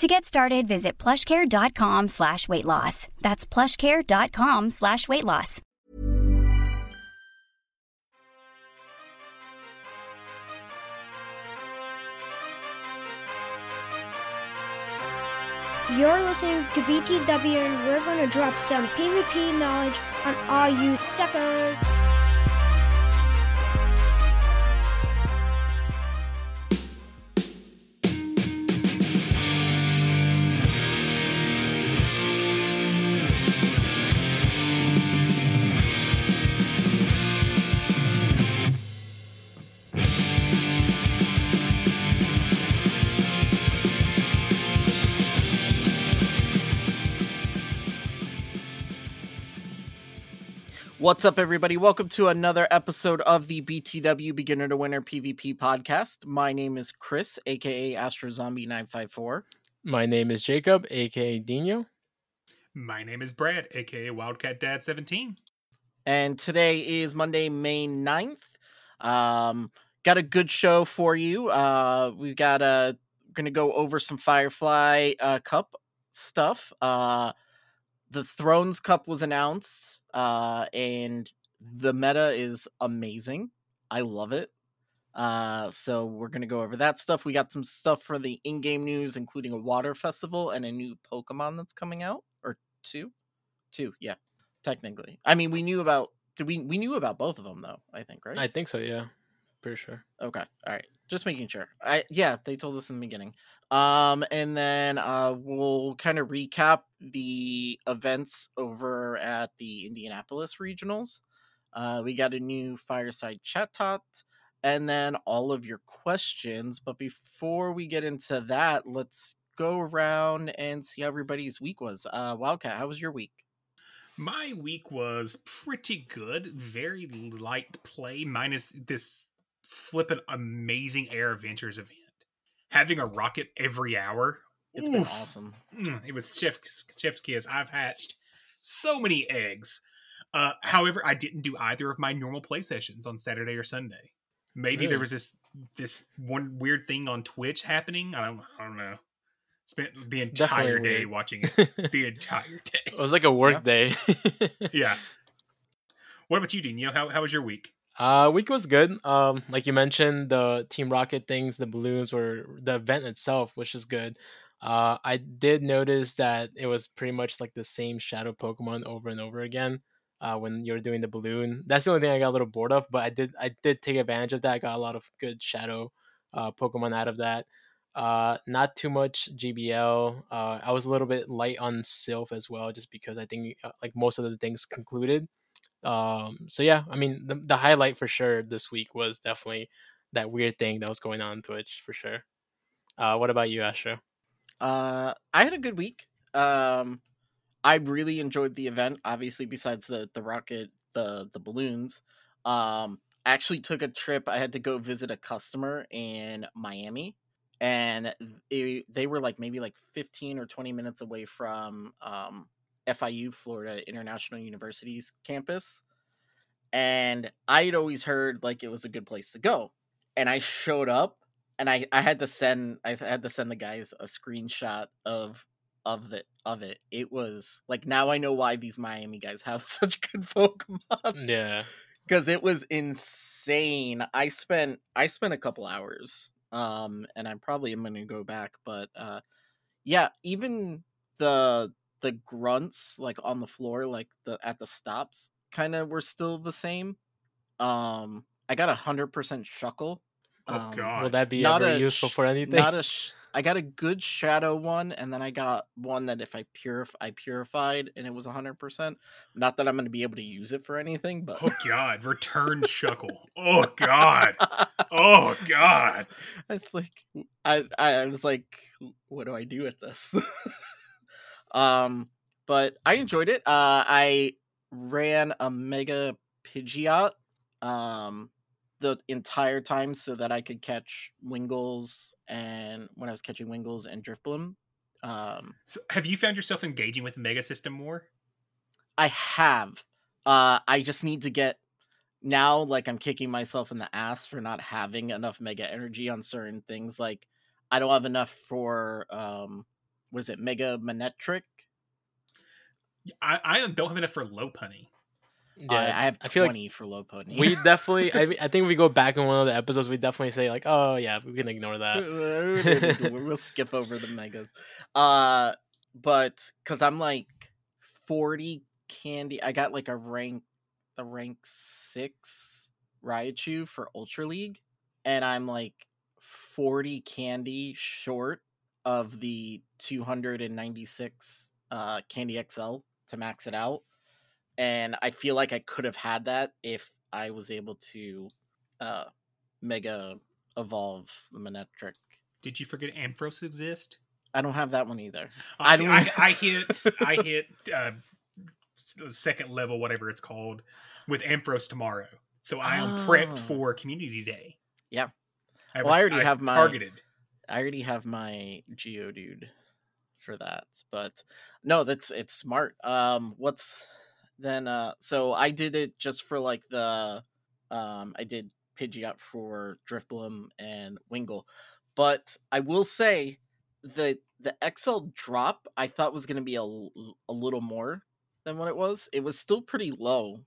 To get started, visit plushcare.com/weightloss. That's plushcare.com/weightloss. You're listening to BTW, and we're going to drop some PvP knowledge on all you suckers. What's up, everybody? Welcome to another episode of the BTW Beginner to Winner PvP podcast. My name is Chris, aka AstroZombie954. My name is Jacob, aka Dino. My name is Brad, aka WildcatDad17. And today is Monday, May 9th. Got a good show for you. We're gonna go over some Firefly Cup stuff. The Thrones Cup was announced. And the meta is amazing. I love it. So we're going to go over that stuff. We got some stuff for the in-game news, including a water festival and a new Pokemon that's coming out, or two. Yeah, technically. I mean, we knew about both of them though, I think, right? I think so. Yeah. Pretty sure. Okay. All right. Just making sure. They told us in the beginning. And then we'll kind of recap the events over at the Indianapolis regionals. We got a new fireside chat and then all of your questions. But before we get into that, let's go around and see how everybody's week was. Wildcat, how was your week? My week was pretty good. Very light play, minus this flippin' amazing Air Adventures event. Having a rocket every hour. It's been awesome. It was Chef's Kiss. I've hatched so many eggs. However, I didn't do either of my normal play sessions on Saturday or Sunday. Maybe really? There was this one weird thing on Twitch happening. I don't know. Spent the entire day watching it. The entire day. It was like a work day. Yeah. What about you, Dino? How was your week? Week was good. Like you mentioned, the Team Rocket things, the balloons, were the event itself, which is good. I did notice that it was pretty much like the same shadow Pokemon over and over again. When you're doing the balloon, that's the only thing I got a little bored of. But I did take advantage of that. I got a lot of good shadow Pokemon out of that. Not too much GBL. I was a little bit light on Sylph as well, just because I think like most of the things concluded. So yeah, I mean, the highlight for sure this week was definitely that weird thing that was going on Twitch for sure. What about you, Asher? I had a good week. I really enjoyed the event, obviously, besides the rocket, the balloons. I actually took a trip. I had to go visit a customer in Miami, and they were like maybe 15 or 20 minutes away from FIU, Florida International University's campus, and I had always heard it was a good place to go. And I showed up, and I had to send the guys a screenshot of it. It was now I know why these Miami guys have such good Pokemon. Yeah, because it was insane. I spent a couple hours, and I probably am going to go back, but yeah, even the grunts on the floor, at the stops, kind of were still the same. I got 100% Shuckle. Oh God! Will that be ever useful for anything? I got a good shadow one, and then I got one that if I purified, and it was 100%. Not that I'm going to be able to use it for anything, but oh God, return Shuckle! Oh God! Oh God! It's like I was like, what do I do with this? But I enjoyed it. I ran a Mega Pidgeot the entire time so that I could catch Wingles, and when I was catching Wingles and Drifblim. So have you found yourself engaging with the Mega System more? I have. I just need to get now, like, I'm kicking myself in the ass for not having enough Mega Energy on certain things. Like, I don't have enough for what is it, Mega Manectric? I don't have enough for Lopunny. Yeah, I have 20 like for Lopunny. We definitely, I think if we go back in one of the episodes, we definitely say like, oh yeah, we can ignore that. We'll skip over the megas. But because I'm like 40 candy, I got like a rank 6 Raichu for Ultra League, and I'm like 40 candy short of the 296 Candy XL to max it out. And I feel like I could have had that if I was able to Mega Evolve Manectric. Did you forget Ampharos Exist? I don't have that one either. I hit second level, whatever it's called, with Ampharos tomorrow. So I am prepped for Community Day. Yeah. I already have my Geodude for that. But no, it's smart. So I did it just for like the I did Pidgeot for Drifblim and Wingull, but I will say the XL drop I thought was going to be a little more than what it was. It was still pretty low.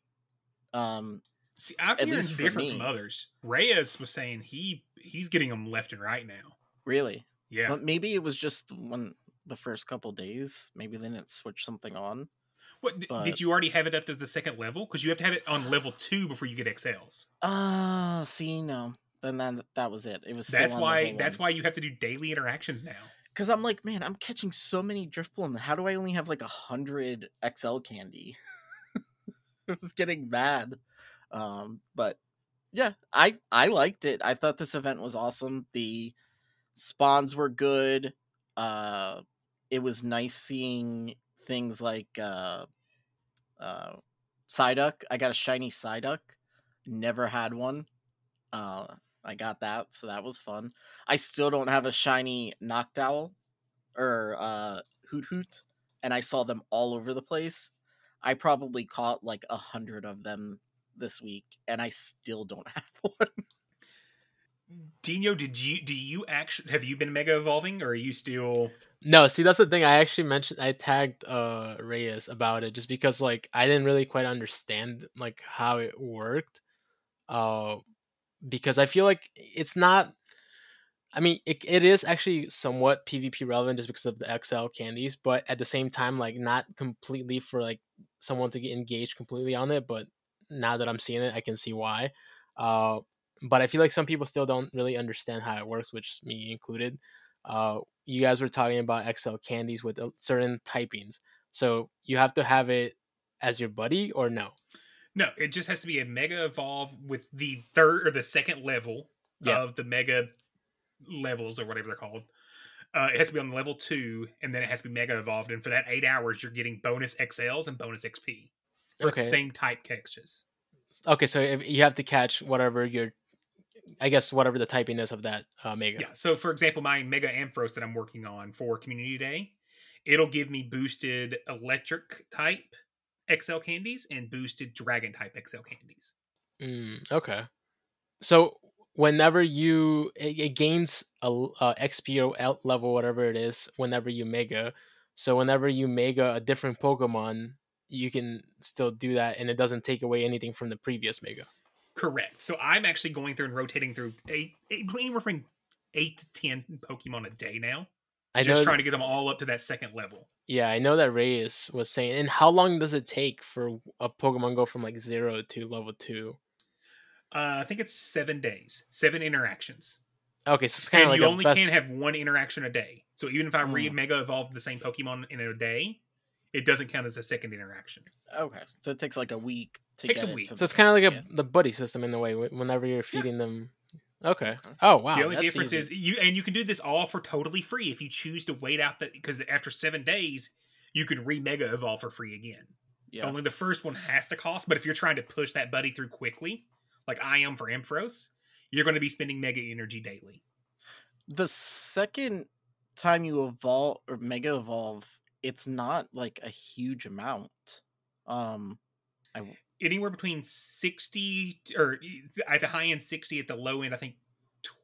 See, I'm hearing different from others. Reyes was saying he's getting them left and right now. Really? Yeah. Well, maybe it was just the first couple days. Maybe they didn't switch something on. Did you already have it up to the second level? Because you have to have it on level 2 before you get XLs. See, no. Then that was it. It was. Still that's why you have to do daily interactions now. Because I'm like, man, I'm catching so many Drifblim. How do I only have like 100 XL candy? I was getting mad. But yeah, I liked it. I thought this event was awesome. The spawns were good. It was nice seeing things like Psyduck. I got a shiny Psyduck. Never had one. I got that, so that was fun. I still don't have a shiny Noctowl or Hoot Hoot, and I saw them all over the place. I probably caught like 100 of them this week, and I still don't have one. Dino, do you actually have you been Mega Evolving, or are you still? No, see, that's the thing. I actually mentioned I tagged Reyes about it just because like I didn't really quite understand like how it worked, because I feel like it's not. I mean, it is actually somewhat PvP relevant just because of the XL candies, but at the same time, like not completely for like someone to get engaged completely on it. But now that I'm seeing it, I can see why. But I feel like some people still don't really understand how it works, which me included. You guys were talking about XL candies with certain typings. So you have to have it as your buddy or no? No, it just has to be a Mega Evolve with the third or the second level of the Mega levels or whatever they're called. It has to be on level 2, and then it has to be Mega Evolved. And for that 8 hours, you're getting bonus XLs and bonus XP for the same type catches. Okay, so if you have to catch whatever your I guess whatever the typing is of that Mega. Yeah, so for example, my Mega Ampharos that I'm working on for Community Day, it'll give me boosted Electric type XL candies and boosted Dragon type XL candies. Okay. So whenever it gains a XP or L level, whatever it is, whenever you Mega. So whenever you Mega a different Pokemon, you can still do that, and it doesn't take away anything from the previous Mega. Correct. So I'm actually going through and rotating through anywhere from 8 to 10 Pokemon a day now. Trying to get them all up to that second level. Yeah, I know that Ray was saying. And how long does it take for a Pokemon go from like 0 to level 2? I think it's 7 days, 7 interactions. Okay, so it's kind of like you only can have one interaction a day. So even if I Mega Evolve the same Pokemon in a day, it doesn't count as a second interaction. Okay, so it takes like a week to get it. Takes a week. So it's kind of like the buddy system in the way. Whenever you're feeding them. Okay. Oh wow. The only difference is you can do this all for totally free if you choose to wait out that, because after 7 days you could re-mega evolve for free again. Yeah. Only the first one has to cost, but if you're trying to push that buddy through quickly, like I am for Ampharos, you're going to be spending mega energy daily. The second time you evolve or mega evolve, it's not like a huge amount. Anywhere between 60 or at the high end 60, at the low end I think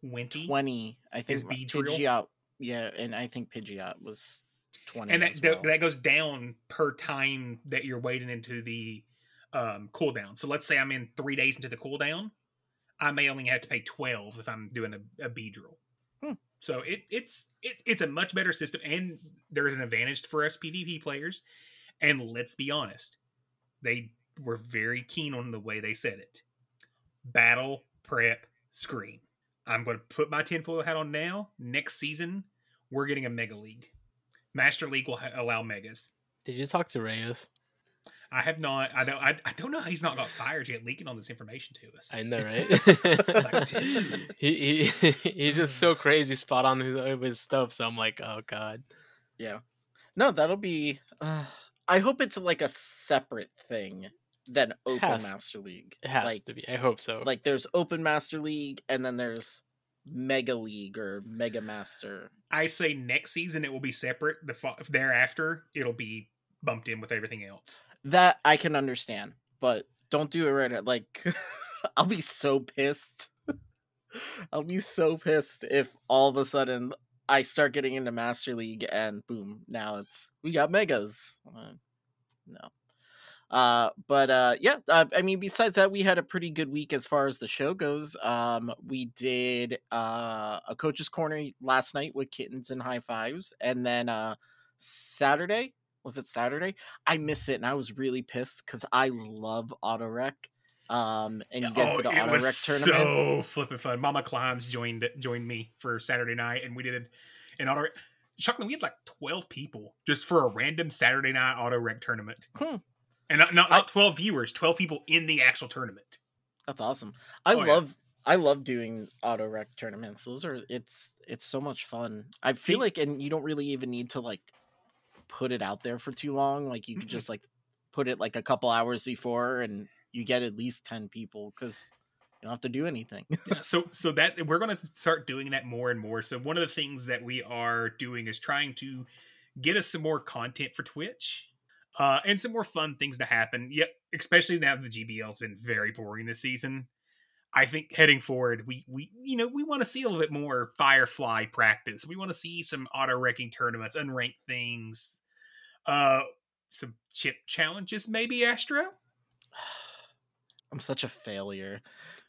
20. 20, I think, is Pidgeot. Yeah, and I think Pidgeot was 20. And that goes down per time that you're waiting into the cooldown. So let's say I'm in 3 days into the cooldown, I may only have to pay 12 if I'm doing a Beedrill. So it's a much better system, and there is an advantage for us PvP players. And let's be honest, they were very keen on the way they said it. Battle prep screen. I'm going to put my tinfoil hat on now. Next season, we're getting a Mega League. Master League will allow megas. Did you talk to Reyes? I have not. I don't know how he's not got fired yet, leaking all this information to us. I know, right? Like, dude. He's just so crazy spot on with his stuff. So I'm like, oh god. Yeah. No, that'll be. I hope it's like a separate thing than Open Master League. It has to be. I hope so. Like there's Open Master League and then there's Mega League or Mega Master. I say next season it will be separate. Thereafter it'll be bumped in with everything else. That I can understand, but don't do it right at like I'll be so pissed. I'll be so pissed if all of a sudden I start getting into Master League and boom, now we got megas. No. I mean, besides that, we had a pretty good week as far as the show goes. We did a Coach's Corner last night with Kittens and High Fives. And then Saturday, was it Saturday? I missed it and I was really pissed because I love Auto Rec. And you guys did an Auto Rec tournament. So flippin' fun. Mama Climbs joined me for Saturday night, and we did an Auto Rec. Shockingly, we had like 12 people just for a random Saturday night Auto Rec tournament, and not 12 viewers, 12 people in the actual tournament. That's awesome. I love doing Auto Rec tournaments. Those are it's so much fun. I feel like, and you don't really even need to like put it out there for too long. Like you could just like put it like a couple hours before and you get at least 10 people because you don't have to do anything. Yeah, so that we're going to start doing that more and more. So one of the things that we are doing is trying to get us some more content for Twitch and some more fun things to happen. Yep. Especially now that the GBL has been very boring this season. I think heading forward, we want to see a little bit more Firefly practice. We want to see some auto-wrecking tournaments, unranked things, some chip challenges, maybe, Astro? I'm such a failure.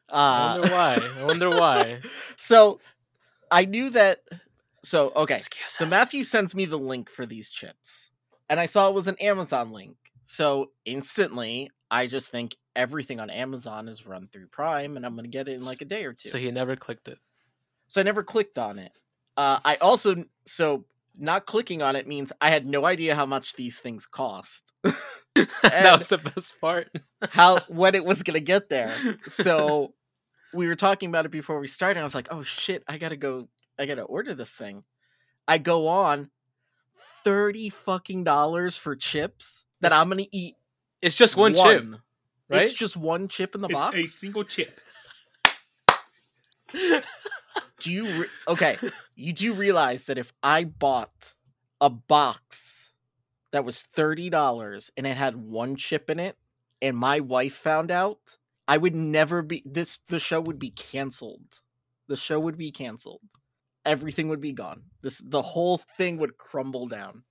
I wonder why. So I knew that. So, okay. So Matthew sends me the link for these chips and I saw it was an Amazon link. So instantly I just think everything on Amazon is run through Prime and I'm going to get it in like a day or two. So he never clicked it. So I never clicked on it. Not clicking on it means I had no idea how much these things cost. That was the best part. When it was going to get there. So we were talking about it before we started. I was like, oh shit, I got to order this thing. I go on $30 fucking dollars for chips that I'm going to eat. It's just one chip, right? It's just one chip in the box. It's a single chip. You do realize that if I bought a box that was $30 and it had one chip in it and my wife found out, I would never be the show would be canceled. The show would be canceled. Everything would be gone. The whole thing would crumble down.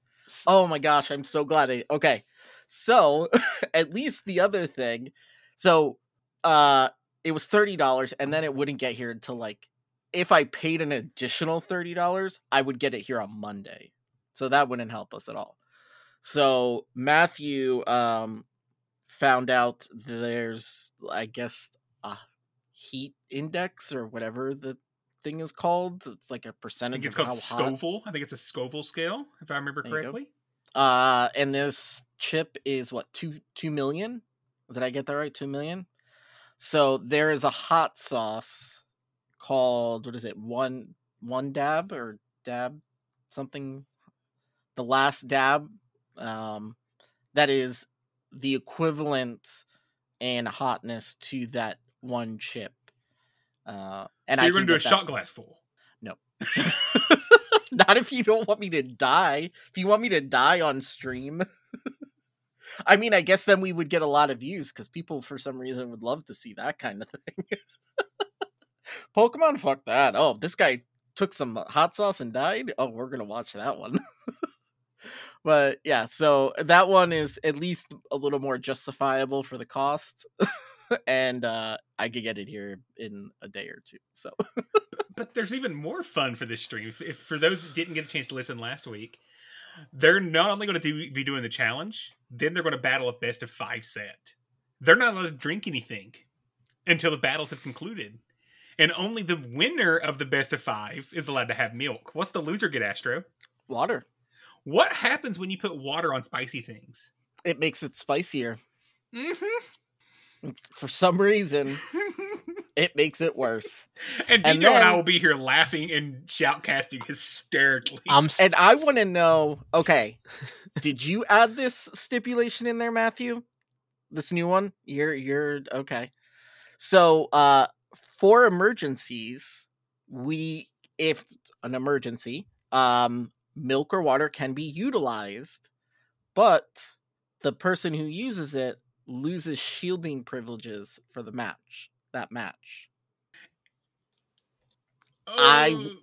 Oh my gosh, I'm so glad okay. So at least the other thing. So it was $30 and then it wouldn't get here until like if I paid an additional $30, I would get it here on Monday. So that wouldn't help us at all. So Matthew found out there's, I guess, a heat index or whatever the thing is called. It's like a percentage. I think it's called Scoville. I think it's a Scoville scale, if I remember correctly. And this chip is what, 2 million? Did I get that right? 2 million. So there is a hot sauce called, what is it? One dab or dab something. The last dab, that is the equivalent in hotness to that one chip. So you're going to do a shot glass full? No. Not if you don't want me to die. If you want me to die on stream. I mean, I guess then we would get a lot of views because people, for some reason, would love to see that kind of thing. Pokemon, fuck that. Oh, this guy took some hot sauce and died? Oh, we're going to watch that one. But yeah, so that one is at least a little more justifiable for the cost. And I could get it here in a day or two. So, but there's even more fun for this stream. If for those that didn't get a chance to listen last week, they're not only going to be doing the challenge, then they're going to battle a best of 5 set. They're not allowed to drink anything until the battles have concluded. And only the winner of the best of 5 is allowed to have milk. What's the loser get, Astro? Water. What happens when you put water on spicy things? It makes it spicier. Mm-hmm. For some reason, it makes it worse. And Dino and I will be here laughing and shoutcasting hysterically. And I want to know, okay, did you add this stipulation in there, Matthew? This new one? You're okay. So, for emergencies, if an emergency, milk or water can be utilized, but the person who uses it loses shielding privileges for the match. That match. Oh.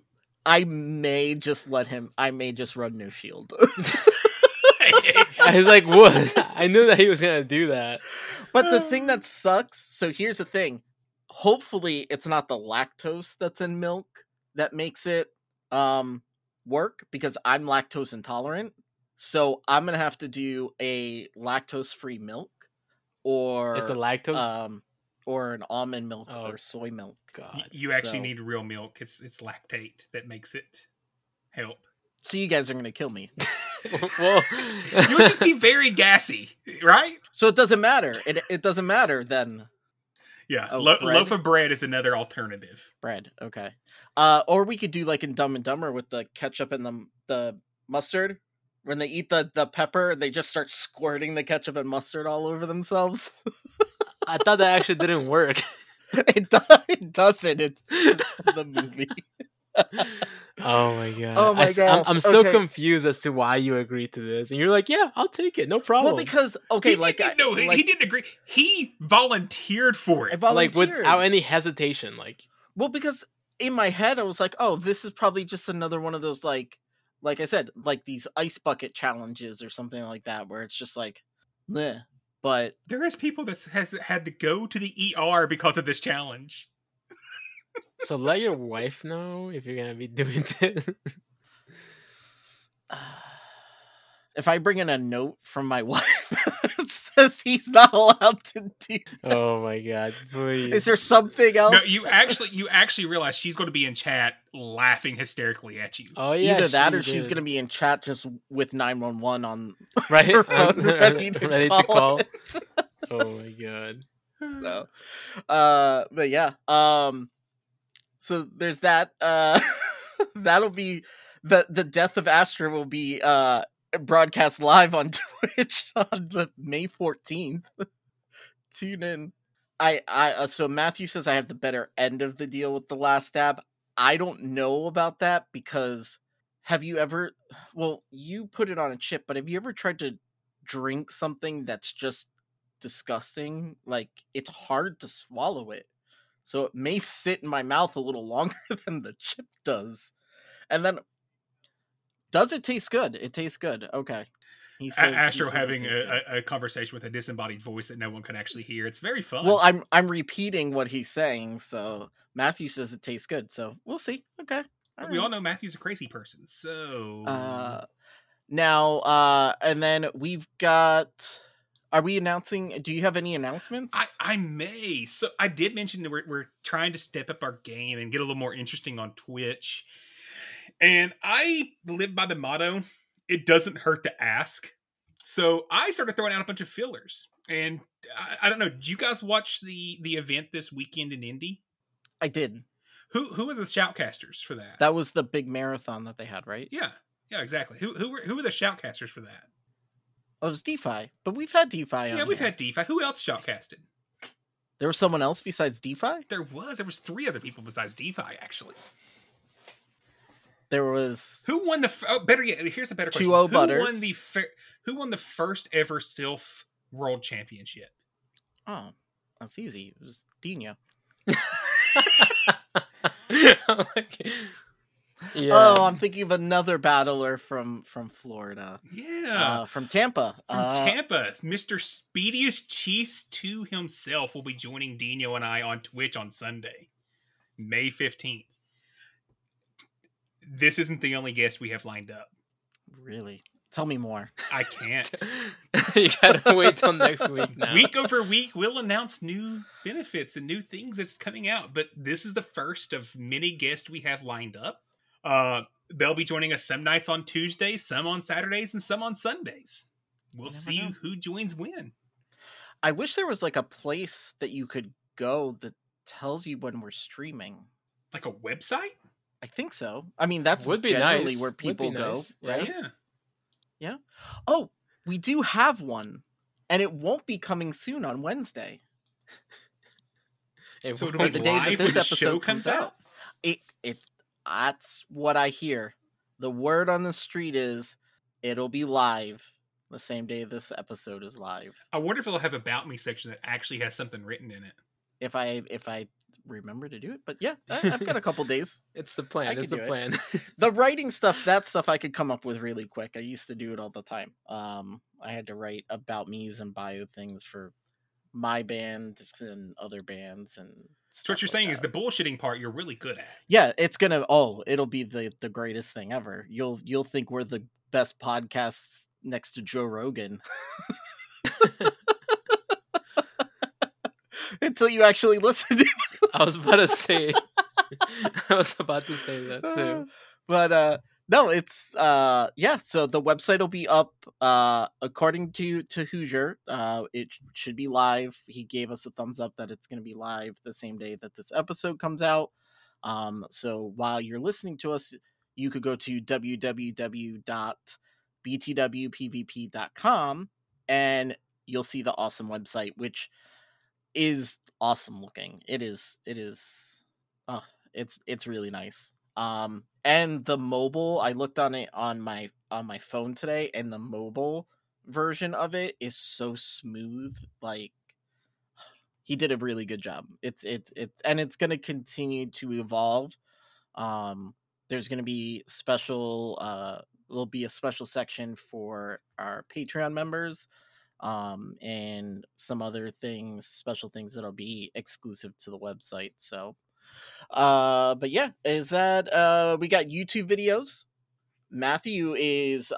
I may just let him. I may just run no shield. I was like, what? I knew that he was gonna do that. But the thing that sucks. So here's the thing. Hopefully it's not the lactose that's in milk that makes it work, because I'm lactose intolerant. So I'm going to have to do a lactose-free milk or is the lactose or an almond milk or soy milk. God. You actually need real milk. It's lactate that makes it help. So you guys are going to kill me. Well, you would just be very gassy, right? So it doesn't matter. It doesn't matter then. Yeah, loaf of bread is another alternative. Bread, okay. Or we could do like in Dumb and Dumber with the ketchup and the mustard. When they eat the pepper, they just start squirting the ketchup and mustard all over themselves. I thought that actually didn't work. It doesn't. It's the movie. Oh my god. Oh my god. I'm so confused as to why you agreed to this. And you're like, yeah, I'll take it. No problem. Well, because he didn't agree. He volunteered for it. Like without any hesitation. Well, because in my head I was like, oh, this is probably just another one of those like I said, like these ice bucket challenges or something like that, where it's just like, meh. But there is people that has had to go to the ER because of this challenge. So let your wife know if you're going to be doing this. If I bring in a note from my wife that says he's not allowed to do this. Oh my god, please. Is there something else? No, you actually realize she's going to be in chat laughing hysterically at you. Oh yeah. Either that or she's going to be in chat just with 911 on right? Her phone, ready to call. Oh my god. So, but yeah, so there's that. That'll be the death of Astra will be broadcast live on Twitch on the May 14th. Tune in. So Matthew says I have the better end of the deal with the last dab. I don't know about that because you put it on a chip, but have you ever tried to drink something that's just disgusting? Like, it's hard to swallow it. So it may sit in my mouth a little longer than the chip does. And then, does it taste good? It tastes good. Okay. He says, Astro having a conversation with a disembodied voice that no one can actually hear. It's very fun. Well, I'm repeating what he's saying. So Matthew says it tastes good. So we'll see. Okay. All right. We all know Matthew's a crazy person. So now and then we've got. Are we announcing? Do you have any announcements? I may. So I did mention that we're trying to step up our game and get a little more interesting on Twitch. And I live by the motto, it doesn't hurt to ask. So I started throwing out a bunch of fillers. And I don't know, did you guys watch the event this weekend in Indy? I did. Who were the shoutcasters for that? That was the big marathon that they had, right? Yeah. Yeah, exactly. Who were the shoutcasters for that? Oh, it was DeFi, but we've had DeFi on. Yeah, we've had DeFi. Who else shoutcasted? There was someone else besides DeFi? There was three other people besides DeFi, actually. There was who won the better yet. Here's a better question. Who won the first ever Sylph World Championship? Oh, that's easy. It was Dino. Yeah. Oh, I'm thinking of another battler from Florida. Yeah, from Tampa. From Tampa, Mr. Speediest Chiefs 2 himself will be joining Dino and I on Twitch on Sunday, May 15th. This isn't the only guest we have lined up. Really? Tell me more. I can't. You gotta wait till next week now. Week over week, we'll announce new benefits and new things that's coming out. But this is the first of many guests we have lined up. They'll be joining us some nights on Tuesdays, some on Saturdays, and some on Sundays. We'll see who joins when. I wish there was like a place that you could go that tells you when we're streaming. Like a website? I think so. I mean, that's generally where people go, right? Yeah. Yeah. Oh, we do have one, and it won't be coming soon on Wednesday. So it'll be the day that this episode comes out. That's what I hear. The word on the street is it'll be live the same day this episode is live. I wonder if it'll have about me section that actually has something written in it. If I remember to do it, but yeah, I've got a couple days. It's the plan. The writing stuff, that stuff I could come up with really quick. I used to do it all the time. I had to write about me's and bio things for my band and other bands and stuff. So what you're saying is the bullshitting part you're really good at. Yeah, it's gonna it'll be the greatest thing ever. You'll think we're the best podcasts next to Joe Rogan. Until you actually listen to us. I was about to say that too. But no, it's yeah, so the website will be up according to Hoosier. It should be live. He gave us a thumbs up that it's gonna be live the same day that this episode comes out. So while you're listening to us, you could go to www.btwpvp.com and you'll see the awesome website, which is awesome looking. It's really nice. And the mobile, I looked on it on my phone today, and the mobile version of it is so smooth. Like, he did a really good job. It's going to continue to evolve. There's going to be special there'll be a special section for our Patreon members. And some other things, special things that'll be exclusive to the website. So, but yeah, is that, we got YouTube videos. Matthew is,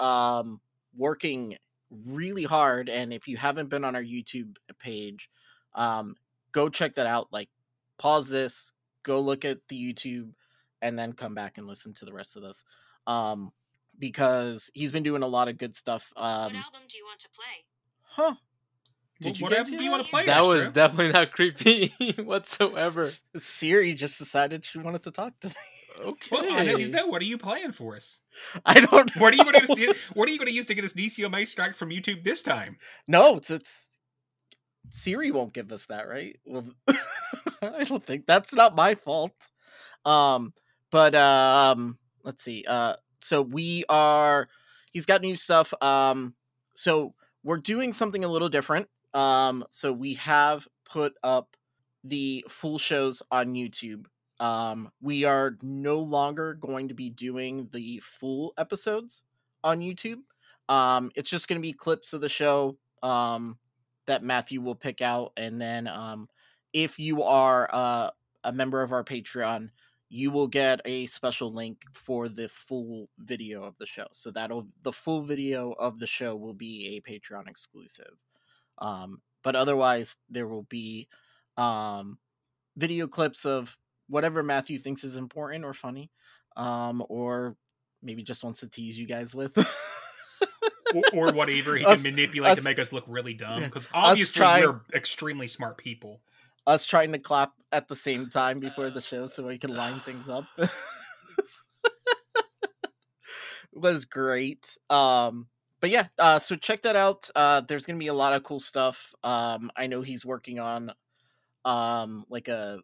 working really hard. And if you haven't been on our YouTube page, go check that out. Like, pause this, go look at the YouTube, and then come back and listen to the rest of this. Because he's been doing a lot of good stuff. What album do you want to play? Huh? You want to play? That was definitely not creepy whatsoever. Siri just decided she wanted to talk to me. Okay. Well, I don't know. What are you playing for us? I don't know. What are you going to use to get us DCMA strike from YouTube this time? No, it's Siri won't give us that, right? Well, I don't think that's not my fault. But let's see. So he's got new stuff. So we're doing something a little different. So we have put up the full shows on YouTube. We are no longer going to be doing the full episodes on YouTube. It's just going to be clips of the show that Matthew will pick out. And then if you are a member of our Patreon, you will get a special link for the full video of the show. So the full video of the show will be a Patreon exclusive. But otherwise, there will be video clips of whatever Matthew thinks is important or funny, or maybe just wants to tease you guys with. or whatever he can manipulate to make us look really dumb. Because obviously we're extremely smart people. Us trying to clap at the same time before the show so we can line things up was great. But yeah, so check that out. There's going to be a lot of cool stuff. I know he's working on like a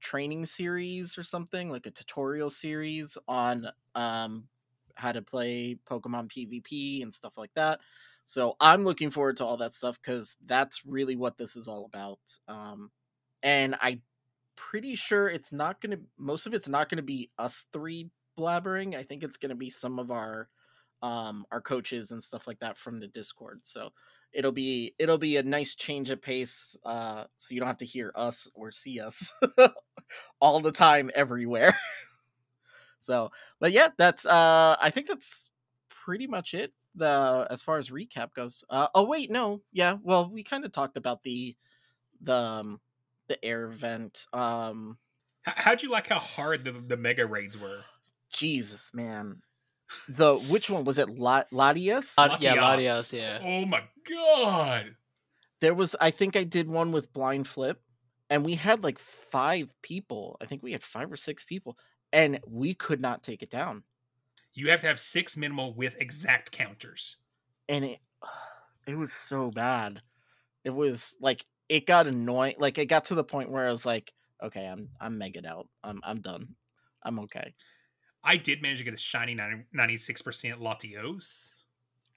training series or something, like a tutorial series on how to play Pokemon PvP and stuff like that. So I'm looking forward to all that stuff because that's really what this is all about. And I'm pretty sure most of it's not going to be us three blabbering. I think it's going to be some of our coaches and stuff like that from the Discord. So it'll be a nice change of pace. So you don't have to hear us or see us all the time everywhere. So, but yeah, that's, I think that's pretty much it. As far as recap goes, we kind of talked about the air event. How'd you like how hard the mega raids were? Jesus, man. Which one was it? Latias? Latias. Yeah. Oh my god. There was, I think I did one with Blind Flip, and we had like 5 people. I think we had 5 or 6 people, and we could not take it down. You have to have 6 minimal with exact counters. And it was so bad. It was like, it got annoying. Like it got to the point where I was like, okay, I'm megged out. I'm done. I'm okay. I did manage to get a shiny 96% Latios.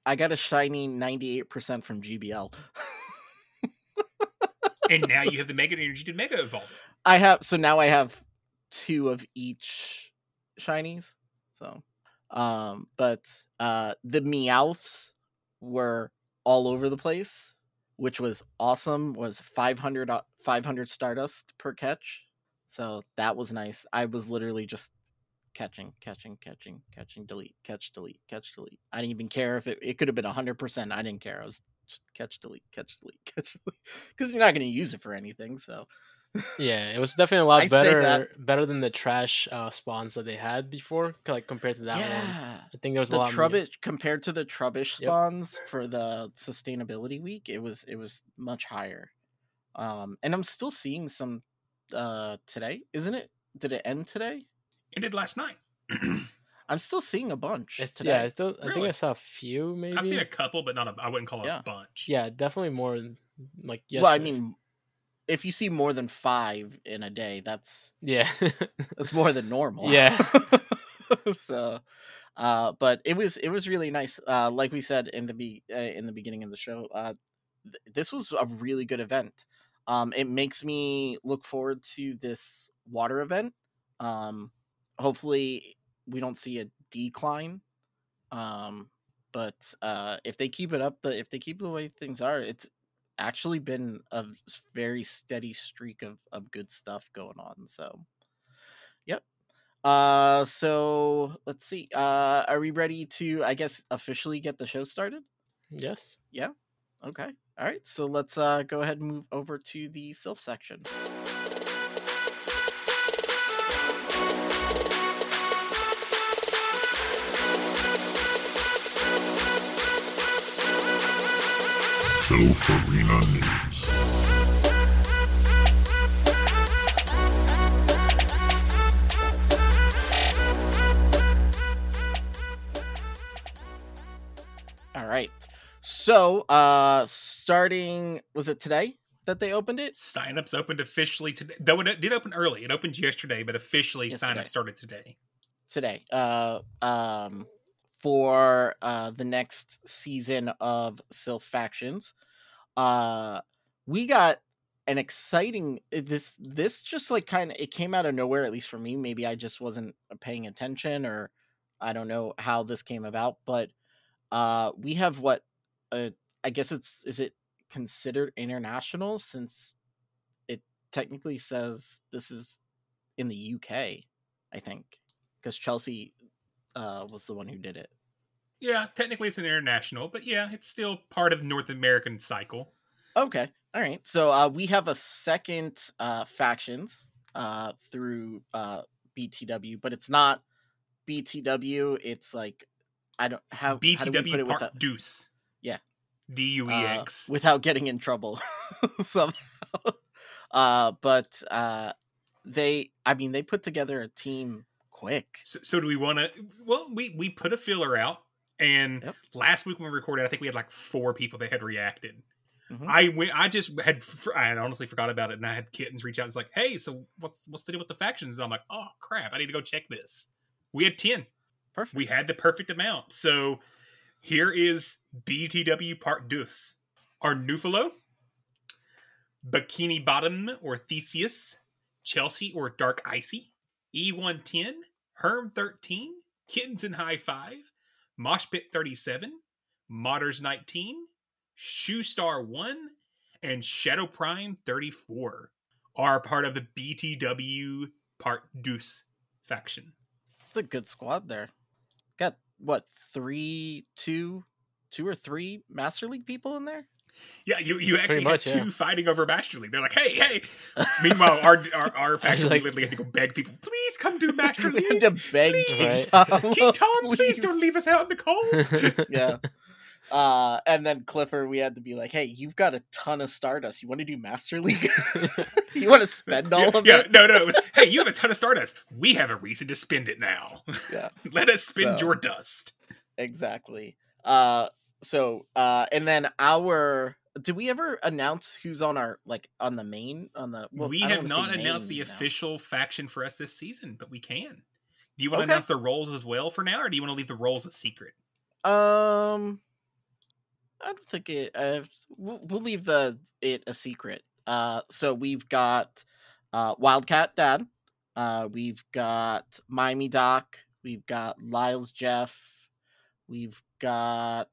I got a shiny 98% from GBL. And now you have the Mega Energy to Mega Evolve. So now I have 2 of each shinies. So. But the Meowths were all over the place, which was awesome. Was 500 Stardust per catch. So that was nice. I was literally just catching, delete, catch, delete, catch, delete. I didn't even care if it could have been 100%. I didn't care. I was just catch, delete, catch, delete, catch, delete, because you're not going to use it for anything. So yeah, it was definitely a lot better than the trash spawns that they had before, like compared to that one. I think there was a lot Trubbish compared to the Trubbish spawns for the sustainability week. It was much higher, and I'm still seeing some today, isn't it? Did it end today? Ended last night. I'm still seeing a bunch today. Yeah, I think I saw a few. Maybe I've seen a couple, but not. I wouldn't call it a bunch. Yeah, definitely more like yesterday. Well, I mean. If you see more than 5 in a day, that's more than normal. Yeah. So, but it was really nice. Like we said in the beginning of the show, this was a really good event. It makes me look forward to this water event. Hopefully we don't see a decline. But if they keep it up, if they keep the way things are, it's actually been a very steady streak of good stuff going on. So yep. So let's see. Are we ready to, I guess, officially get the show started? Yes. Yeah. Okay. All right. So let's go ahead and move over to the Sylph section. Sylph Arena News. All right. So, starting, was it today that they opened it? Signups opened officially today. Though it did open early. It opened yesterday, but officially signups started today. For the next season of Sylph Factions. We got an exciting, this just like kind of, it came out of nowhere, at least for me. Maybe I just wasn't paying attention, or I don't know how this came about, but We have what, I guess is it considered international, since it technically says this is in the UK, I think, because Chelsea was the one who did it. Yeah, technically it's an international, but yeah, it's still part of North American cycle. Okay. All right. So we have a second factions through BTW, but it's not BTW. It's like, I don't have BTW Part without... Deuce. Yeah. DUEX. Without getting in trouble somehow. But they put together a team quick. So do we want to, well, we put a filler out. And yep. Last week when we recorded, I think we had like 4 people that had reacted. Mm-hmm. I honestly forgot about it, and I had kittens reach out. It's like, hey, so what's the deal with the factions? And I'm like, oh crap, I need to go check this. We had 10. Perfect. We had the perfect amount. So here is BTW Part Deuce. Arnufalo, Bikini Bottom or Theseus, Chelsea or Dark Icy, E110, Herm 13, Kittens and High 5, Moshpit 37, Modders 19, Shoestar 1, and Shadow Prime 34 are part of the BTW Part Deuce faction. It's a good squad there. Got what, two or three Master League people in there? Yeah, you actually much, had two fighting over Master League. They're like, hey. Meanwhile, our faction literally had to go beg people, please come do Master League. We had to beg, please. King Tom, please don't leave us out in the cold. Yeah. And then Clifford, we had to be like, hey, you've got a ton of Stardust. You want to do Master League? You want to spend all of it? No. It was, hey, you have a ton of Stardust. We have a reason to spend it now. Yeah. Let us spend your dust. Exactly. So, and then did we ever announce who's on our, like, on the main, on the, well, we have not announced the official faction for us this season, but we can. Do you want to announce the roles as well for now, or do you want to leave the roles a secret? I don't think we'll leave it a secret. So we've got Wildcat Dad. We've got Miami Doc. We've got Lyles Jeff. We've got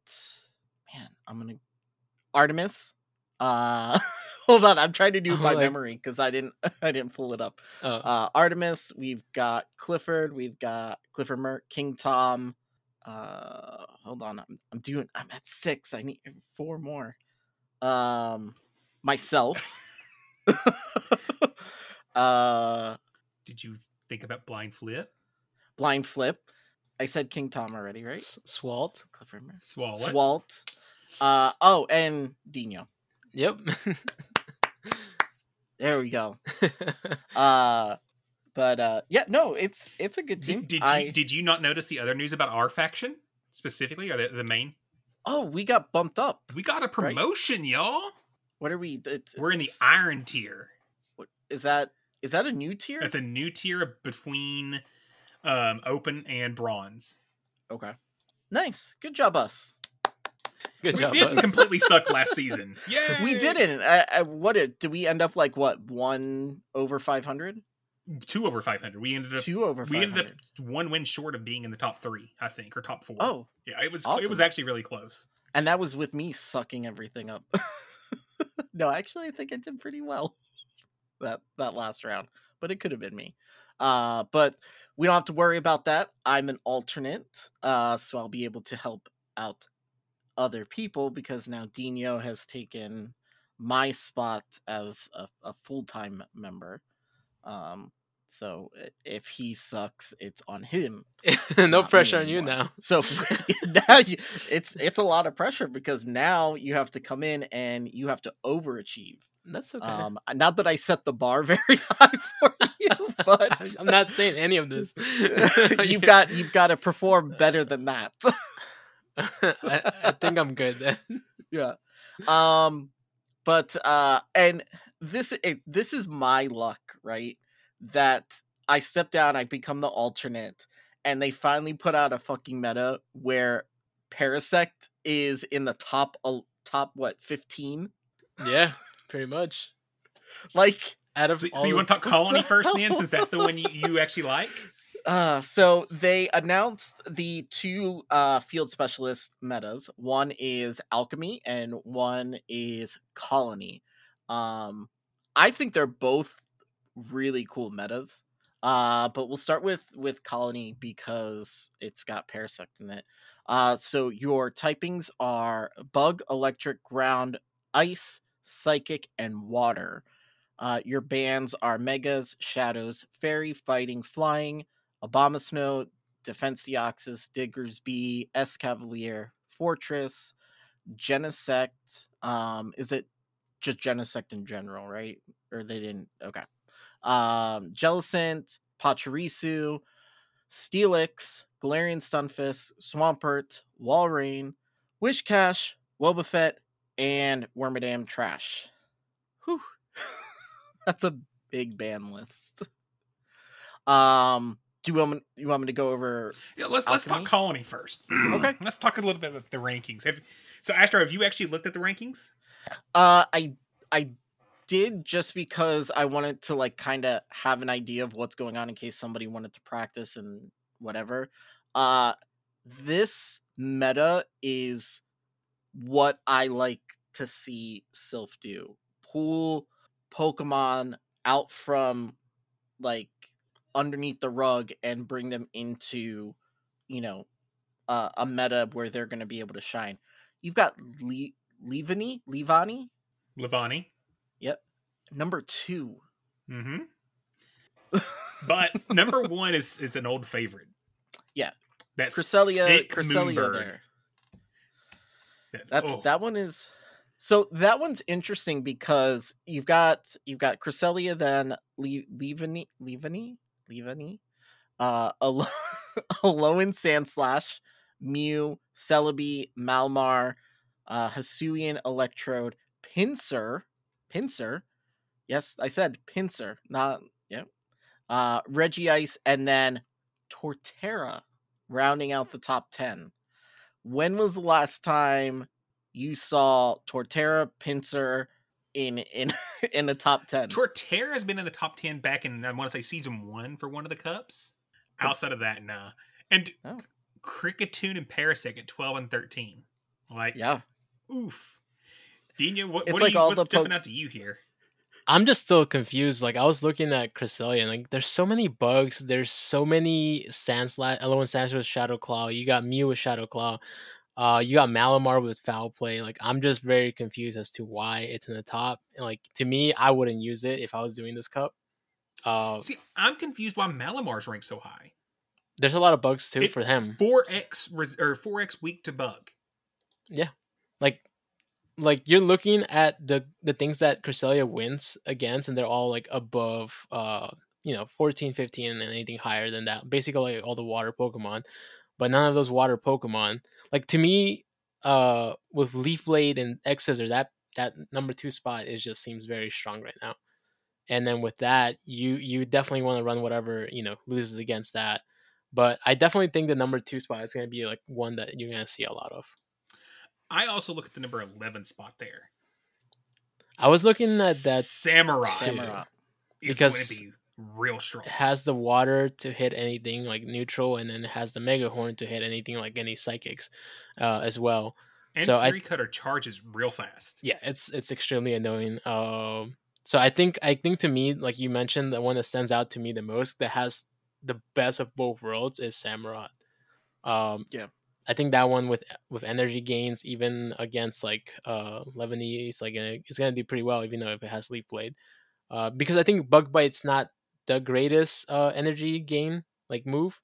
Artemis. Hold on, I'm trying to do my memory because I didn't pull it up. Artemis. We've got Clifford. We've got Clifford Merc, King Tom. Hold on, I'm at 6. I need 4 more. Myself. Did you think about Blind Flip? I said King Tom already, right? Swalt. Clifford Merc. Swalt. And Dino. Yep. There we go. But it's a good team. Did you not notice the other news about our faction specifically, or the main? Oh, we got bumped up. We got a promotion, right? Y'all. What are we? We're in the Iron tier. What is that? Is that a new tier? That's a new tier between Open and Bronze. Okay. Nice. Good job, us. We didn't completely suck last season. Yeah, we didn't. Did we end up like what? 1/500? 2/500. We ended up 1 win short of being in the top 3, I think, or top 4. Oh, yeah, it was awesome. It was actually really close, and that was with me sucking everything up. No, actually, I think I did pretty well that last round, but it could have been me. But we don't have to worry about that. I'm an alternate, so I'll be able to help out other people because now Dino has taken my spot as a full-time member. So if he sucks, it's on him. No pressure on you now. So now it's a lot of pressure because now you have to come in and you have to overachieve. That's okay. Not that I set the bar very high for you, but I'm not saying any of this. You've got to perform better than that. I think I'm good then. Yeah. But this is my luck, right? That I step down, I become the alternate, and they finally put out a fucking meta where Parasect is in the top 15? Yeah, pretty much. Like, out of so you want to talk Colony first, Nan, since that's the one you actually like? So they announced the two field specialist metas. One is Alchemy and one is Colony. I think they're both really cool metas. But we'll start with Colony because it's got Parasect in it. So your typings are Bug, Electric, Ground, Ice, Psychic, and Water. Your bands are Megas, Shadows, Fairy, Fighting, Flying, Abomasnow, Defense Deoxys, Diggersby, Escavalier, Fortress, Genesect. Is it just Genesect in general, right? Or they didn't? Okay. Jellicent, Pachirisu, Steelix, Galarian Stunfisk, Swampert, Walrein, Wishcash, Wobbuffet, and Wormadam Trash. Whew. That's a big ban list. Do you want me to go over? Yeah, let's talk Colony first. Okay. Let's talk a little bit about the rankings. So Astro, have you actually looked at the rankings? I did, just because I wanted to like kind of have an idea of what's going on in case somebody wanted to practice and whatever. This meta is what I like to see Sylph do. Pull Pokemon out from like underneath the rug and bring them into, you know, a meta where they're going to be able to shine. You've got Levani. Yep. Number 2. Mm-hmm. But number 1 is an old favorite. Yeah. That Cresselia there. That one is... So that one's interesting because you've got Cresselia, then Levani? Alolan Sandslash, Mew, Celebi, Malamar, Hisuian Electrode, Pinsir. Yes, I said Pinsir, not, yeah. Regice, and then Torterra rounding out the top 10. When was the last time you saw Torterra, Pinsir in the top 10? Torterra has been in the top 10 back in, I want to say, season 1 for one of the cups. Outside of that, nah. And Cricketune and Parasect at 12 and 13. Like, yeah. Oof. Dino, what's jumping out to you here? I'm just still confused. Like, I was looking at Cresselia, like, there's so many bugs. There's so many Sandslash, Alolan Sandslash with Shadow Claw. You got Mew with Shadow Claw. You got Malamar with Foul Play. Like, I'm just very confused as to why it's in the top. And, like, to me, I wouldn't use it if I was doing this cup. See, I'm confused why Malamar's ranked so high. There's a lot of bugs, too, for him. 4X weak to bug. Yeah. Like you're looking at the things that Cresselia wins against, and they're all like above 14, 15, and anything higher than that. Basically like all the water Pokemon, but none of those water Pokemon. Like to me, with Leaf Blade and X-Scissor, that number 2 spot is just seems very strong right now. And then with that, you definitely want to run whatever, loses against that. But I definitely think the number 2 spot is gonna be like one that you're gonna see a lot of. I also look at the number 11 spot there. I was looking at that Samurai is going to be real strong. It has the water to hit anything like neutral, and then it has the Mega Horn to hit anything like any psychics as well. And so Fury Cutter charges real fast. Yeah, it's extremely annoying. So I think to me, like you mentioned, the one that stands out to me the most that has the best of both worlds is Samurott. Yeah. I think that one with energy gains, even against like Levani, it's gonna do pretty well, even though if it has Leaf Blade, because I think Bug Bite's not the greatest energy gain like move,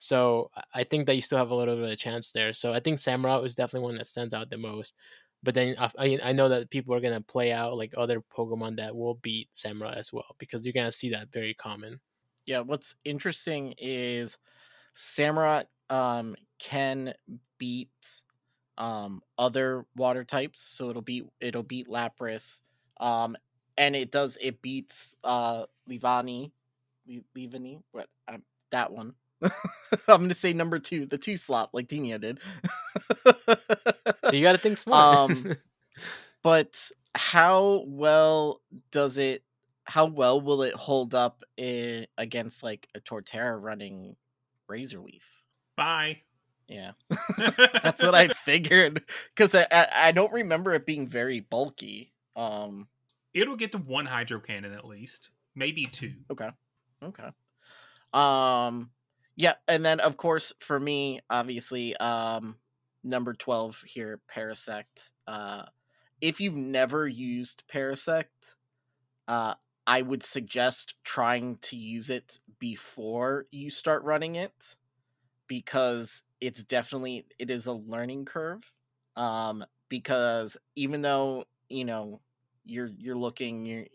so I think that you still have a little bit of a chance there. So I think Samurott is definitely one that stands out the most. But then I know that people are gonna play out like other Pokemon that will beat Samurott as well, because you're gonna see that very common. Yeah, what's interesting is Samurott can beat other water types, so it'll beat Lapras, and it beats Levani, what that one. I'm gonna say number 2, the 2 slot, like Dino did. So you gotta think smart. But how well will it hold up against like a Torterra running razor leaf. Bye. Yeah. That's what I figured, because I don't remember it being very bulky. It'll get to one hydro cannon at least, maybe two. Okay. Yeah, and then of course for me, obviously, number 12 here, Parasect. If you've never used Parasect, I would suggest trying to use it before you start running it, because it is a learning curve. Because even though, you're looking,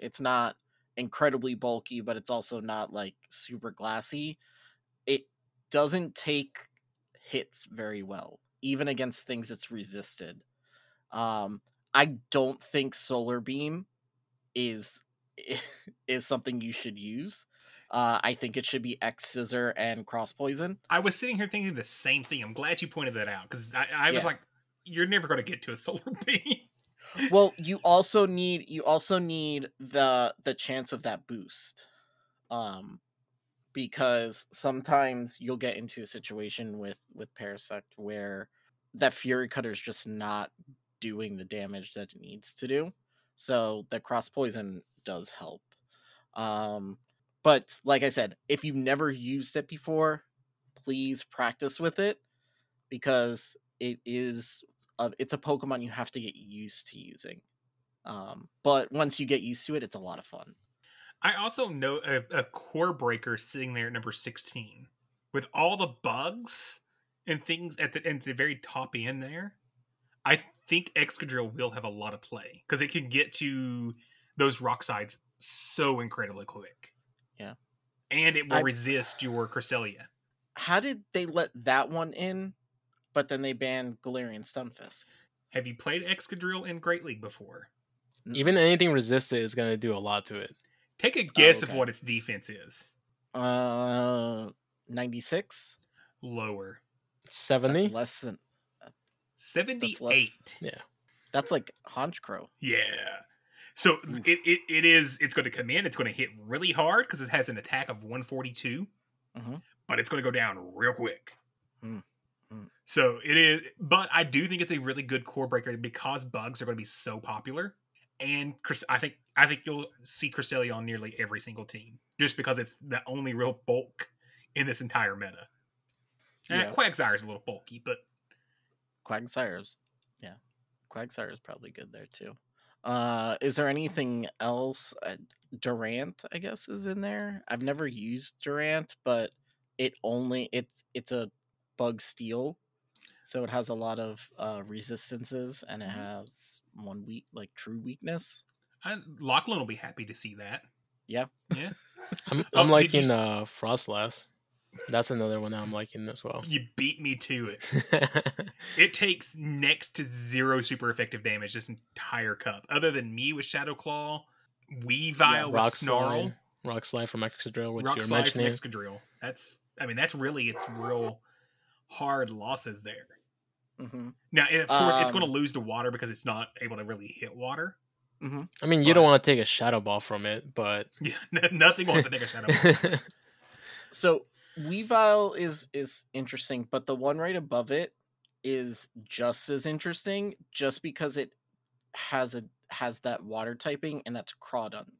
it's not incredibly bulky, but it's also not like super glassy. It doesn't take hits very well, even against things it's resisted. I don't think Solar Beam is something you should use. I think it should be X Scissor and Cross Poison. I was sitting here thinking the same thing. I'm glad you pointed that out, because I was like, you're never going to get to a Solar Beam. Well, you also need the chance of that boost, because sometimes you'll get into a situation with Parasect where that Fury Cutter is just not doing the damage that it needs to do. So the Cross Poison does help. But like I said, if you've never used it before, please practice with it, because it's a Pokemon you have to get used to using. But once you get used to it, it's a lot of fun. I also know a Core Breaker sitting there at number 16 with all the bugs and things at the very top end there. I think Excadrill will have a lot of play, because it can get to those rock sides so incredibly quick. Yeah. And it will resist your Cresselia. How did they let that one in, but then they banned Galarian Stunfisk? Have you played Excadrill in Great League before? Even anything resisted is going to do a lot to it. Take a guess of what its defense is. 96? Lower. 70? That's less than... 78. Yeah. That's like Honchkrow. Yeah. So it's going to come in. It's going to hit really hard because it has an attack of 142. Mm-hmm. But it's going to go down real quick. Mm-hmm. So it is. But I do think it's a really good Core Breaker because bugs are going to be so popular. And I think you'll see Cresselia on nearly every single team, just because it's the only real bulk in this entire meta. Yeah. Quagsire is a little bulky, but... Quagsire is probably good there too. Is there anything else? Durant, I guess, is in there. I've never used Durant, but it's a bug steal, so it has a lot of resistances, and it has one weak, like, true weakness. Lachlan will be happy to see that. Yeah. I'm liking Frostlass. That's another one that I'm liking as well. You beat me to it. It takes next to zero super effective damage this entire cup. Other than me with Shadow Claw, Weavile with Snarl. Rockslide from Excadrill, which you're mentioning. Rockslide from Excadrill. That's really its real hard losses there. Mm-hmm. Now, of course, it's going to lose to water because it's not able to really hit water. Mm-hmm. I mean, you don't want to take a Shadow Ball from it, but... Yeah, nothing wants to take a Shadow Ball. So... Weavile is interesting, but the one right above it is just as interesting, just because it has that water typing, and that's Crawdunt.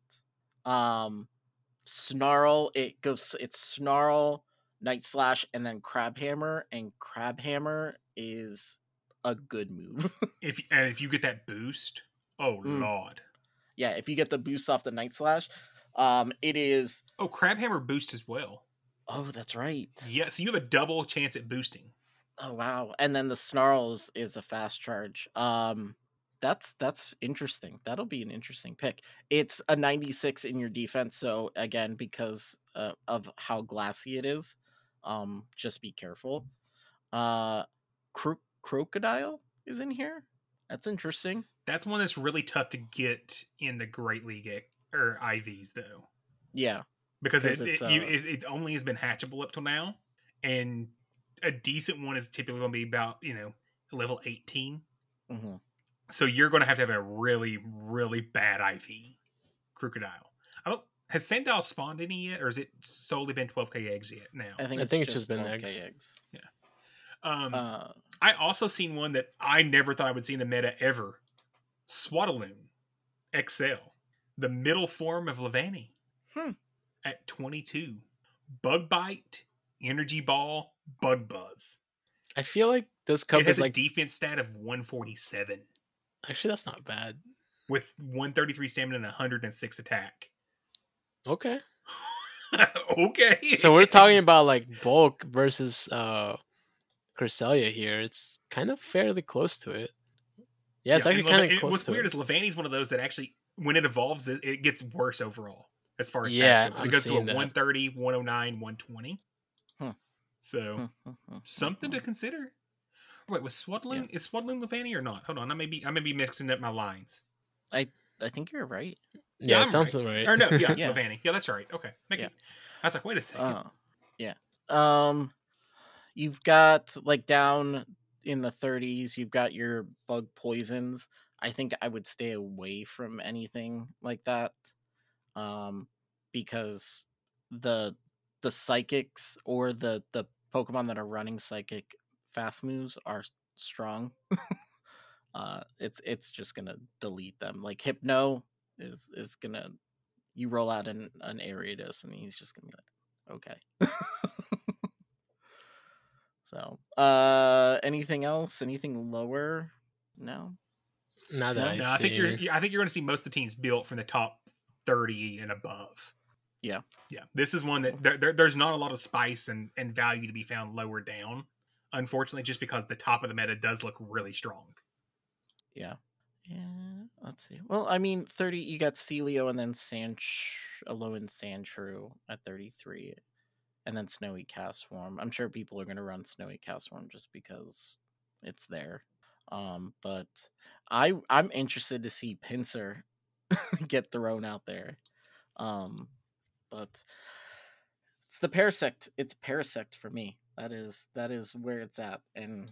Snarl, it's Snarl, Night Slash, and then Crabhammer, and Crabhammer is a good move. if you get that boost, Lord. Yeah, if you get the boost off the Night Slash, it is... Oh, Crabhammer boost as well. Oh, that's right. Yeah, so you have a double chance at boosting. Oh, wow. And then the Snarls is a fast charge. That's interesting. That'll be an interesting pick. It's a 96 in your defense, so again, because of how glassy it is, just be careful. Crocodile is in here. That's interesting. That's one that's really tough to get in the Great League or IVs, though. Yeah. Because it only has been hatchable up till now, and a decent one is typically going to be about, level 18. Mm-hmm. So you're going to have a really, really bad IV Crocodile. I don't Has Sandile spawned any yet, or has it solely been 12k eggs yet now? I think it's just been 12K eggs. Yeah. I also seen one that I never thought I would see in the meta ever. Swaddaloon XL, the middle form of Levani, at 22. Bug Bite, Energy Ball, Bug Buzz. I feel like this cup has a defense stat of 147. Actually, that's not bad. With 133 stamina and 106 attack. Okay. Okay. So we're talking about like bulk versus Cresselia here. It's kind of fairly close to it. Yeah, it's actually kind of close. What's weird is Levani's one of those that actually, when it evolves, it gets worse overall as far as stats go. It goes to a 130, 109, 120. So something to consider. Wait, was Swaddling is Swaddling Levani or not? Hold on, I may be mixing up my lines. I think you're right. Yeah, it sounds right. Or no, yeah, Levani. Yeah, that's right. Okay, I was like, wait a second. Yeah. You've got like down in the 30s. You've got your bug poisons. I think I would stay away from anything like that, because the psychics or the Pokemon that are running psychic fast moves are strong. It's just gonna delete them. Like Hypno is gonna, you roll out an Ariados and he's just gonna be like, okay. So anything else? Anything lower? No. Not that I see. I think you're gonna see most of the teams built from the top 30 and above. Yeah. This is one that there's not a lot of spice and value to be found lower down, unfortunately, just because the top of the meta does look really strong. Yeah. Let's see. Well, I mean, 30. You got Celio and then Alolan Sandshrew at 33, and then Snowy Castform. I'm sure people are going to run Snowy Castform just because it's there. But I'm interested to see Pinsir get thrown out there. But it's the Parasect. It's Parasect for me. That is where it's at. And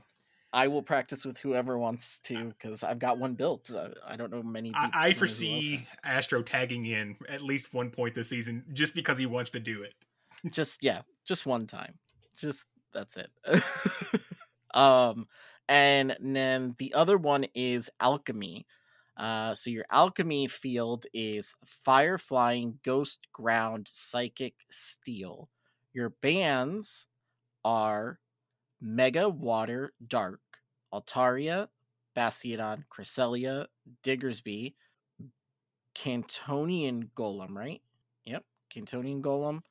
I will practice with whoever wants to, because I've got one built. I don't know many people. I foresee Astro tagging in at least one point this season just because he wants to do it. Just one time. Just that's it. And then the other one is Alchemy. So your alchemy field is fire, flying, ghost, ground, psychic, steel. Your bands are Mega, Water, Dark, Altaria, Bastiodon, Cresselia, Diggersby, Cantonian Golem, right? Yep, Cantonian Golem,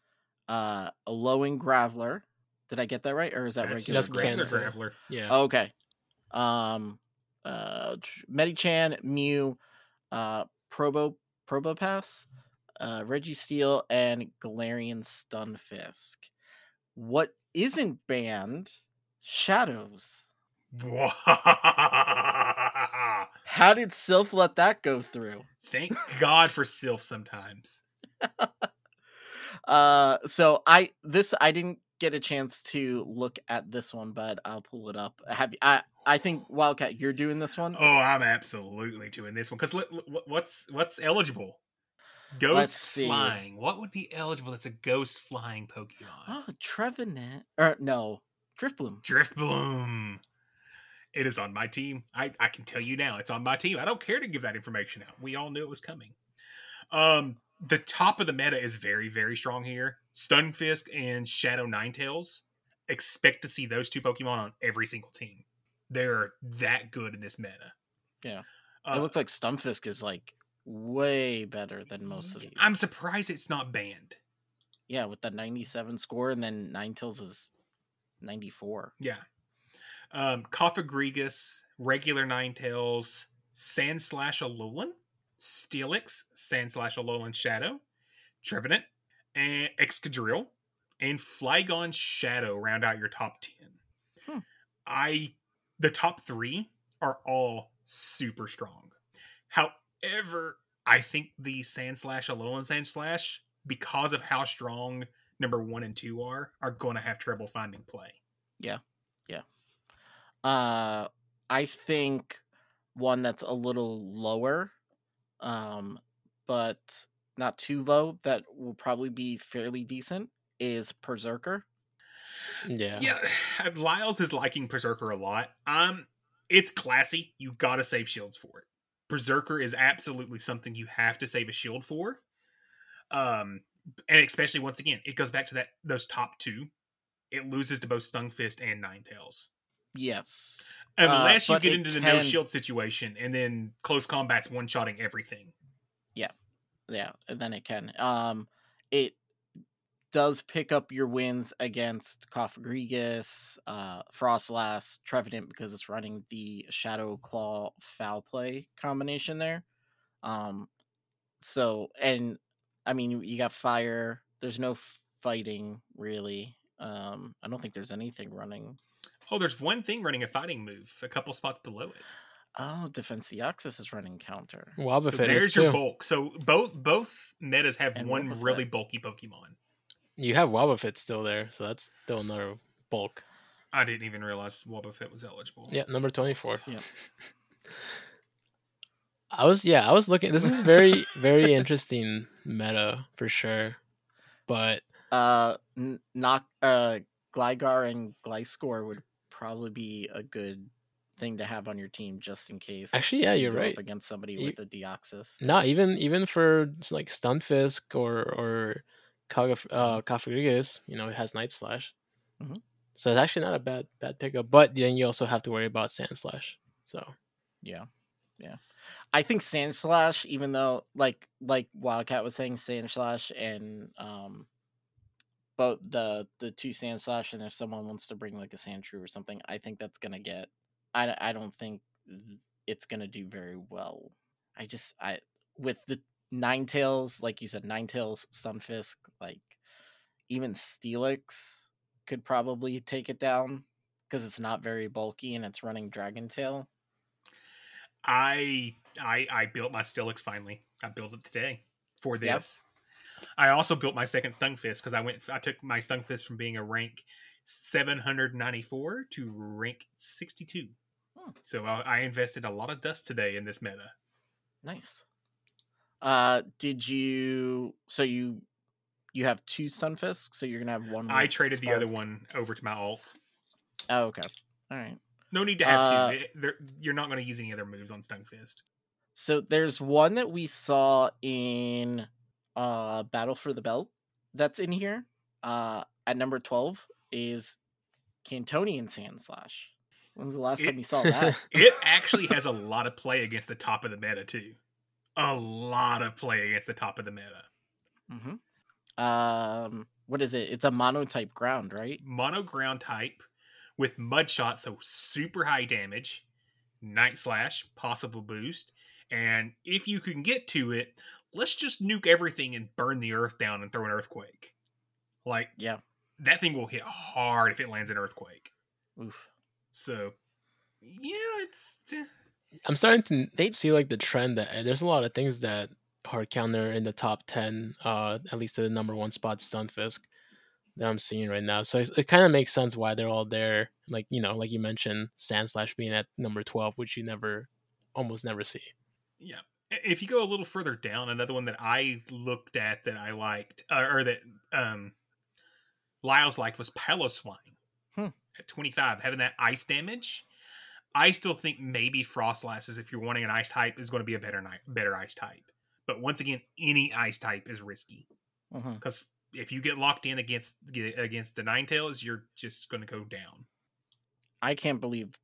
Alolan Graveler. Did I get that right? Or is that regular? That's Graveler. Yeah. Okay. Medichan, Mew, Probopass, Registeel, and Galarian Stunfisk. What isn't banned? Shadows. How did Sylph let that go through? Thank God for Sylph sometimes. So I didn't get a chance to look at this one, but I'll pull it up. I think, Wildcat, you're doing this one? Oh, I'm absolutely doing this one. Because what's eligible? Ghost flying. What would be eligible that's a ghost flying Pokemon? Oh, Trevenant. Or no, Driftbloom. Driftbloom. It is on my team. I can tell you now, it's on my team. I don't care to give that information out. We all knew it was coming. The top of the meta is very, very strong here. Stunfisk and Shadow Ninetales. Expect to see those two Pokemon on every single team. They're that good in this meta. Yeah. It looks like Stunfisk is like way better than most of these. I'm surprised it's not banned. Yeah, with the 97 score, and then Ninetales is 94. Yeah. Cofagrigus, regular Ninetales, Sandslash Alolan, Steelix, Sandslash Alolan Shadow, Trevenant, and Excadrill, and Flygon Shadow round out your top 10. The top three are all super strong. However, I think the Sandslash, Alolan Sandslash, because of how strong number 1 and 2 are going to have trouble finding play. Yeah. I think one that's a little lower, but not too low that will probably be fairly decent is Berserker. Yeah. Lyles is liking Berserker a lot. It's classy. You gotta save shields for it. Berserker is absolutely something you have to save a shield for. And especially once again, it goes back to that those top two. It loses to both Stunfist and Ninetales. Yes. Unless you get into the no shield situation and then close combat's one-shotting everything. Yeah, and then it can. It does pick up your wins against Kof'Gregas, Frostlass, Trevenant, because it's running the Shadow Claw Foul Play combination there. You got fire. There's no fighting, really. I don't think there's anything running. Oh, there's one thing running a fighting move, a couple spots below it. Oh, Defenseoxys is running counter. Wobbuffet so there's your bulk. So both metas have and one Wobbuffet. Really bulky Pokemon. You have Wobbuffet still there, so that's still another bulk. I didn't even realize Wobbuffet was eligible. Yeah, number 24. Yeah. I was looking. This is very, very interesting meta for sure. But Gligar and Gliscor would probably be a good thing to have on your team just in case. Actually, yeah, you're right. Up against somebody with a Deoxys. No, even for like Stunfisk or Kof'Gregas, it has Night Slash. Mm-hmm. So it's actually not a bad pickup. But then you also have to worry about Sand Slash. So yeah. I think Sand Slash, even though like Wildcat was saying, Sand Slash and both the two Sand Slash, and if someone wants to bring like a Sandshrew or something, I think that's gonna get. I don't think it's going to do very well. With the Ninetales, like you said, Ninetales, Stunfisk, like even Steelix could probably take it down because it's not very bulky and it's running Dragon Tail. I built my Steelix finally. I built it today for this. Yep. I also built my second Stunfisk because I took my Stunfisk from being a rank 794 to rank 62. Hmm. So I invested a lot of dust today in this meta. Nice. You have two Stunfisk, so you're gonna have one. I traded the other one over to my alt. Oh, okay. All right. No need to have two. You're not going to use any other moves on Stunfisk. So there's one that we saw in Battle for the Belt that's in here at number 12. Is Cantonian Sand Slash. When was the last time you saw that? It actually has a lot of play against the top of the meta, too. A lot of play against the top of the meta. Mm-hmm. What is it? It's a mono-type ground, right? Mono-ground type with Mud Shot, so super high damage, Night Slash, possible boost, and if you can get to it, let's just nuke everything and burn the earth down and throw an earthquake. Like, yeah. That thing will hit hard if it lands an earthquake. Oof. So, yeah, I'm starting to see like the trend that there's a lot of things that hard counter in the top 10, at least to the number one spot, Stunfisk, that I'm seeing right now. So it kind of makes sense why they're all there. Like, like you mentioned, Sand Slash being at number 12, which you almost never see. Yeah. If you go a little further down, another one that I looked at that I liked, or that, Lyle's like was Paloswine at 25, having that ice damage. I still think maybe Frostlass, if you're wanting an ice type, is going to be a better ice type. But once again, any ice type is risky because if you get locked in against the Ninetales, you're just going to go down. I can't believe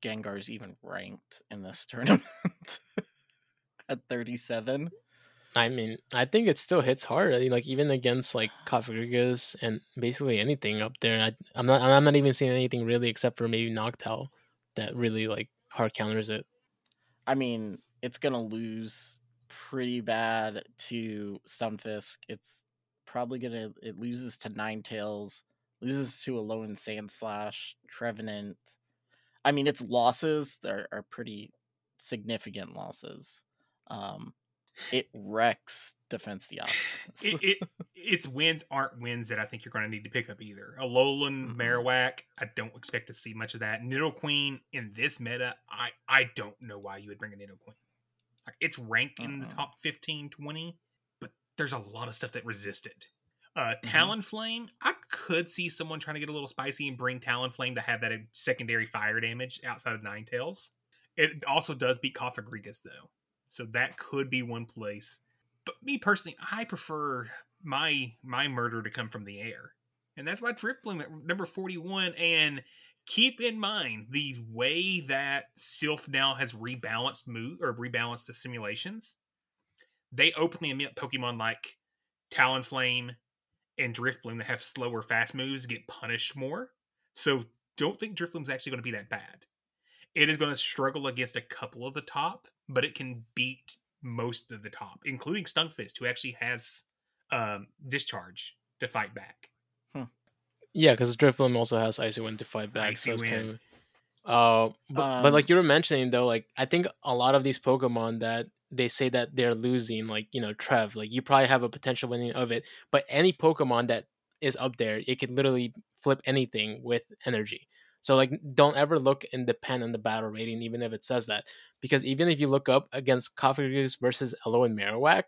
Gengar's even ranked in this tournament at 37. I mean, I think it still hits hard. I mean, like even against like Kof'Gregas and basically anything up there. I'm not even seeing anything really except for maybe Noctowl that really like hard counters it. I mean, it's gonna lose pretty bad to Stunfisk. It's probably gonna loses to Ninetales, loses to Alolan Sand Slash, Trevenant. I mean, its losses are pretty significant losses. It wrecks Defenseoxys. Its wins aren't wins that I think you're going to need to pick up either. Alolan, Marowak, I don't expect to see much of that. Nidoqueen in this meta, I don't know why you would bring a Nidoqueen. It's ranked in the top 15, 20, but there's a lot of stuff that resist it. Talonflame, I could see someone trying to get a little spicy and bring Talonflame to have that secondary fire damage outside of Ninetales. It also does beat Cofagrigus, though. So that could be one place. But me personally, I prefer my murder to come from the air. And that's why Drifbloom at number 41. And keep in mind the way that Sylph now has rebalanced the simulations. They openly admit Pokemon like Talonflame and Drifbloom that have slower fast moves get punished more. So don't think Drifbloom's actually going to be that bad. It is going to struggle against a couple of the top, but it can beat most of the top, including Stunfist, who actually has Discharge to fight back. Yeah, because Drifbloom also has Icy Wind to fight back. Icy Wind. Kind of, but like you were mentioning, though, like I think a lot of these Pokemon that they say that they're losing, like, you know, Trev, like you probably have a potential winning of it. But any Pokemon that is up there, it can literally flip anything with energy. So like, don't ever look in the pen on the battle rating, even if it says that. Because even if you look up against Cofagrigus versus Alolan and Marowak,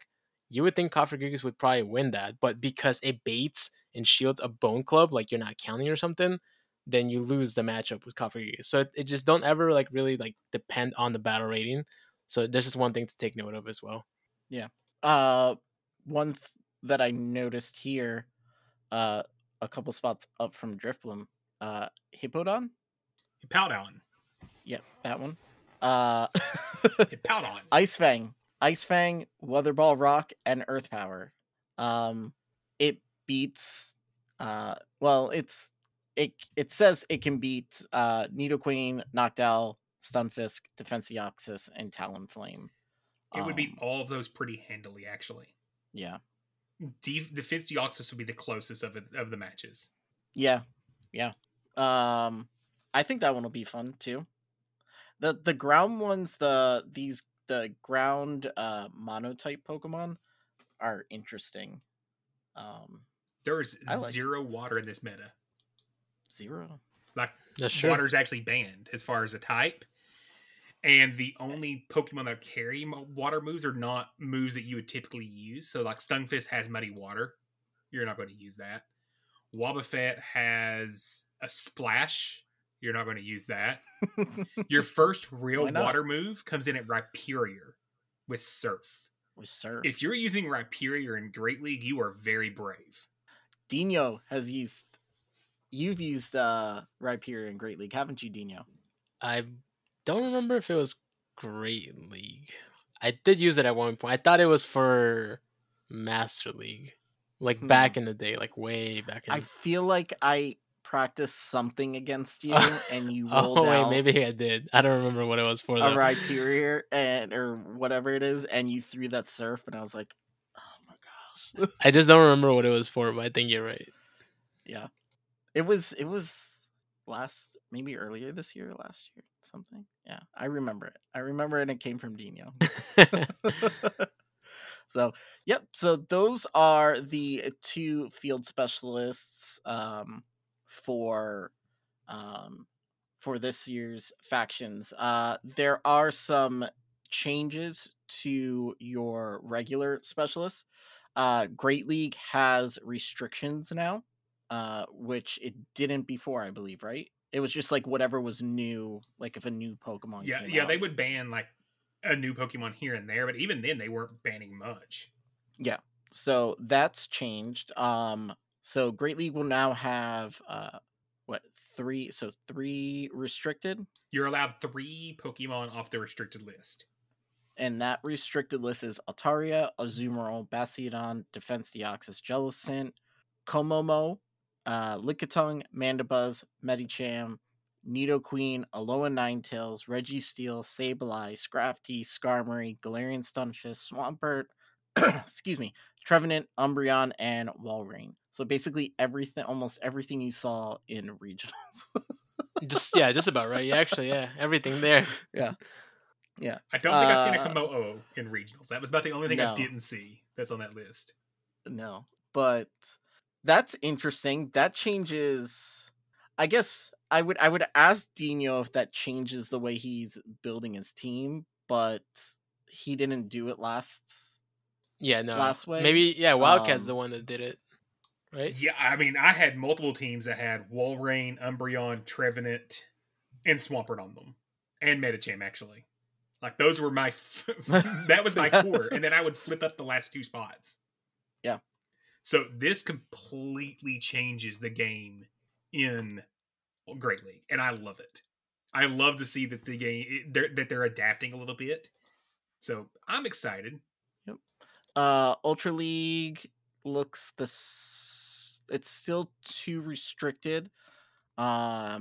you would think Cofagrigus would probably win that. But because it baits and shields a Bone Club, like you're not counting or something, then you lose the matchup with Cofagrigus. So it just don't ever like really like depend on the battle rating. So there's just one thing to take note of as well. Yeah. One that I noticed here, a couple spots up from Drifbloom, Hippowdon. Yeah, that one. Hippowdon. Icefang, Weather Ball Rock, and Earth Power. It beats it says it can beat Nidoqueen, Noctowl, Stunfisk, Defenseoxys, and Talonflame. It would beat all of those pretty handily, actually. Yeah. Defenseoxys would be the closest of the matches. Yeah. I think that one will be fun too. The ground ones, the ground monotype Pokemon are interesting. There is zero water in this meta. Zero. Like, water is actually banned as far as a type. And the only Pokemon that carry water moves are not moves that you would typically use. So like Stunfisk has Muddy Water. You're not going to use that. Wobbuffet has a Splash. You're not going to use that. Your first real water move comes in at Rhyperior with Surf. If you're using Rhyperior in Great League, you are very brave. Dino has used... You've used Rhyperior in Great League, haven't you, Dino? I don't remember if it was Great League. I did use it at one point. I thought it was for Master League. Like back in the day, like way back in the day. I feel like I practiced something against you and you rolled out. Maybe I did. I don't remember what it was for. A Rhyperior or whatever it is, and you threw that Surf and I was like, oh my gosh. I just don't remember what it was for, but I think you're right. Yeah. It was earlier this year, something. Yeah. I remember it and it came from Dino. So, yep. So those are the two field specialists for this year's factions. There are some changes to your regular specialists. Great League has restrictions now, which it didn't before, I believe, right? It was just like whatever was new, like if a new Pokemon came out. They would ban like a new Pokemon here and there, but even then they weren't banning much. Yeah, so that's changed. So Great League will now have three restricted. You're allowed three Pokemon off the restricted list, and that restricted list is Altaria, Azumarill, Bastiodon, Defenseoxys, Jellicent, Komomo, Lickitung, Mandibuzz, Medicham, Nidoqueen, Alolan Ninetales, Registeel, Sableye, Scrafty, Skarmory, Galarian Stunfisk, Swampert, excuse me, Trevenant, Umbreon, and Walrein. So basically almost everything you saw in regionals. just about right. Yeah, actually, yeah, everything there. Yeah. I don't think I've seen a Komo'o in regionals. That was about the only thing I didn't see that's on that list. No, but that's interesting. That changes, I guess. I would ask Dino if that changes the way he's building his team, but he didn't do it last Yeah, no. Last wave. Maybe, yeah, Wildcat's the one that did it, right? Yeah, I mean, I had multiple teams that had Walrein, Umbreon, Trevenant, and Swampert on them. And Medicham, actually. Like, those were my... that was my core. And then I would flip up the last two spots. Yeah. So this completely changes the game in Great League. And I love it. I love to see that the game... that they're adapting a little bit. So I'm excited. Yep. Ultra League looks this... It's still too restricted. Your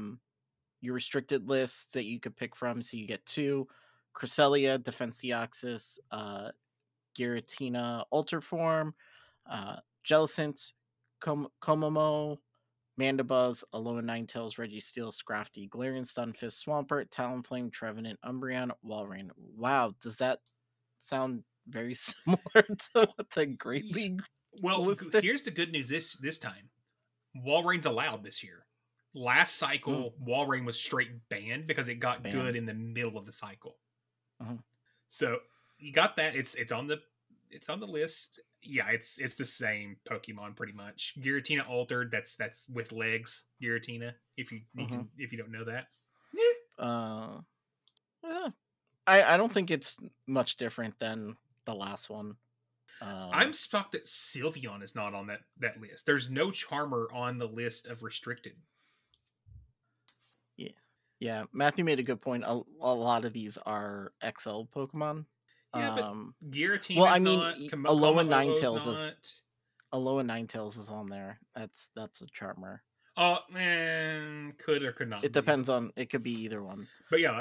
restricted list that you could pick from. So you get 2. Cresselia, Defenseoxys, Giratina, Ultraform, Jellicent, Komomo, Mandibuzz, Alolan Ninetales, Registeel, Scrafty, Galarian Stunfisk, Swampert, Talonflame, Trevenant, Umbreon, Walrein. Wow, does that sound very similar to what the Great League? Well, listed? Here's the good news this time. Walrein's allowed this year. Last cycle, Walrein was straight banned because it got good in the middle of the cycle. Uh-huh. So you got that. It's on the list. Yeah, it's the same Pokemon pretty much. Giratina altered. That's with legs. Giratina. If you don't know that. I don't think it's much different than the last one. I'm shocked that Sylveon is not on that list. There's no Charmer on the list of restricted. Yeah, Matthew made a good point. A lot of these are XL Pokemon. Yeah, but Giratina Alolan Ninetales is... Alolan Ninetales is on there. That's a Charmer. Oh, man, could or could not. It depends on... It could be either one. But yeah,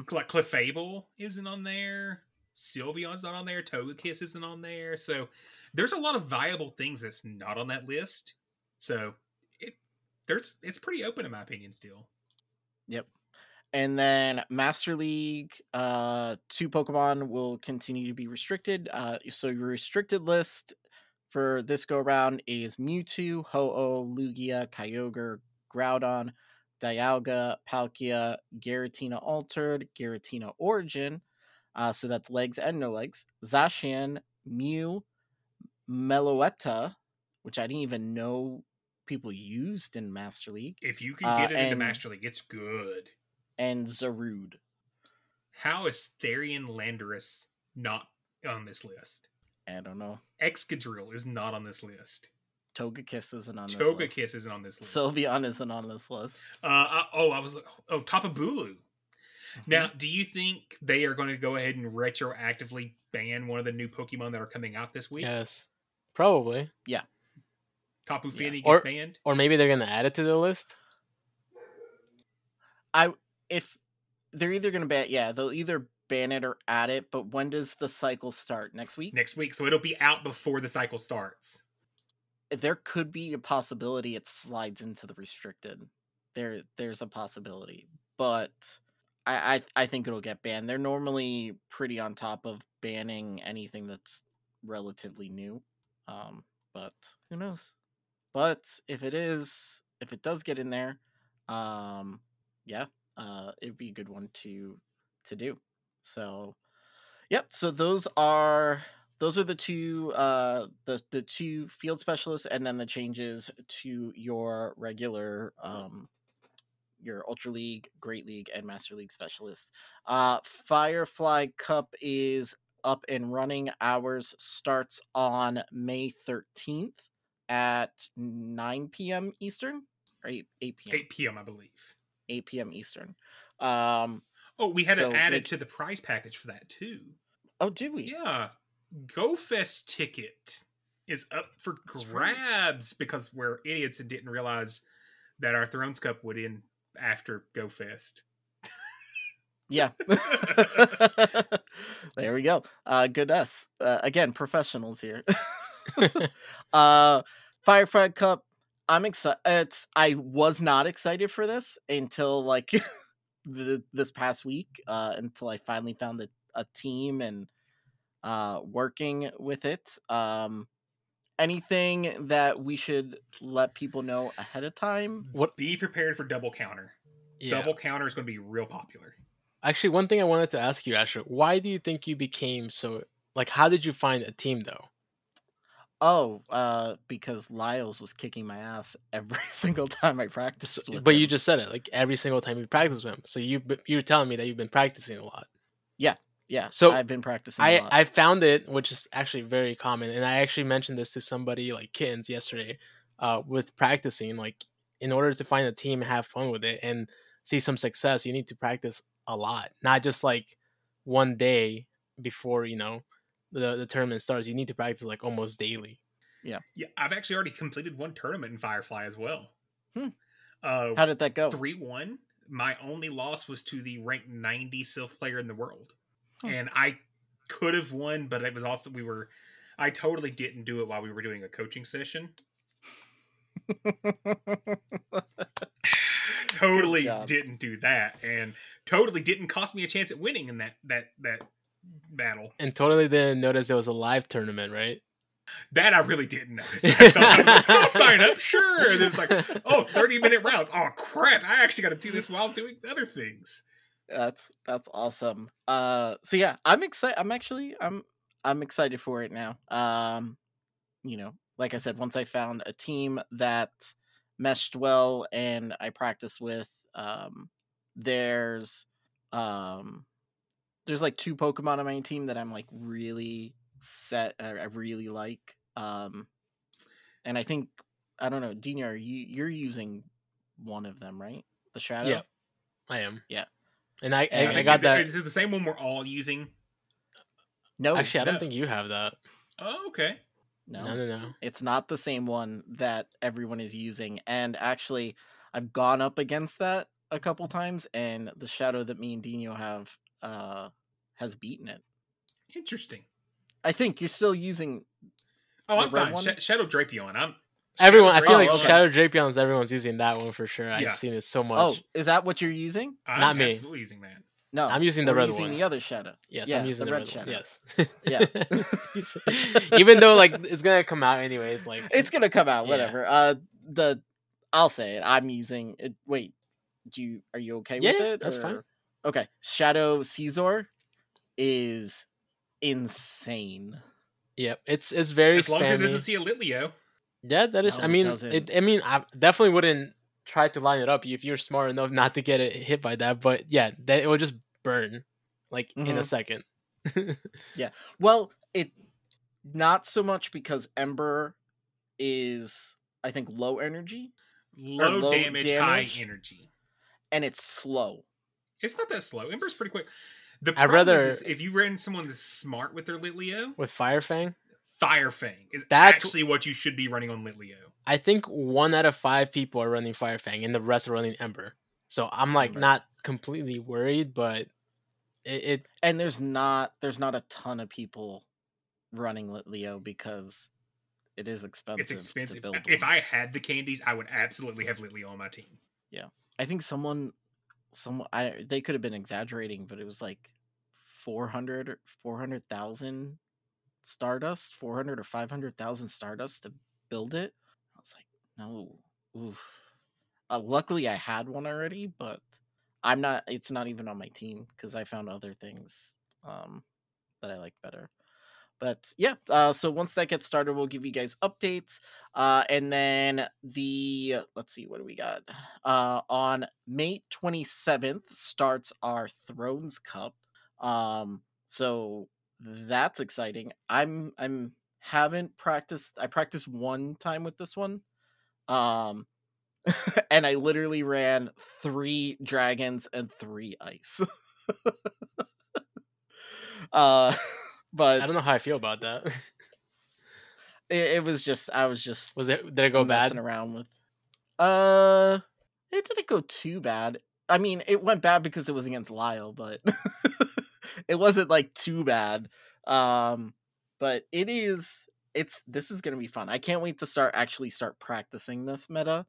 like Clefable isn't on there. Sylveon's not on there. Togekiss isn't on there. So there's a lot of viable things that's not on that list. So it's pretty open in my opinion still. Yep. And then Master League, 2 Pokemon will continue to be restricted. So your restricted list for this go around is Mewtwo, Ho-Oh, Lugia, Kyogre, Groudon, Dialga, Palkia, Giratina Altered, Giratina Origin. So that's legs and no legs. Zacian, Mew, Meloetta, which I didn't even know people used in Master League. If you can get it into Master League, it's good. And Zarude. How is Therian Landorus not on this list? I don't know. Excadrill is not on this list. Togekiss isn't on this list. Togekiss isn't on this list. Sylveon isn't on this list. Tapu Bulu. Mm-hmm. Now, do you think they are going to go ahead and retroactively ban one of the new Pokemon that are coming out this week? Yes. Probably. Yeah. Tapu Fini gets banned. Or maybe they're going to add it to the list. If they're either going to ban... Yeah, they'll either ban it or add it, but when does the cycle start? Next week? Next week, so it'll be out before the cycle starts. There could be a possibility it slides into the restricted. There's a possibility, but I think it'll get banned. They're normally pretty on top of banning anything that's relatively new, but who knows? But if it does get in there, it'd be a good one to do. So, yep. So those are the two the two field specialists, and then the changes to your regular your Ultra League, Great League, and Master League specialists. Firefly Cup is up and running. Hours starts on May 13th at 9 p.m. Eastern or 8 p.m. 8 p.m. I believe. 8 p.m. Eastern. We had it added to the prize package for that too. Oh, did we? Yeah. GoFest ticket is up for grabs because we're idiots and didn't realize that our Thrones Cup would end after GoFest. Yeah. There we go. Good us. Again, professionals here. Firefly Cup. I'm excited. I was not excited for this until like this past week, until I finally found a team and working with it. Anything that we should let people know ahead of time? Be prepared for double counter. Yeah. Double counter is going to be real popular. Actually, one thing I wanted to ask you, Asher, why do you think you became so... Like, how did you find a team, though? Oh, because Lyles was kicking my ass every single time I practiced with him. But you just said it, like every single time you practiced with him. So you're telling me that you've been practicing a lot. Yeah. So I've been practicing a lot. I found it, which is actually very common. And I actually mentioned this to somebody like Kittens yesterday with practicing. Like in order to find a team, have fun with it and see some success, you need to practice a lot. Not just like one day before, you know, the tournament starts. You need to practice like almost daily. Yeah. I've actually already completed one tournament in Firefly as well. How did that go? 3-1. My only loss was to the ranked 90 Sylph player in the world. And I could have won, but it was also I totally didn't do it while we were doing a coaching session. Totally didn't do that, and totally didn't cost me a chance at winning in that battle. And totally didn't notice there was a live tournament, right? That I really didn't notice. I thought, I'll sign up, sure. And it's like, 30-minute rounds. Oh, crap. I actually got to do this while doing other things. That's awesome. So yeah, I'm excited. I'm excited for it now. You know, like I said, once I found a team that meshed well and I practiced with, there's like two Pokemon on my team that I'm like really set. I really like, and I think, I don't know, Dina, you're using one of them, right? The Shadow. Yeah, I am. Yeah. And I got that. Is it the same one we're all using? No. Actually, I don't think you have that. Oh, okay. No. It's not the same one that everyone is using. And actually, I've gone up against that a couple times, and the Shadow that me and Dino have has beaten it. Interesting. I think you're still using... Oh, I'm fine. Shadow Drapion. Shadow Drapion is everyone's using that one for sure. I've seen it so much. Oh, is that what you're using? Not me. I'm absolutely using that. No, I'm using the red one. The other Shadow. Yes, yeah, I'm using the red Shadow. One. Yes. Yeah. Even though like it's gonna come out anyways, like it's gonna come out. Whatever. Yeah. I'll say it. I'm using it. Wait, are you okay with it? That's fine. Okay, Shadow Caesar is insane. Yep, it's very. As long as it doesn't see a Litleo. Yeah, that is. No, I definitely wouldn't try to line it up if you're smart enough not to get it hit by that. But yeah, that it will just burn like in a second. Yeah. Well, it not so much because Ember is, I think, low energy, low damage, high energy, and it's slow. It's not that slow. Ember's pretty quick. The problem is if you ran someone that's smart with their Litleo with Firefang is actually what you should be running on Litleo. I think 1 out of 5 people are running Firefang, and the rest are running Ember. So I'm like not completely worried, but it and there's not a ton of people running Litleo because it is expensive. It's expensive. To build if I had the candies, I would absolutely have Litleo on my team. Yeah, I think they could have been exaggerating, but it was like 400,000. Stardust, 400 or 500,000 Stardust to build it. I was like, no, oof. Luckily, I had one already, but I'm not. It's not even on my team because I found other things that I like better. But yeah, so once that gets started, we'll give you guys updates, and then let's see, what do we got? On May 27th starts our Thrones Cup. So. That's exciting. I'm haven't practiced. I practiced one time with this one, and I literally ran 3 dragons and 3 ice. But I don't know how I feel about that. It was just did it go messing bad? Around with. It didn't go too bad. I mean, it went bad because it was against Lyle, but. It wasn't like too bad, but this is gonna be fun. I can't wait to start practicing this meta.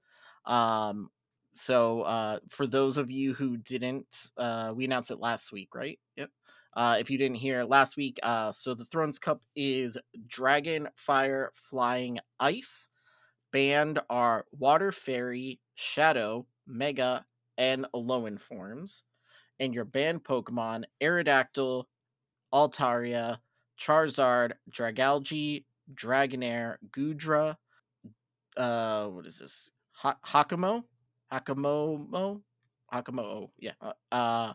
So for those of you who didn't, we announced it last week, right? Yep. If you didn't hear last week, so the Thrones Cup is Dragon, Fire, Flying, Ice. Banned are Water, Fairy, Shadow, Mega, and Alolan forms. And your banned Pokemon, Aerodactyl, Altaria, Charizard, Dragalge, Dragonair, Gudra, what is this? Hakamo, yeah.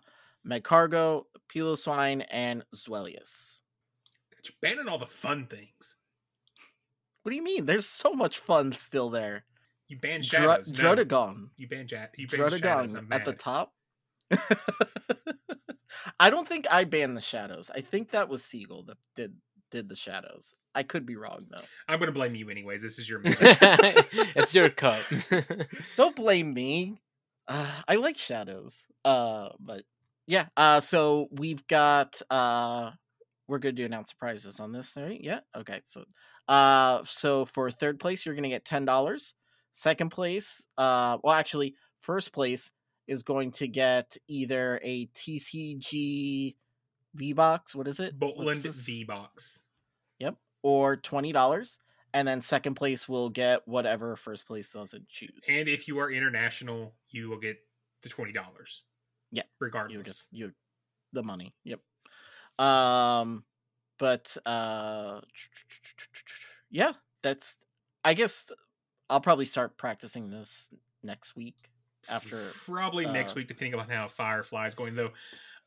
Magcargo, Piloswine, and Zweilious. You're banning all the fun things. What do you mean? There's so much fun still there. You banned Shadows. Drodagon. You banned Shadows. I'm mad. At the top. I don't think I banned the Shadows. I think that was Siegel that did the Shadows. I could be wrong, though. I'm going to blame you anyways. This is your movie. It's your cup. Don't blame me. I like Shadows. But yeah, so we've got... we're going to do announce prizes on this, right? Yeah? Okay. So for third place, you're going to get $10. Second place, first place is going to get either a TCG V-Box. What is it? Boatland V-Box. Yep. Or $20. And then second place will get whatever first place doesn't choose. And if you are international, you will get the $20. Yeah. Regardless. You the money. Yep. Yeah, that's, I guess I'll probably start practicing this next week next week, depending on how Firefly is going, though.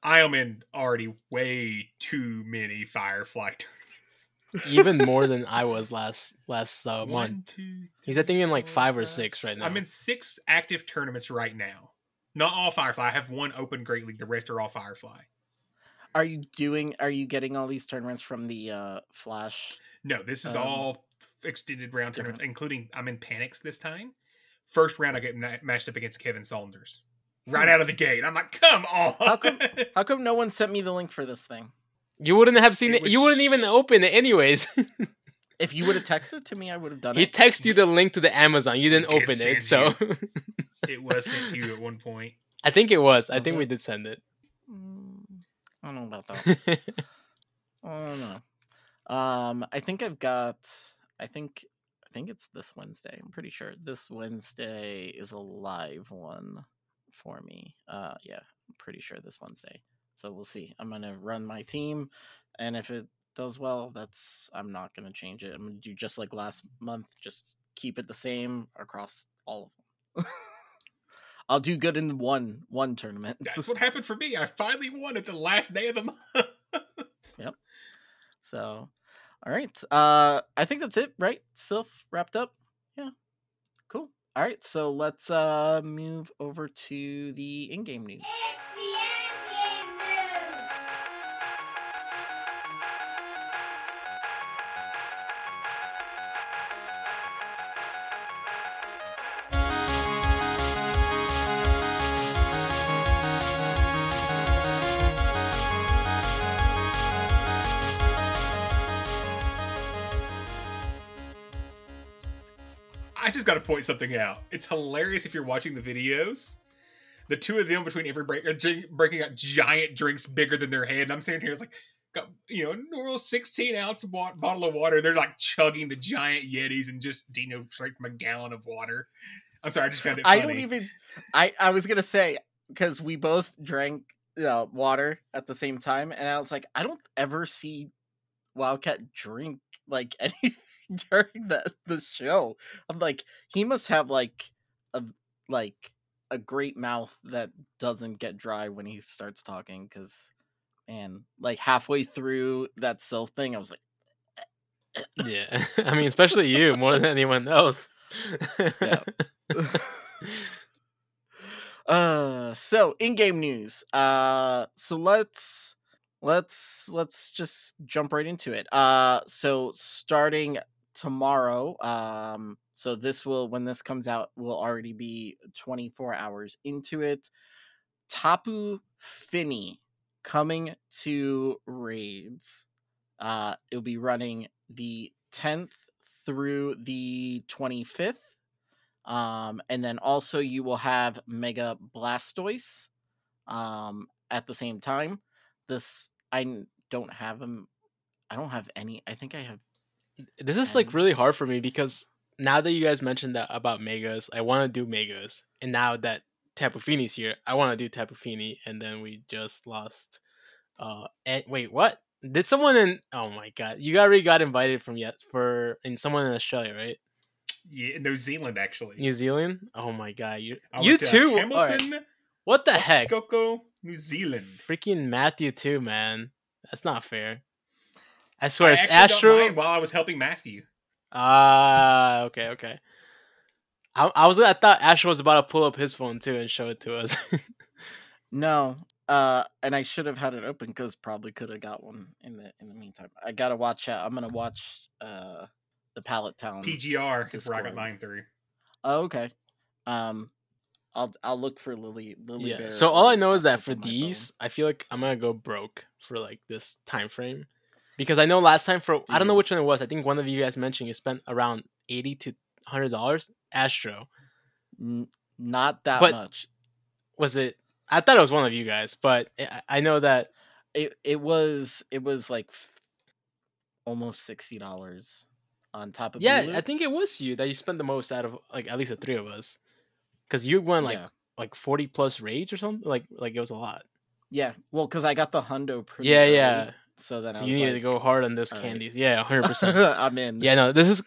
I am in already way too many Firefly tournaments. Even more than I was last month. One, two, three, he's, I think, in like five or six right now. I'm in 6 active tournaments right now. Not all Firefly. I have one open Great League. The rest are all Firefly. Are you getting all these tournaments from the Flash? No, this is all extended round tournaments, including I'm in Panics this time. First round, I get matched up against Kevin Saunders right out of the gate. I'm like, come on! How come no one sent me the link for this thing? You wouldn't have seen it. You wouldn't even open it, anyways. If you would have texted it to me, I would have done it. He texted you the link to the Amazon. You didn't open it, so it was sent you at one point. I think it was. I think we did send it. I don't know about that. I don't know. I think it's this Wednesday. I'm pretty sure this Wednesday is a live one for me. Yeah, I'm pretty sure this Wednesday. So we'll see. I'm gonna run my team, and if it does well, I'm not gonna change it. I'm gonna do just like last month. Just keep it the same across all of them. I'll do good in one tournament. That's what happened for me. I finally won at the last day of the month. Yep. So, all right. I think that's it, right? Still wrapped up? Yeah. Cool. All right. So let's move over to the in-game news. It's the in-game news. Just got to point something out. It's hilarious if you're watching the videos. The two of them between every break are breaking out giant drinks bigger than their head. And I'm standing here, it's like, got, normal 16-ounce bottle of water. They're like chugging the giant Yetis and just Dino straight from a gallon of water. I'm sorry, I just found it funny. I was gonna say, because we both drank water at the same time, and I was like, I don't ever see Wildcat drink like anything during the show. I'm like, he must have a great mouth that doesn't get dry when he starts talking, because halfway through that self thing I was like yeah. I mean, especially you more than anyone else. Yeah. So in-game news. So let's just jump right into it. So starting tomorrow, so this will, when this comes out, will already be 24 hours into it. Tapu Fini coming to raids. It'll be running the 10th through the 25th. And then also you will have Mega Blastoise at the same time. This, I don't have them. I don't have any. I think I have. This is like really hard for me, because now that you guys mentioned that about Megas, I want to do Megas. And now that Tapu Fini's here, I want to do Tapu Fini. And then we just lost. And wait, what? Did someone in? Oh my god, you already got invited from someone in Australia, right? Yeah, New Zealand actually. New Zealand. Oh my god, you too. Hamilton. Right. What the heck? Coco, New Zealand. Freaking Matthew too, man. That's not fair. I swear, it's Astro. While I was helping Matthew. Ah, okay. I thought Astro was about to pull up his phone too and show it to us. No. And I should have had it open because probably could have got one in the meantime. I gotta watch out. I'm gonna watch the Pallet Town PGR is where I got mine through. Oh, okay. I'll look for Lily. Yeah. Bear so all I know is that for these, phone. I feel like I'm gonna go broke for like this time frame because I know last time for I don't know which one it was. I think one of you guys mentioned you spent around $80 to $100 Astro. Not that but much. Was it? I thought it was one of you guys, but I know that it was like almost $60 on top of Blue. I think it was you that you spent the most out of like at least the three of us because you won like 40 plus rage or something like it was a lot. Yeah, well, because I got the hundo pretty early, yeah. So then I was you needed to go hard on those candies, right. Yeah, 100%. I'm in. Yeah, no, this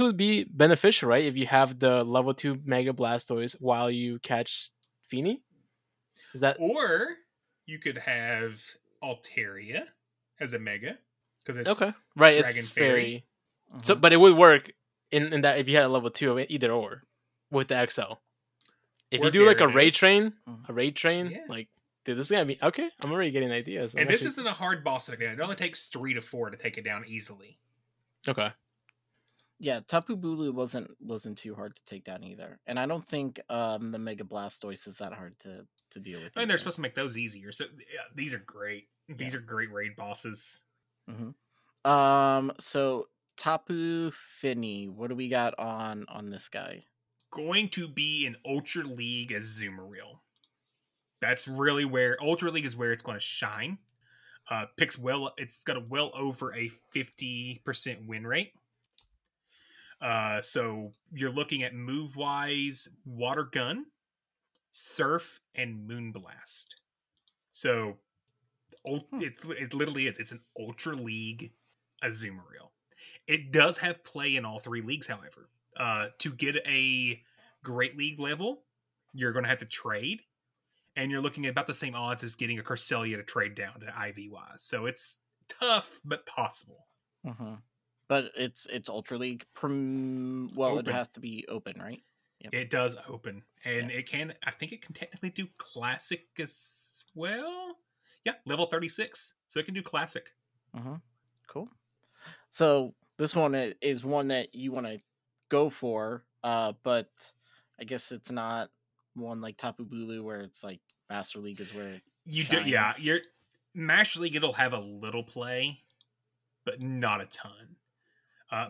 would be beneficial, right? If you have the level 2 Mega Blastoise while you catch Feeny. Or you could have Altaria as a mega because it's okay, right? Dragon it's fairy. Uh-huh. So, but it would work in that if you had a level 2 of it, either or with the XL. If or you do like a raid train, yeah. Like dude, this is gonna be okay. I'm already getting ideas. I'm and this isn't a hard boss again. It only takes 3 to 4 to take it down easily. Okay. Yeah, Tapu Bulu wasn't too hard to take down either, and I don't think the Mega Blastoise is that hard to deal with. I mean, they're supposed to make those easier. So yeah, these are great. These are great raid bosses. Mm-hmm. So Tapu Fini, what do we got on this guy? Going to be an Ultra League as Azumarill. That's really where Ultra League is where it's going to shine. Picks well. It's got a well over a 50% win rate. So you're looking at move-wise, Water Gun, Surf, and Moonblast. So it literally is. It's an Ultra League Azumarill. It does have play in all 3 leagues, however. To get a Great League level, you're going to have to trade. And you're looking at about the same odds as getting a Cresselia to trade down to IV-wise. So it's tough, but possible. Mm-hmm. But it's Ultra League. It has to be open, right? Yep. It does open, and it can. I think it can technically do Classic as well. Yeah, level 36, so it can do Classic. Uh-huh. Cool. So this one is one that you want to go for, but I guess it's not one like Tapu Bulu where it's like Master League is where it you shines. Do. Yeah, your Master League it'll have a little play, but not a ton.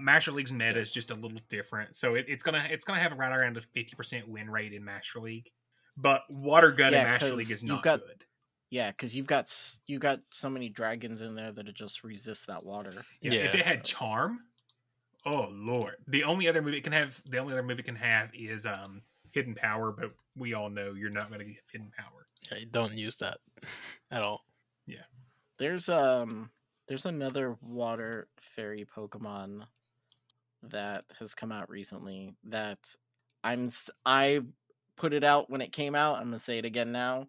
Master League's meta is just a little different, so it's gonna have right around a 50% win rate in Master League. But Water Gun in Master League is not good. Yeah, because you've got so many dragons in there that it just resists that water. Yeah. If it had Charm, oh lord! The only other move it can have is Hidden Power, but we all know you're not going to get Hidden Power. Yeah, you don't use that at all. Yeah, There's another water fairy Pokemon that has come out recently that I put it out when it came out. I'm going to say it again now.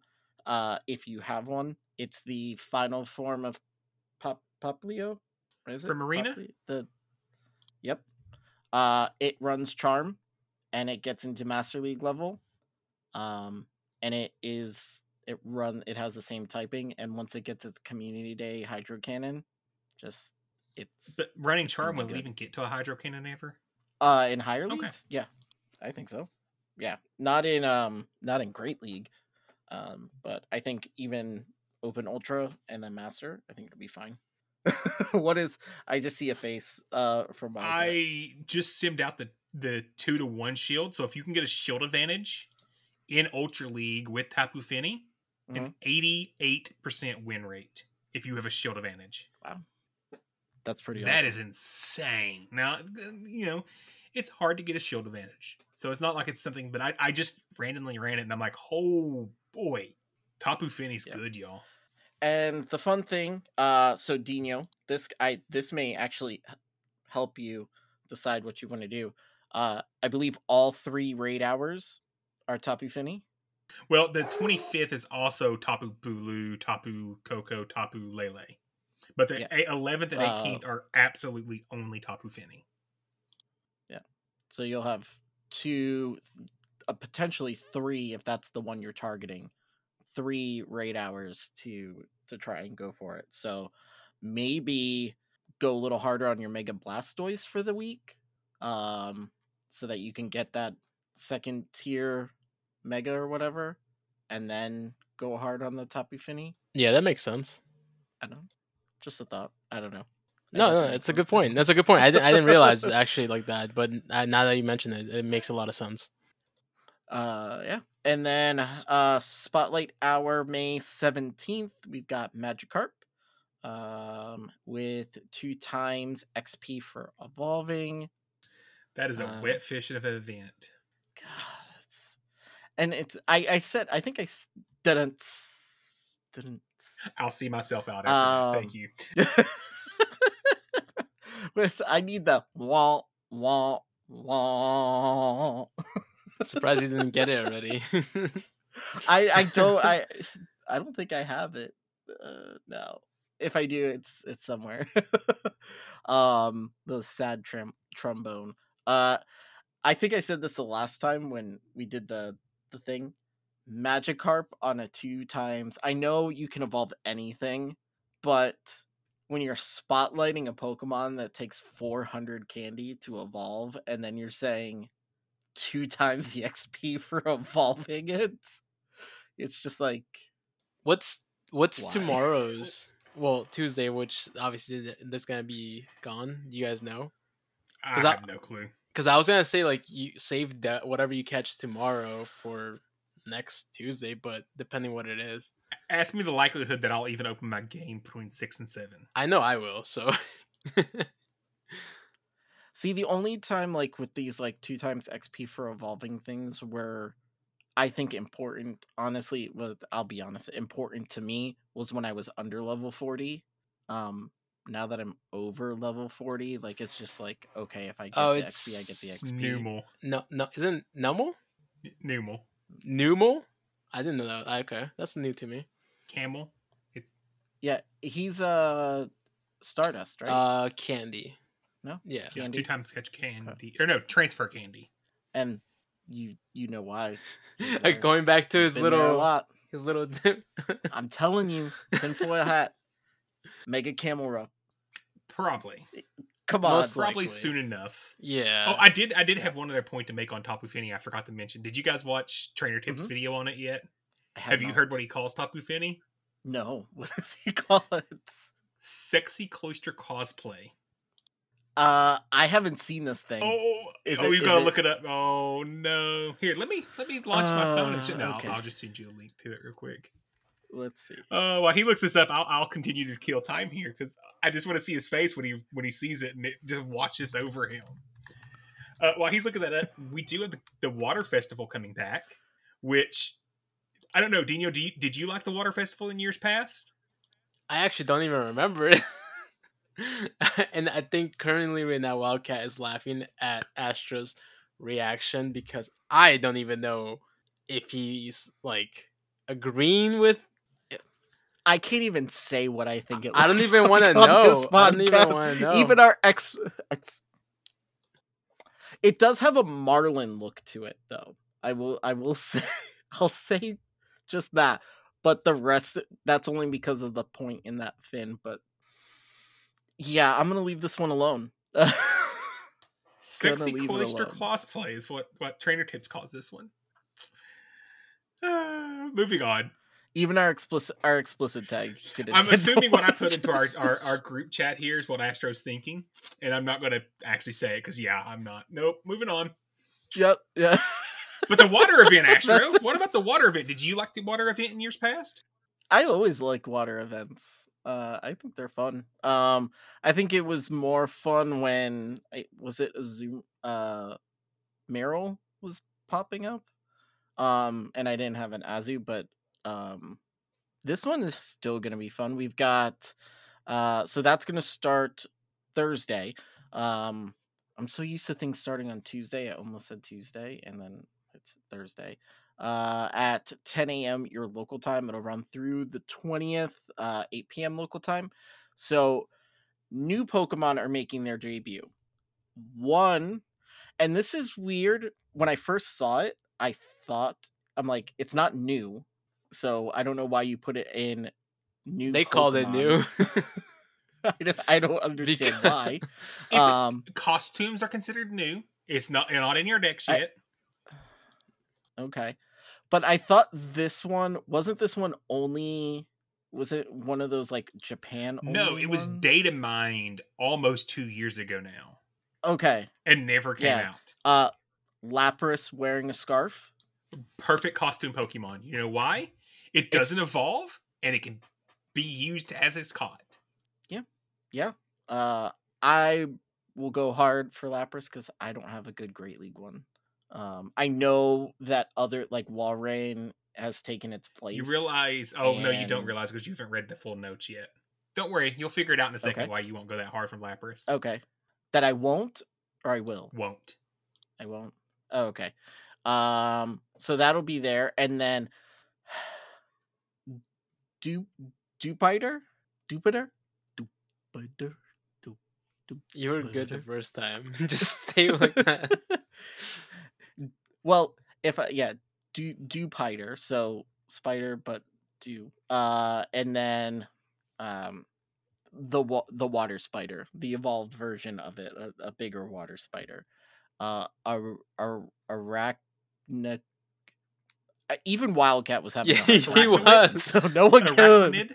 If you have one, it's the final form of Popplio. Is it? Primarina? Yep. It runs Charm and it gets into Master League level. And it has the same typing, and once it gets its Community Day Hydro Cannon, But running Charm will even get to a Hydro Cannon ever? In higher leagues? Okay. Yeah, I think so. Yeah, not in Great League, but I think even Open Ultra and then Master, I think it'll be fine. I just see a face from my. I just simmed out the 2-to-1 shield, so if you can get a shield advantage in Ultra League with Tapu Fini. An 88% win rate if you have a shield advantage. Wow. That's pretty awesome. That is insane. Now, it's hard to get a shield advantage. So it's not like it's something, but I just randomly ran it and I'm like, oh boy, Tapu Fini's good, y'all. And the fun thing, so Dino, this may actually help you decide what you want to do. I believe all three raid hours are Tapu Fini. Well, the 25th is also Tapu Bulu, Tapu Koko, Tapu Lele. But the 11th and 18th are absolutely only Tapu Fini. Yeah. So you'll have potentially three, if that's the one you're targeting, 3 raid hours to try and go for it. So maybe go a little harder on your Mega Blastoise for the week, so that you can get that second tier Mega or whatever, and then go hard on the Tapu Fini. Yeah, that makes sense. I don't know. Just a thought. I don't know. No, it's a good point. That's a good point. I didn't realize it actually like that, but now that you mentioned it, it makes a lot of sense. Yeah. And then Spotlight Hour, May 17th, we've got Magikarp with 2x XP for evolving. That is a wet fish of an event. God. I didn't. I'll see myself out after that. Thank you. I need the wah, wah, wah. Surprised you didn't get it already. I don't think I have it. No. If I do, it's somewhere. The sad trombone. I think I said this the last time when we did the thing. Magikarp on a 2x. I know you can evolve anything, but when you're spotlighting a Pokemon that takes 400 candy to evolve, and then you're saying 2x the XP for evolving it, it's just like, what's why? Tomorrow's Tuesday, which obviously that's gonna be gone. Do you guys know? I have no clue. Because I was gonna say, like, you save that whatever you catch tomorrow for next Tuesday, but depending what it is, ask me the likelihood that I'll even open my game between 6 and 7. I know I will. So, see, the only time like with these like 2x XP for evolving things were, I think, important. Honestly, I'll be honest, important to me was when I was under level 40. Now that I'm over level 40, like, it's just like, okay, if I get the XP, I get the XP. Numel. No, isn't Numel? Numel. Numel? I didn't know that. Okay, that's new to me. Camel. Yeah, he's Stardust, right? Candy. No. Yeah. Candy. 2x catch candy, or no, transfer candy. And you know why? Like, going back to his little. I'm telling you, tinfoil hat. Mega Camelrupt. Probably. Come on. Most probably soon enough. Yeah. Oh, I did have one other point to make on Tapu Fini. I forgot to mention. Did you guys watch Trainer Tip's video on it yet? Have you heard what he calls Tapu Fini? No. What does he call it? Sexy Cloyster Cosplay. I haven't seen this thing. You gotta look it up. Oh no. Here, let me launch my phone and shit. No, okay. I'll just send you a link to it real quick. Let's see. While he looks this up, I'll continue to kill time here, because I just want to see his face when he sees it, and it just watches over him. While he's looking at that, we do have the Water Festival coming back, which I don't know. Dino, did you like the Water Festival in years past? I actually don't even remember it. And I think currently right now Wildcat is laughing at Astra's reaction, because I don't even know if he's like agreeing with. I can't even say what I think it looks like. I don't even want to know. Even our it does have a marlin look to it, though. I will say, I'll say just that. But the rest, that's only because of the point in that fin. But yeah, I'm gonna leave this one alone. Sexy cloister cosplay is what Trainer Tips calls this one. Moving on. Even our explicit tag. I'm assuming what I put into our group chat here is what Astro's thinking, and I'm not going to actually say it because, yeah, I'm not. Nope. Moving on. Yep. Yeah. But the water event, Astro. What about the water event? Did you like the water event in years past? I always like water events. I think they're fun. I think it was more fun when Meryl was popping up. And I didn't have an Azu, but This one is still going to be fun. We've got, so that's going to start Thursday. I'm so used to things starting on Tuesday. I almost said Tuesday, and then it's Thursday at 10 a.m. your local time. It'll run through the 20th, 8 p.m. local time. So new Pokemon are making their debut. One, and this is weird. When I first saw it, I thought, I'm like, it's not new. So I don't know why you put it in new. They Pokemon. Called it new. I don't understand because why. Costumes are considered new. It's not in your decks yet. Okay. But I thought this one, wasn't this one only, was it one of those like Japan only? No, it was data mined almost 2 years ago now. Okay. And never came out. Lapras wearing a scarf. Perfect costume Pokemon. You know why? It doesn't evolve and it can be used as it's caught. Yeah. I will go hard for Lapras because I don't have a good Great League one. I know that other, like, Walrein has taken its place. You realize... No, you don't realize because you haven't read the full notes yet. Don't worry. You'll figure it out in a second why you won't go that hard from Lapras. Okay. That I won't or I will? Won't. I won't. Oh, okay. So that'll be there. And then... Dupiter? You were good the first time. Just stay like that. Well, Dupiter, so spider, but do. And then, the water spider, the evolved version of it, a bigger water spider. Arachnid. Even Wildcat was having. Yeah, he was. So no one could. Arachnid.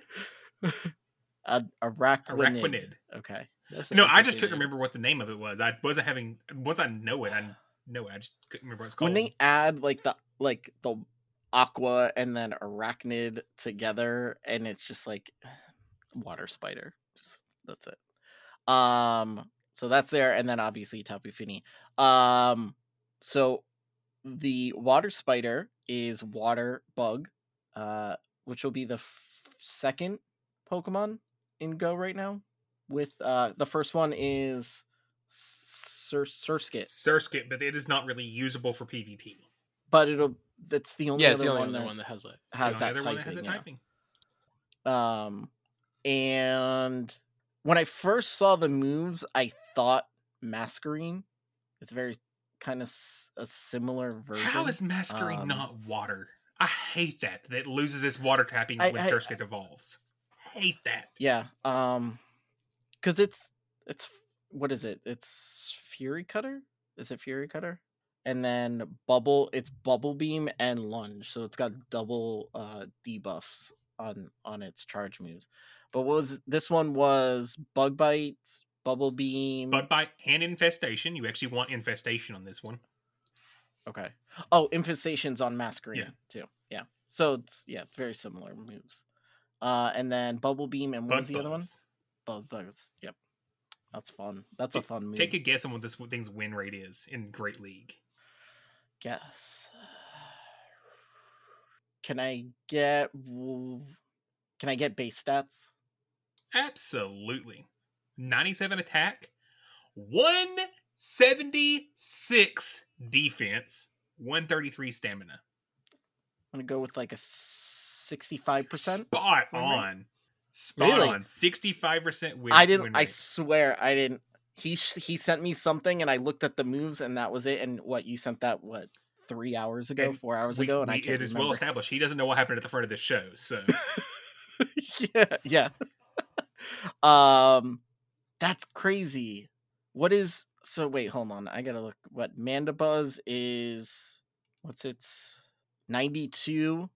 Okay. No, I just couldn't remember what the name of it was. I wasn't having once I know it. I know it. I just couldn't remember what it's called. When they add like the aqua and then arachnid together, and it's just like water spider. Just that's it. So that's there, and then obviously Tapu Fini. So the water spider is water bug, which will be the second Pokemon in Go right now. With the first one is Surskit. Surskit, but it is not really usable for PvP. But that's the only other one that has that typing. And when I first saw the moves, I thought Masquerain. It's very kind of a similar version. How is Masquerain not water? I hate that. That loses its water tapping when Surskit evolves. Hate that. Yeah. Because it's what is it? It's Fury Cutter? Is it Fury Cutter? And then Bubble Beam and Lunge. So it's got double debuffs on its charge moves. But this one was Bug Bite, Bubble Beam. Bug Bite and Infestation. You actually want Infestation on this one. Okay. Oh, Infestation's on Masquerain too. Yeah. So it's very similar moves. And then Bubble Beam and what was the other one? Bug Buzz. Yep. That's fun. That's a fun move. Take a guess on what this thing's win rate is in Great League. Guess. Can I get base stats? Absolutely. 97 attack, 176 defense, 133 stamina. I'm going to go with like a 65%. Spot on. Spot really? On. 65% win. I didn't. Win rate. I swear I didn't. He sent me something and I looked at the moves and that was it. And you sent that 3 hours ago, and 4 hours ago, and I can't. It is well established. He doesn't know what happened at the front of this show. So yeah. That's crazy. Wait, hold on. I gotta look. What Mandibuzz is? What's its 92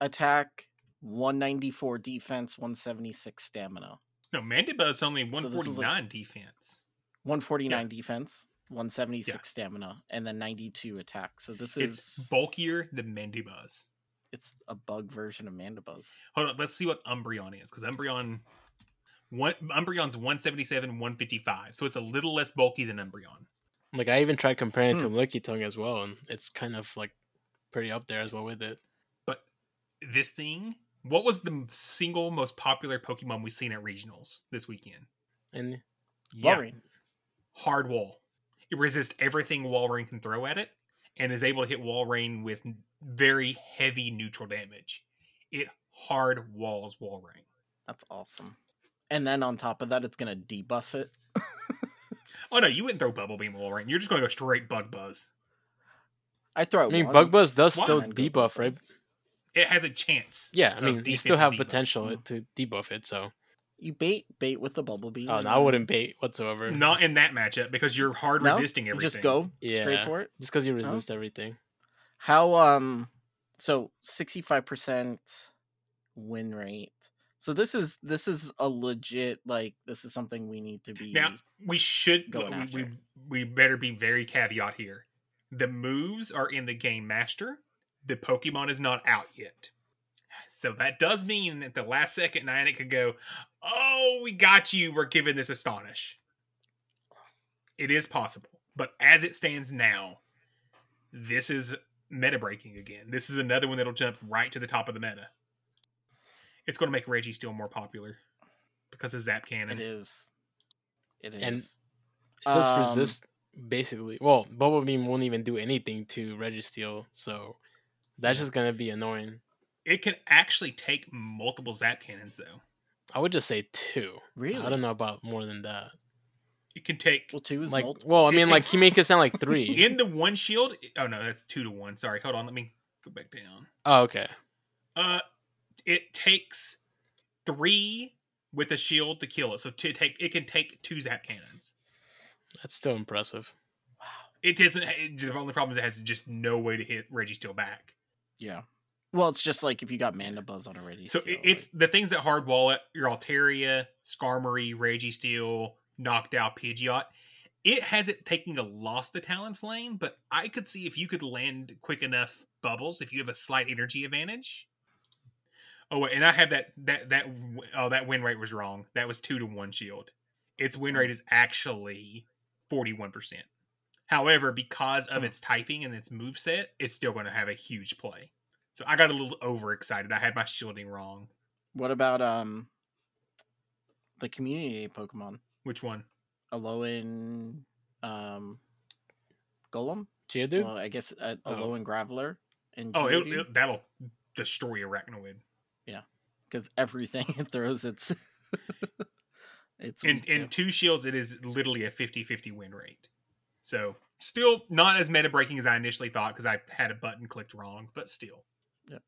attack? 194 defense, 176 stamina. No, Mandibuzz only 149 defense. 149 defense, 176 stamina, and then 92 attack. So it's bulkier than Mandibuzz. It's a bug version of Mandibuzz. Hold on, let's see what Umbreon is, because Umbreon's 177, 155. So it's a little less bulky than Umbreon. Like I even tried comparing it to Lickitung as well, and it's kind of like pretty up there as well with it. But this thing What was the single most popular Pokemon we've seen at regionals this weekend? And Walrein. Hard wall. It resists everything Walrein can throw at it and is able to hit Walrein with very heavy neutral damage. It hard walls Walrein. That's awesome. And then on top of that, it's going to debuff it. Oh no, you wouldn't throw Bubble Beam Walrein. You're just going to go straight Bug Buzz. Bug Buzz does still debuff, right? It has a chance. Yeah, I mean, you still have potential to debuff it, so... You bait with the Bubble Beam. Oh, no, I wouldn't bait whatsoever. Not in that matchup, because you're resisting everything. Just go straight for it? Just because you resist everything. How, so 65% win rate. So this is a legit, like, this is something we need to be... Now, we should... We better be very caveat here. The moves are in the Game Master. The Pokemon is not out yet. So that does mean that the last second Niantic could go, oh, we got you. We're giving this Astonish. It is possible. But as it stands now, this is meta breaking again. This is another one that'll jump right to the top of the meta. It's going to make Registeel more popular because of Zap Cannon. It is. And it does resist, basically. Well, Bubble Beam won't even do anything to Registeel, so... That's just going to be annoying. It can actually take multiple Zap Cannons, though. I would just say two. Really? I don't know about more than that. It can take... Well, two is like, multiple. Well, I mean, like, he make it sound like three. In the one shield... Oh, no, that's 2-1. Sorry, hold on. Let me go back down. Oh, okay. It takes three with a shield to kill it. So it can take two Zap Cannons. That's still impressive. Wow. It doesn't... The only problem is it has just no way to hit Registeel back. Yeah. Well, it's just like if you got Mandibuzz on a Registeel. So it's the things that hard wall it, your Altaria, Skarmory, Registeel, knocked out Pidgeot. It has it taking a loss to Talonflame, but I could see if you could land quick enough bubbles, if you have a slight energy advantage. Oh, and I have that win rate was wrong. That was 2-1 shield. Its win rate is actually 41%. However, because of its typing and its moveset, it's still going to have a huge play. So I got a little overexcited. I had my shielding wrong. What about the community Pokemon? Which one? Alolan Golem? Geodude? Well, I guess Alolan Graveler. And that'll destroy Arachnoid. Yeah, because everything it throws, it's in two shields, it is literally a 50-50 win rate. So, still not as meta-breaking as I initially thought, because I had a button clicked wrong, but still. Yep.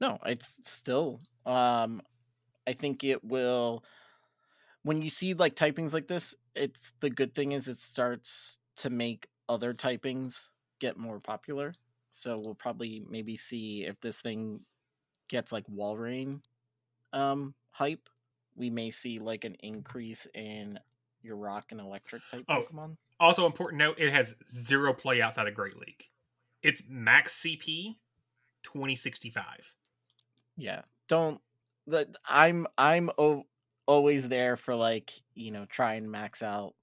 No, it's still... I think it will... When you see, like, typings like this, it's the good thing is it starts to make other typings get more popular. So, we'll probably maybe see if this thing gets, like, Walrein hype. We may see, like, an increase in your rock and electric type Pokemon. Also important note, it has zero play outside of Great League. It's max CP 2065. Yeah. I'm always there for, like, you know, try and max out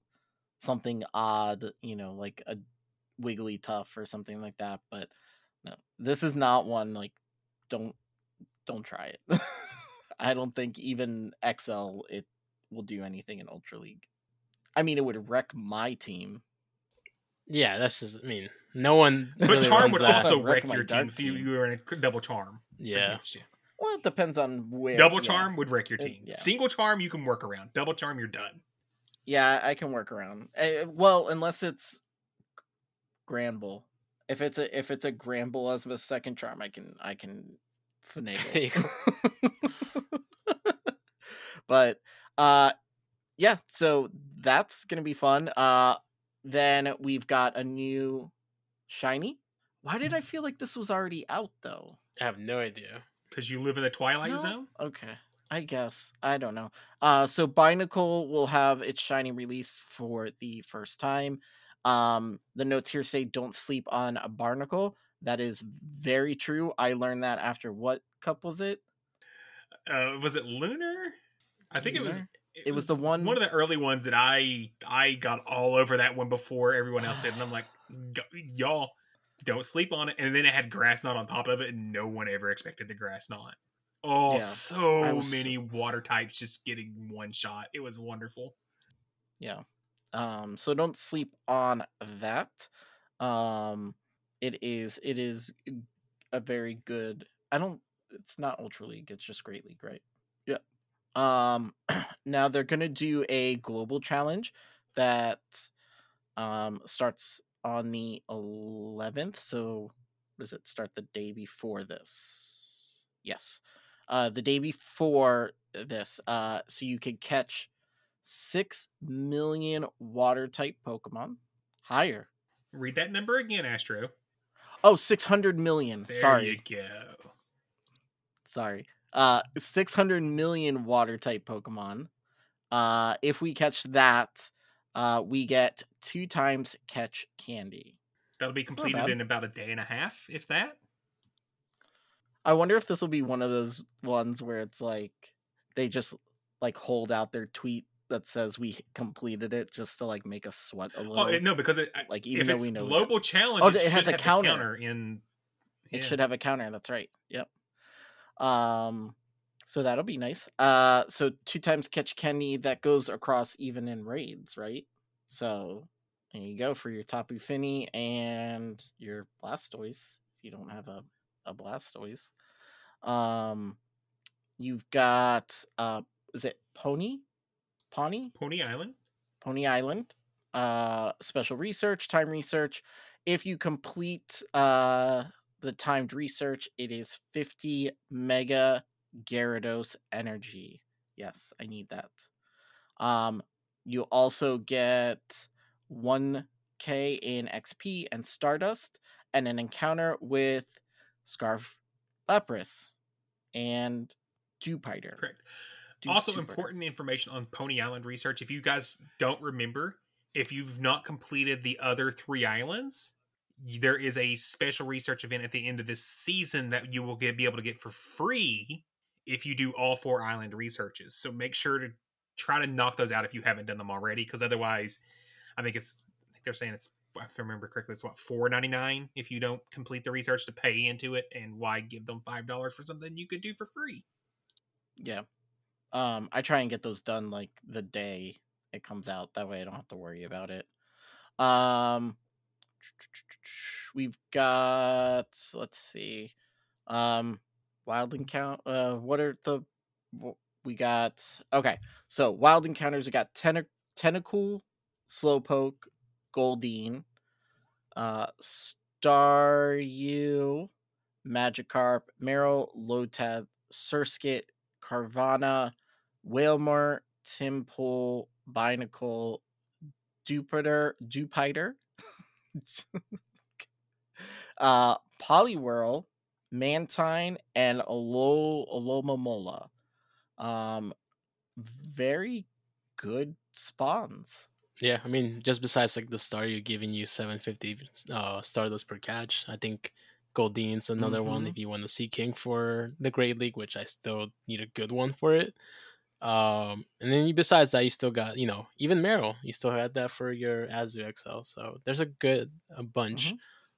something odd, you know, like a Wigglytuff or something like that, but no. This is not one, like, don't try it. I don't think even XL it will do anything in Ultra League. I mean, it would wreck my team. Yeah, that's just, I mean, no one... But really Charm would also wreck your team if you were in a double Charm. Yeah. Well, it depends on where... Double Charm would wreck your team. Yeah. Single Charm, you can work around. Double Charm, you're done. Yeah, I can work around. Well, unless it's Granbull. If it's a Granbull as a second Charm, I can finagle. But, yeah, so that's going to be fun. Then we've got a new shiny. Why did I feel like this was already out, though? I have no idea. Because you live in the Twilight Zone? Okay, I guess. I don't know. So Binacle will have its shiny release for the first time. The notes here say don't sleep on a barnacle. That is very true. I learned that after what cup was it? Was it Lunar? I think it was... It was the one of the early ones that I got all over that one before everyone else did, and I'm like, y'all don't sleep on it. And then it had Grass Knot on top of it, and no one ever expected the Grass Knot. Oh, yeah. Many water types just getting one shot. It was wonderful. Yeah. So don't sleep on that. It is a very good. It's not Ultra League. It's just Great League, right? Yeah. Now they're going to do a global challenge that starts on the 11th. So does it start the day before this? Yes. The day before this. So you can catch 6 million water type Pokemon. Higher. Read that number again, Astro. Oh, 600 million. There you go. Sorry. 600 million water type Pokemon. If we catch that, we get 2 times catch candy. That'll be completed in about a day and a half, if that. I wonder if this will be one of those ones where it's like they just like hold out their tweet that says we completed it just to like make us sweat a little. Oh no, because even though we know global challenge, it has a counter in. Yeah. It should have a counter. That's right. Yep. So that'll be nice. So 2 times catch candy, that goes across even in raids, right? So there you go for your Tapu Fini and your Blastoise. If you don't have a Blastoise, you've got is it Pony Island? Pony Island. Special research, time research. If you complete the timed research, it is 50 mega Gyarados energy. Yes, I need that. You also get 1,000 in XP and Stardust, and an encounter with Scarf Lapras and Dewpider. Correct. Also, important information on Pony Island research. If you guys don't remember, if you've not completed the other 3 islands, there is a special research event at the end of this season that you will be able to get for free if you do all 4 island researches. So make sure to try to knock those out if you haven't done them already, because otherwise, I think they're saying it's, if I remember correctly, it's what, $4.99 if you don't complete the research to pay into it, and why give them $5 for something you could do for free? Yeah. I try and get those done like the day it comes out. That way I don't have to worry about it. We've got, let's see, wild encounter. So wild encounters, we got Tentacool, Slowpoke, Goldeen, Staryu, Magikarp, Meryl, Lotad, Surskit, Carvanha, Wailmer, Timpool, Binacle, Dewpider, Poliwhirl, Mantine, and Alomomola. Very good spawns. Yeah, I mean, just besides like the Staryu giving you 750 Stardust per catch, I think Goldeen's another one if you want the Sea King for the Great League, which I still need a good one for it. And then besides that, you still got, you know, even Meryl, you still had that for your Azu XL. So there's a bunch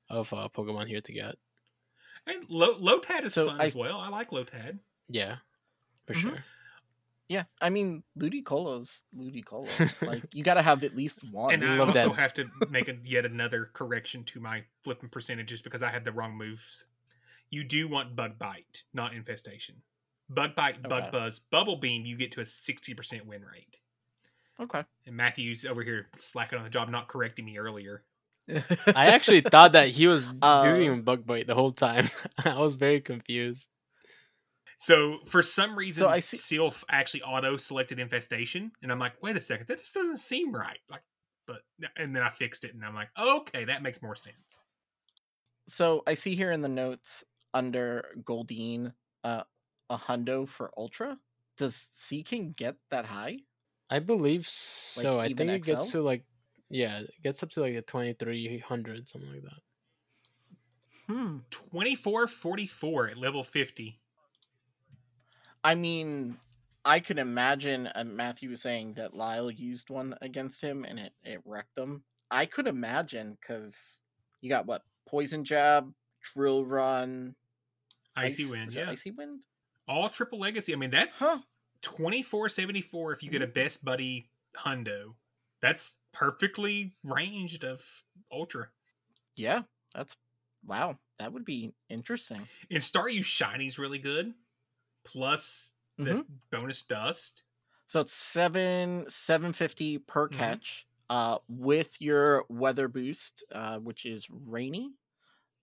of Pokemon here to get. And Lotad is fun as well. I like Lotad. Yeah, for sure. Yeah, I mean, Ludicolo. Like, you gotta have at least one. And I also have to make yet another correction to my flipping percentages because I had the wrong moves. You do want Bug Bite, not Infestation. Bug Bite, Bug Buzz, Bubble Beam, you get to a 60% win rate. Okay. And Matthew's over here slacking on the job, not correcting me earlier. I actually thought that he was doing Bug Bite the whole time. I was very confused. So for some reason, Sylph actually auto-selected Infestation, and I'm like, wait a second, that just doesn't seem right. And then I fixed it, and I'm like, okay, that makes more sense. So I see here in the notes under Goldeen, a hundo for Ultra. Does Sea King get that high? I believe so. Like, I think it gets to up to a 2300, something like that. 2444 at level 50. I mean, I could imagine, Matthew was saying that Lyle used one against him and it wrecked him. I could imagine, because you got Poison Jab, Drill Run, Icy Wind. All triple legacy. I mean, that's $24.74 if you get a best buddy hundo. That's perfectly ranged of Ultra. Yeah, that's wow. That would be interesting. And Staryu Shiny's really good. Plus the bonus dust. So it's $7.50 per catch with your weather boost, which is rainy.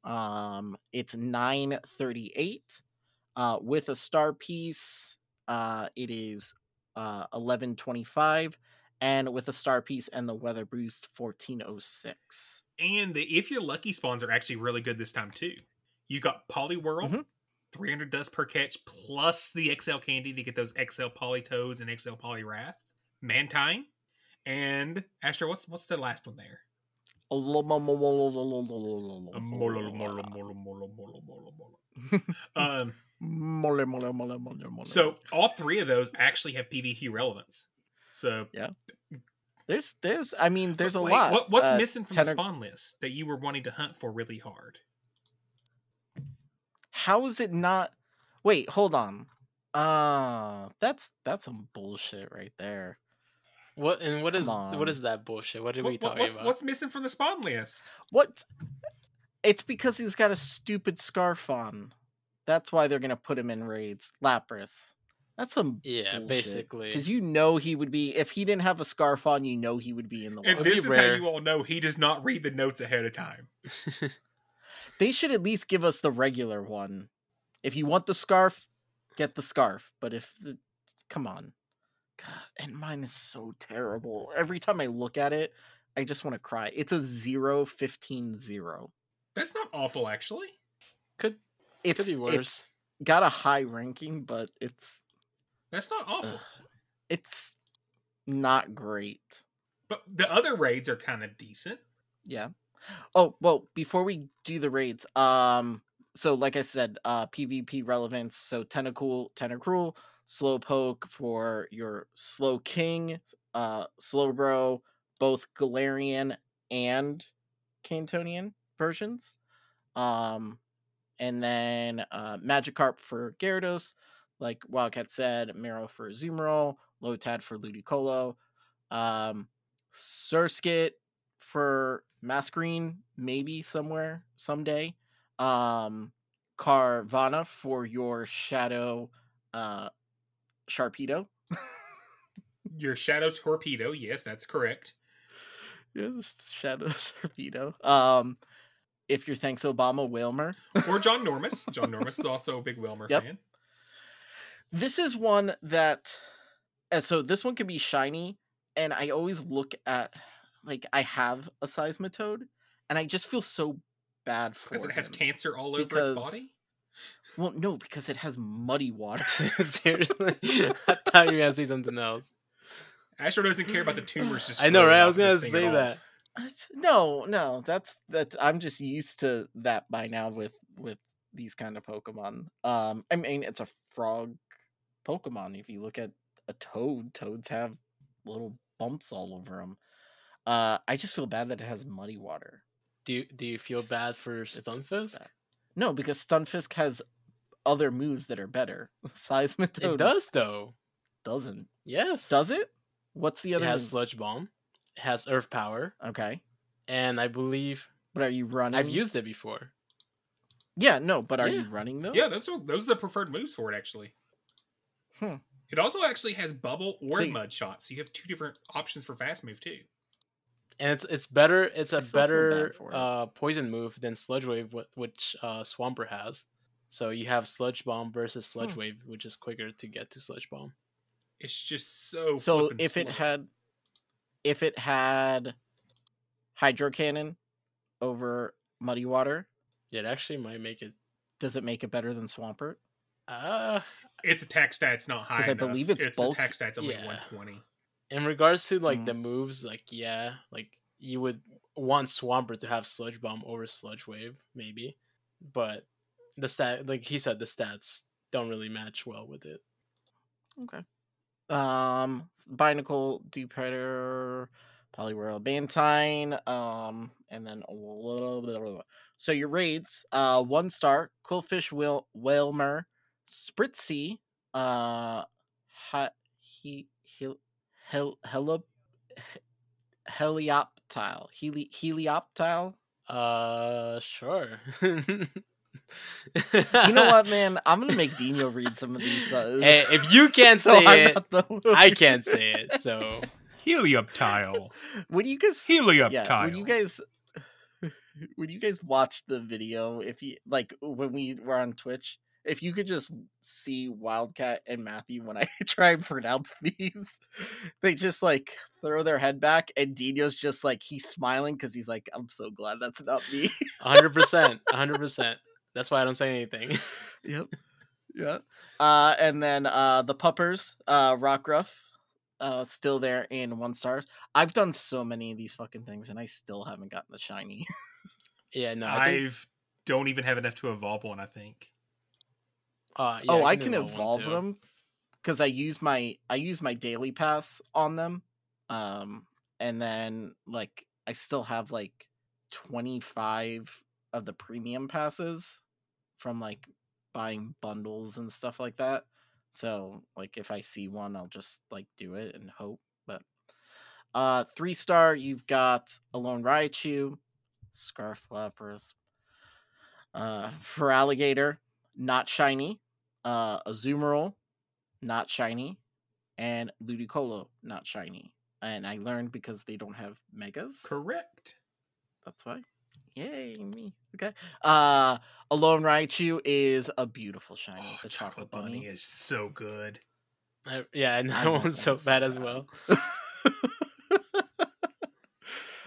It's $9.38 with a star piece. It is $11.25, and with a star piece and the weather boost, $14.06. And the if you're lucky spawns are actually really good this time too. You got Poliwhirl, 300 dust per catch, plus the XL candy to get those XL Politoads and XL Poliwrath, Mantine, and Astro. What's the last one there? So all three of those actually have PvP relevance. So yeah, there's I mean there's a lot. What's missing from the spawn list that you were wanting to hunt for really hard? How is it not? Wait, hold on. That's some bullshit right there. What is that bullshit? What are we talking about? What's missing from the spawn list? What? It's because he's got a stupid scarf on. That's why they're gonna put him in raids. Lapras. That's some bullshit. Basically. Because you know he would be, if he didn't have a scarf on, you know he would be in the. And this is rare. How you all know he does not read the notes ahead of time. They should at least give us the regular one. If you want the scarf, get the scarf. But if the, come on. God, and mine is so terrible. Every time I look at it, I just want to cry. It's a 0-15-0. That's not awful, actually. Could be worse. It's got a high ranking, but it's... That's not awful. It's not great. But the other raids are kind of decent. Yeah. Oh, well, before we do the raids, so like I said, PvP relevance, so Tentacruel, Slowpoke for your Slowking, Slowbro, both Galarian and Cantonian versions. And then Magikarp for Gyarados, like Wildcat said, Mero for Azumarill, Lotad for Ludicolo, Surskit for Masquerine, maybe somewhere, someday. Carvana for your Shadow Sharpedo. Your Shadow Torpedo, yes, that's correct. Yes, Shadow Sharpedo. If you're thanks Obama, Wilmer. Or John Normus. John Normus is also a big Wilmer fan. This is one that... So this one could be shiny, and I always look at... Like, I have a Seismitoad, and I just feel so bad for it. Because it has cancer all over its body? Well, no, because it has muddy water. Seriously? I thought you were going to say something else. Astro doesn't care about the tumors. Just I know, right? I was going to say that. No, that's. I'm just used to that by now with these kind of Pokemon. I mean, it's a frog Pokemon. If you look at a toad, toads have little bumps all over them. I just feel bad that it has muddy water. Do you feel bad for Stunfisk? No, because Stunfisk has other moves that are better. Seismitoad. It does though. Doesn't. Yes. Does it? What's the other? It has moves? Sludge Bomb. It has Earth Power. Okay. And I believe. But are you running? I've used it before. Yeah. No. But are you running those? Yeah. Those are the preferred moves for it actually. It also actually has Bubble or Mud Shot, so you have two different options for fast move too. And it's better. It's a better poison move than Sludge Wave, which Swampert has. So you have Sludge Bomb versus Sludge Wave, which is quicker to get to Sludge Bomb. It's just so if slow. If it had Hydro Cannon over Muddy Water, it actually might make it. Does it make it better than Swampert? Its attack stats not high. Because I believe its bulk attack stats only 120. In regards to like the moves, like you would want Swampert to have Sludge Bomb over Sludge Wave, maybe, but the stat, like he said, the stats don't really match well with it. Okay. Binacle, Dupredator, Poliwhirl, Mantine, and then a little bit. So your raids, 1 star, Quillfish, Wilmer, Spritzy, Helioptile. Sure. You know what, man? I'm gonna make Dino read some of these. Hey, if you can't say it, I can't say it. So Helioptile. When you guys watch the video, if you like, when we were on Twitch, if you could just see Wildcat and Matthew when I try and pronounce these, they just like throw their head back, and Dino's just like, he's smiling because he's like, I'm so glad that's not me. 100%. That's why I don't say anything. Yep. Yeah. And then the puppers, Rockruff, still there in 1 star. I've done so many of these fucking things, and I still haven't gotten the shiny. Yeah, no. I don't even have enough to evolve one, I think. Yeah, oh, I can evolve them because I use my daily pass on them. And then like I still have like 25 of the premium passes from like buying bundles and stuff like that. So like if I see one, I'll just like do it and hope. But 3 star, you've got Alone Raichu, Scarflappers, Feraligatr, not shiny, Azumarill, not shiny, and Ludicolo, not shiny. And I learned because they don't have megas. Correct. That's why. Yay, me. Okay. Alone Raichu is a beautiful shiny. Oh, the chocolate bunny is so good. And that one's so bad as well.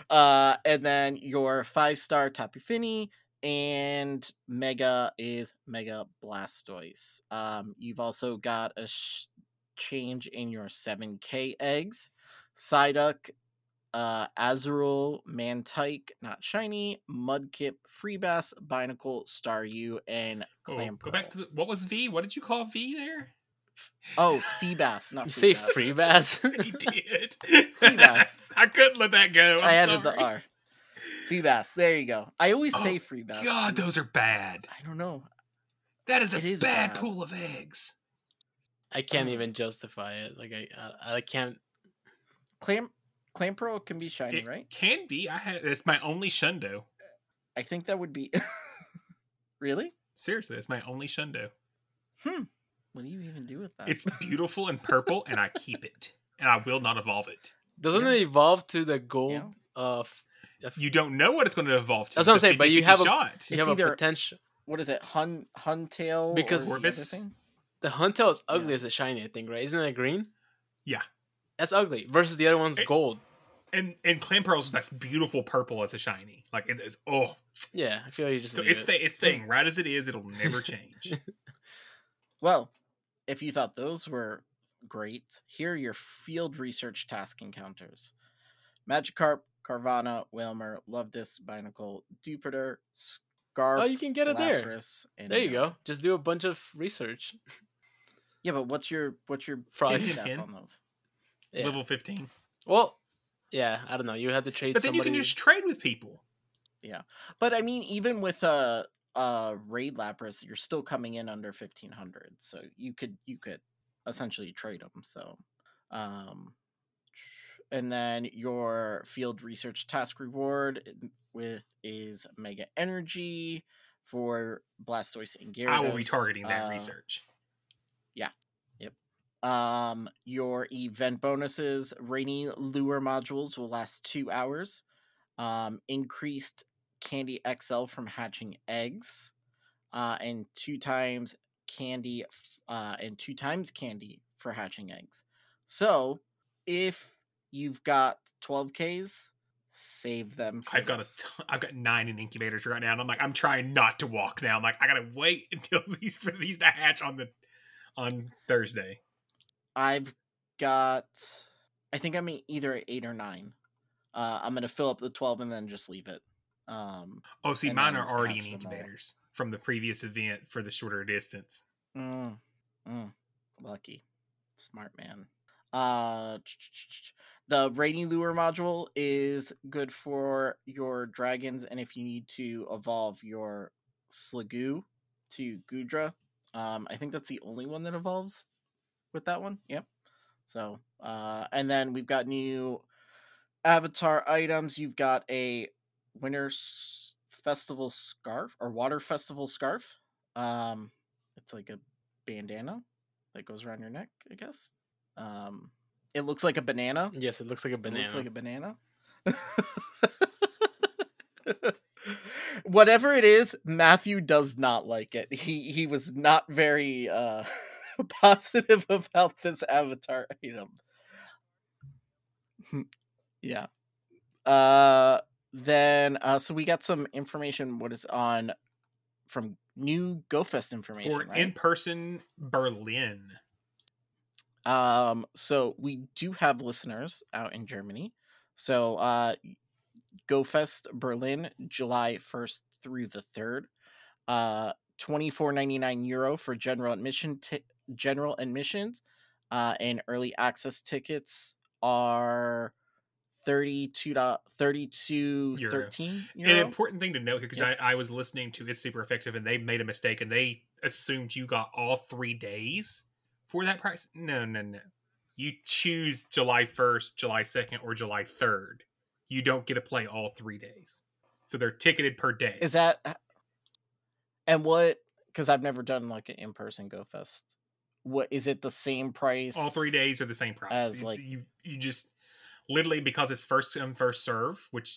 And then your 5 star Tapu Fini and Mega is Mega Blastoise. You've also got a change in your 7K eggs. Psyduck, Azurill, Mantike, not shiny, Mudkip, Freebass, Binacle, Staryu, and Clamperl. Go back to what was V? What did you call V there? Oh, Feebas, not Freebass. You say Freebass? He did. Freebass. I couldn't let that go. I added the R. Freebass, there you go. I always say Freebass. God, those are bad. I don't know. That is a bad pool of eggs. I can't even justify it. Like I can't. Clamperl can be shiny, it right? Can be. It's my only Shundo. I think that would be. Really? Seriously, it's my only Shundo. What do you even do with that? It's beautiful and purple, and I keep it, and I will not evolve it. Doesn't it evolve to the gold? Yeah. You don't know what it's going to evolve to. That's what I'm saying, but you have a potential. What is it? Huntail? Because the Huntail is ugly as a shiny, I think, right? Isn't it green? Yeah. That's ugly. Versus the other one's gold. And Clamperl's that's beautiful purple as a shiny. Like it is. Oh. Yeah, I feel like you just. So it's staying right as it is. It'll never change. Well, if you thought those were great, here are your field research task encounters: Magikarp, Carvanha, Wailmer, Lovedis, Binacle, Dewpider, Scarf. Oh, you can get it Lapras, there. There you go. Just do a bunch of research. Yeah, but what's your frog stats on those? Yeah. Level 15. Well, yeah, I don't know. You had to trade, but then somebody. You can just trade with people. Yeah, but I mean, even with a raid Lapras, you're still coming in under 1500, so you could essentially trade them. So, and then your field research task reward is Mega Energy for Blastoise and Gyarados. I will be targeting that research. Yeah. Yep. Your event bonuses: rainy lure modules will last 2 hours. Increased candy XL from hatching eggs, and 2 times candy, and 2 times candy for hatching eggs. So if you've got 12Ks, save them. I've got 9 in incubators right now, and I'm trying not to walk now. I'm like, I gotta wait until for these to hatch on Thursday. I think I'm either at 8 or 9. I'm going to fill up the 12 and then just leave it. See, mine are already in incubators from the previous event for the shorter distance. Lucky. Smart man. The Rainy Lure module is good for your dragons, and if you need to evolve your Sliggoo to Goodra, I think that's the only one that evolves with that one. Yep. So, and then we've got new avatar items. You've got a Winter Festival scarf or Water Festival scarf. It's like a bandana that goes around your neck, I guess. It looks like a banana. Yes, it looks like a banana. It looks like a banana. Whatever it is, Matthew does not like it. He was not very positive about this avatar item. Yeah. Then so we got some information what is on from new GoFest information for right? In-person Berlin. So we do have listeners out in Germany. So GoFest Berlin, July 1st through the 3rd. €24.99 for general admissions, and early access tickets are €32.13. An important thing to note here, because I was listening to It's Super Effective, and they made a mistake, and they assumed you got all 3 days for that price. No. You choose July 1st, July 2nd, or July 3rd. You don't get to play all 3 days. So they're ticketed per day. Is that... And what... Because I've never done like an in-person GoFest. What, is it the same price? All 3 days are the same price. As like... You just... Literally because it's first come, first serve, which,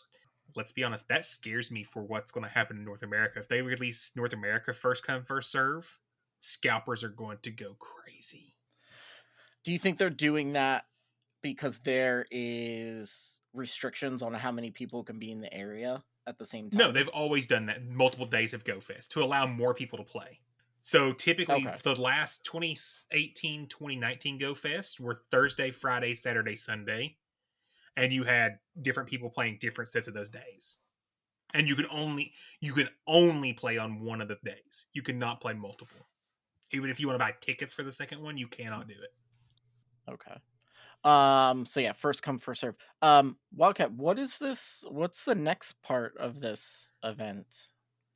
let's be honest, that scares me for what's going to happen in North America. If they release North America first come, first serve, scalpers are going to go crazy. Do you think they're doing that because there is restrictions on how many people can be in the area at the same time? No, they've always done that. Multiple days of GoFest to allow more people to play. So typically the last 2018, 2019 GoFest were Thursday, Friday, Saturday, Sunday. And you had different people playing different sets of those days. And you can only play on one of the days. You cannot play multiple. Even if you want to buy tickets for the second one, you cannot do it. Okay. So yeah, first come, first serve. Wildcat, what is this? What's the next part of this event?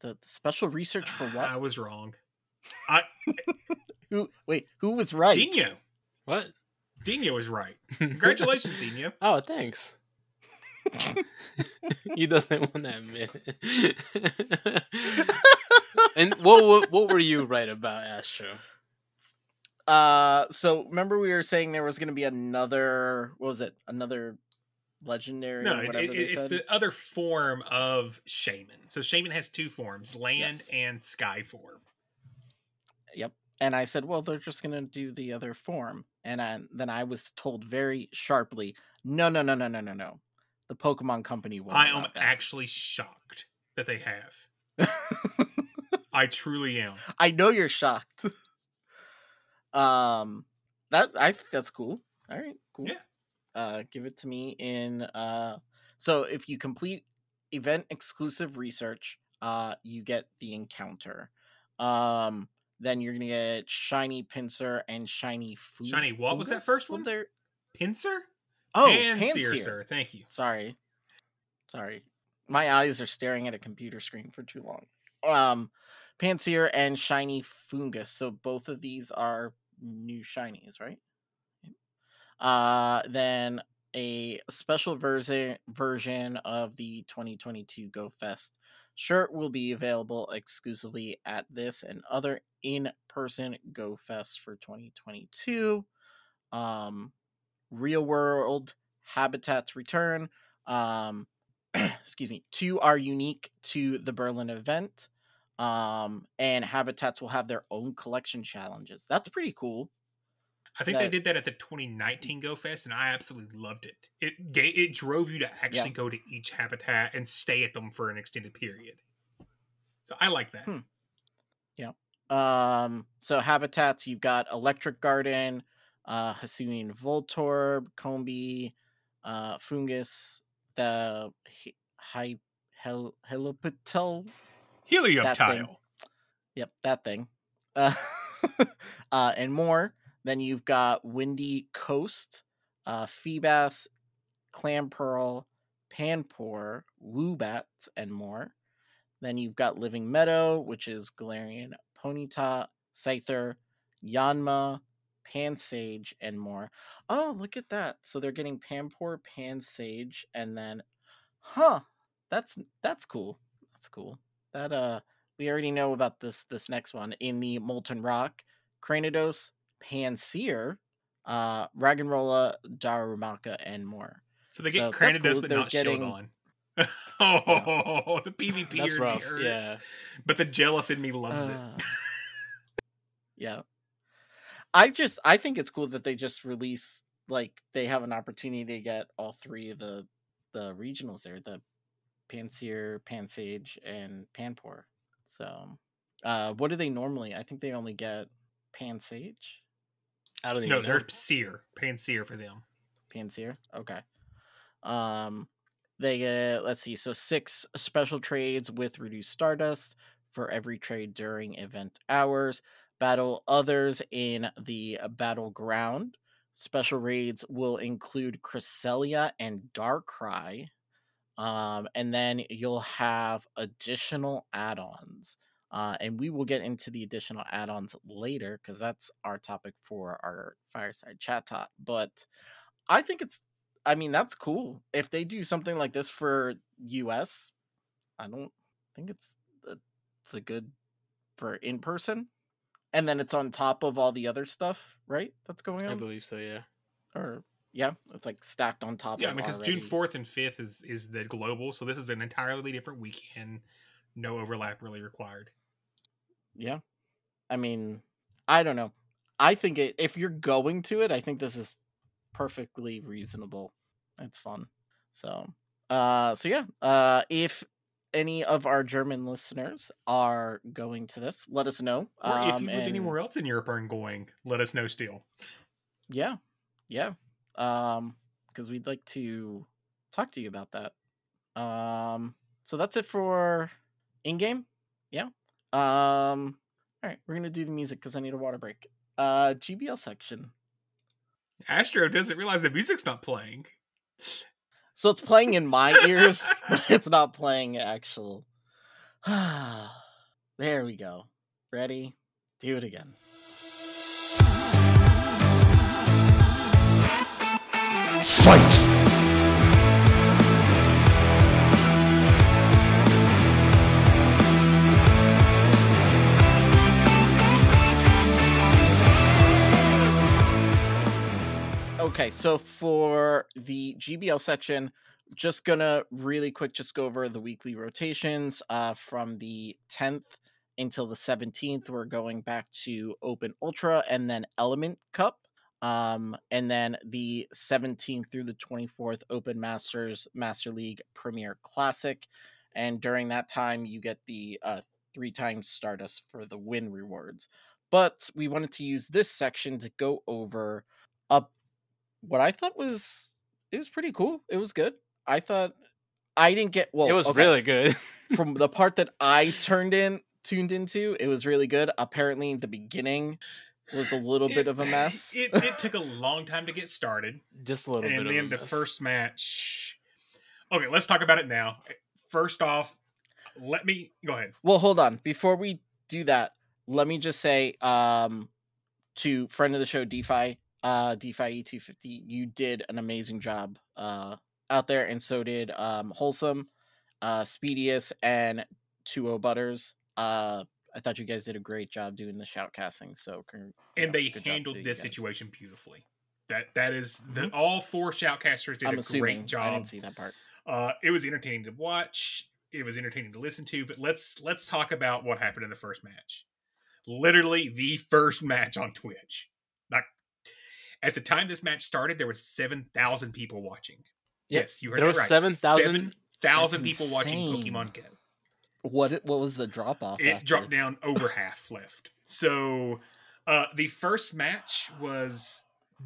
The special research for what? I was wrong. Who was right? Dino. What? Dino is right. Congratulations, Dino. Oh, thanks. He doesn't want to admit it. And what were you right about, Astro? So remember we were saying there was going to be another. What was it? Another legendary? No, it's the other form of Shaman. So Shaman has two forms: land and sky form. Yep. And I said, well, they're just going to do the other form. And then I was told very sharply, no. The Pokemon Company won't. I am actually shocked that they have. I truly am. I know you're shocked. I think that's cool. All right, cool. Yeah. Give it to me in. So if you complete event exclusive research, you get the encounter. Then you're gonna get shiny pincer and shiny food. Shiny what was that first one? There, pincer. Oh, Pansear. Thank you. Sorry. My eyes are staring at a computer screen for too long. Pansear and shiny fungus. So both of these are new shinies, right? Then a special version of the 2022 GoFest shirt will be available exclusively at this and other in-person GoFest for 2022. Real world habitats return. Excuse me. 2 are unique to the Berlin event. And habitats will have their own collection challenges. That's pretty cool. I think they did that at the 2019 GoFest, and I absolutely loved it. It drove you to actually go to each habitat and stay at them for an extended period. So I like that. Yeah. So habitats, you've got Electric Garden, Hisuian Voltorb, Combi, Fungus, the Helioptile. That thing. And more. Then you've got Windy Coast, Feebas, Clamperl, Panpour, Woobat, and more. Then you've got Living Meadow, which is Galarian Ponyta, Scyther, Yanma, Pansage, and more. Oh, look at that. So they're getting Pampor, Pansage, and then that's cool. That's cool. That we already know about this next one in the Molten Rock. Kranidos, Panseer, Raggenrola, Darumaka, and more. So they get Kranidos, cool. But they're not Shieldon. Oh, the PvP in me hurts. Yeah. But the jealous in me loves it. Yeah. I think it's cool that they just release, like, they have an opportunity to get all three of the regionals there, the Panseer, Pansage, and Pampor. So, what do they normally? I think they only get Pansage. I don't even know. No, they're Panseer for them. Panseer? Okay. They get, let's see, so 6 special trades with Reduced Stardust for every trade during event hours. Battle others in the battleground. Special raids will include Cresselia and Darkrai. And then you'll have additional add-ons. And we will get into the additional add-ons later because that's our topic for our Fireside Chat Tot. But I think that's cool. If they do something like this for US, I don't think it's a good for in-person. And then it's on top of all the other stuff, right? That's going on? I believe so, yeah. Or, yeah, it's like stacked on top of it. Yeah, because June 4th and 5th is the global, so this is an entirely different weekend. No overlap really required. Yeah. I mean, I don't know. I think if you're going to it, I think this is perfectly reasonable. It's fun. So yeah. If any of our German listeners are going to this, let us know. Or if you live anywhere else in Europe and going, let us know still. Yeah. Yeah. Because we'd like to talk to you about that. So that's it for in-game. Yeah. All right. We're going to do the music because I need a water break. GBL section. Astro doesn't realize the music's not playing. So it's playing in my ears. But it's not playing actual. There we go. Ready? Do it again. Fight! Okay, so for the GBL section, just gonna really quick just go over the weekly rotations from the 10th until the 17th. We're going back to Open Ultra and then Element Cup. And then the 17th through the 24th, Open Masters, Master League, Premier Classic. And during that time, you get the 3 times Stardust for the win rewards. But we wanted to use this section to go over what I thought was, it was pretty cool. It was good. I thought I didn't get, well, it was okay. Really good. From the part that I tuned into, it was really good. Apparently the beginning was a little bit of a mess. It took a long time to get started. Just a little bit of a mess. And then the first match. Okay, let's talk about it now. First off, let me go ahead. Well, hold on. Before we do that, let me just say to friend of the show, DeFi, DeFi E250, you did an amazing job out there, and so did Wholesome, Speedius, and 2O Butters. I thought you guys did a great job doing the shoutcasting. So, they handled this situation beautifully. That is mm-hmm. All 4 shoutcasters did a great job. I didn't see that part. It was entertaining to watch. It was entertaining to listen to. But let's talk about what happened in the first match. Literally the first match on Twitch. Like, at the time this match started, there was 7,000 people watching. Yes, you heard that right. There were 7,000 people watching Pokemon Go. What was the drop off? It dropped down over half left. So the first match was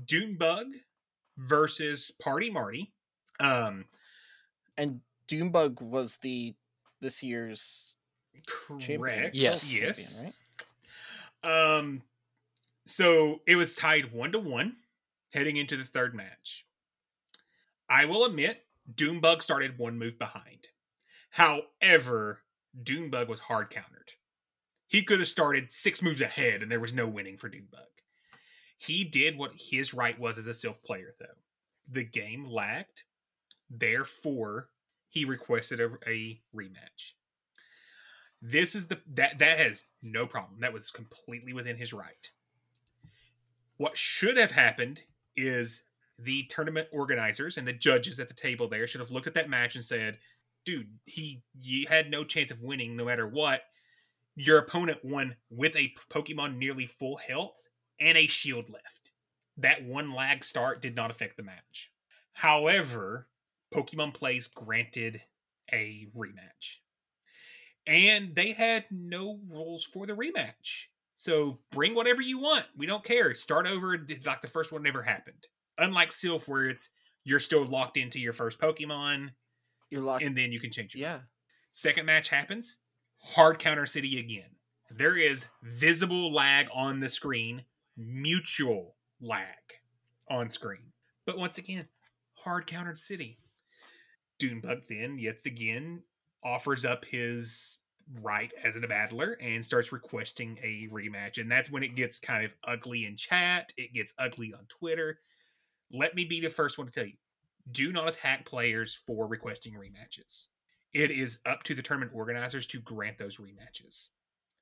Doomebug versus Party Marty. And Doomebug was this year's champion. Yes. Champion, right? So it was tied 1-1 heading into the third match. I will admit, Doomebug started one move behind. However, Doomebug was hard countered. He could have started 6 moves ahead and there was no winning for Dude Bug. He did what his right was as a Sylph player, though. The game lagged. Therefore, he requested a rematch. This is that has no problem. That was completely within his right. What should have happened is the tournament organizers and the judges at the table there should have looked at that match and said, dude, you had no chance of winning no matter what. Your opponent won with a Pokemon nearly full health and a shield left. That one lag start did not affect the match. However, Pokemon Plays granted a rematch. And they had no rules for the rematch. So bring whatever you want. We don't care. Start over like the first one never happened. Unlike Sylph, where you're still locked into your first Pokemon. You're locked. And then you can change it. Yeah. Second match happens. Hard Counter City again. There is visible lag on the screen. Mutual lag on screen. But once again, Hard Counter City. Dunebug then, yet again, offers up his right as a battler and starts requesting a rematch. And that's when it gets kind of ugly in chat. It gets ugly on Twitter. Let me be the first one to tell you, do not attack players for requesting rematches. It is up to the tournament organizers to grant those rematches.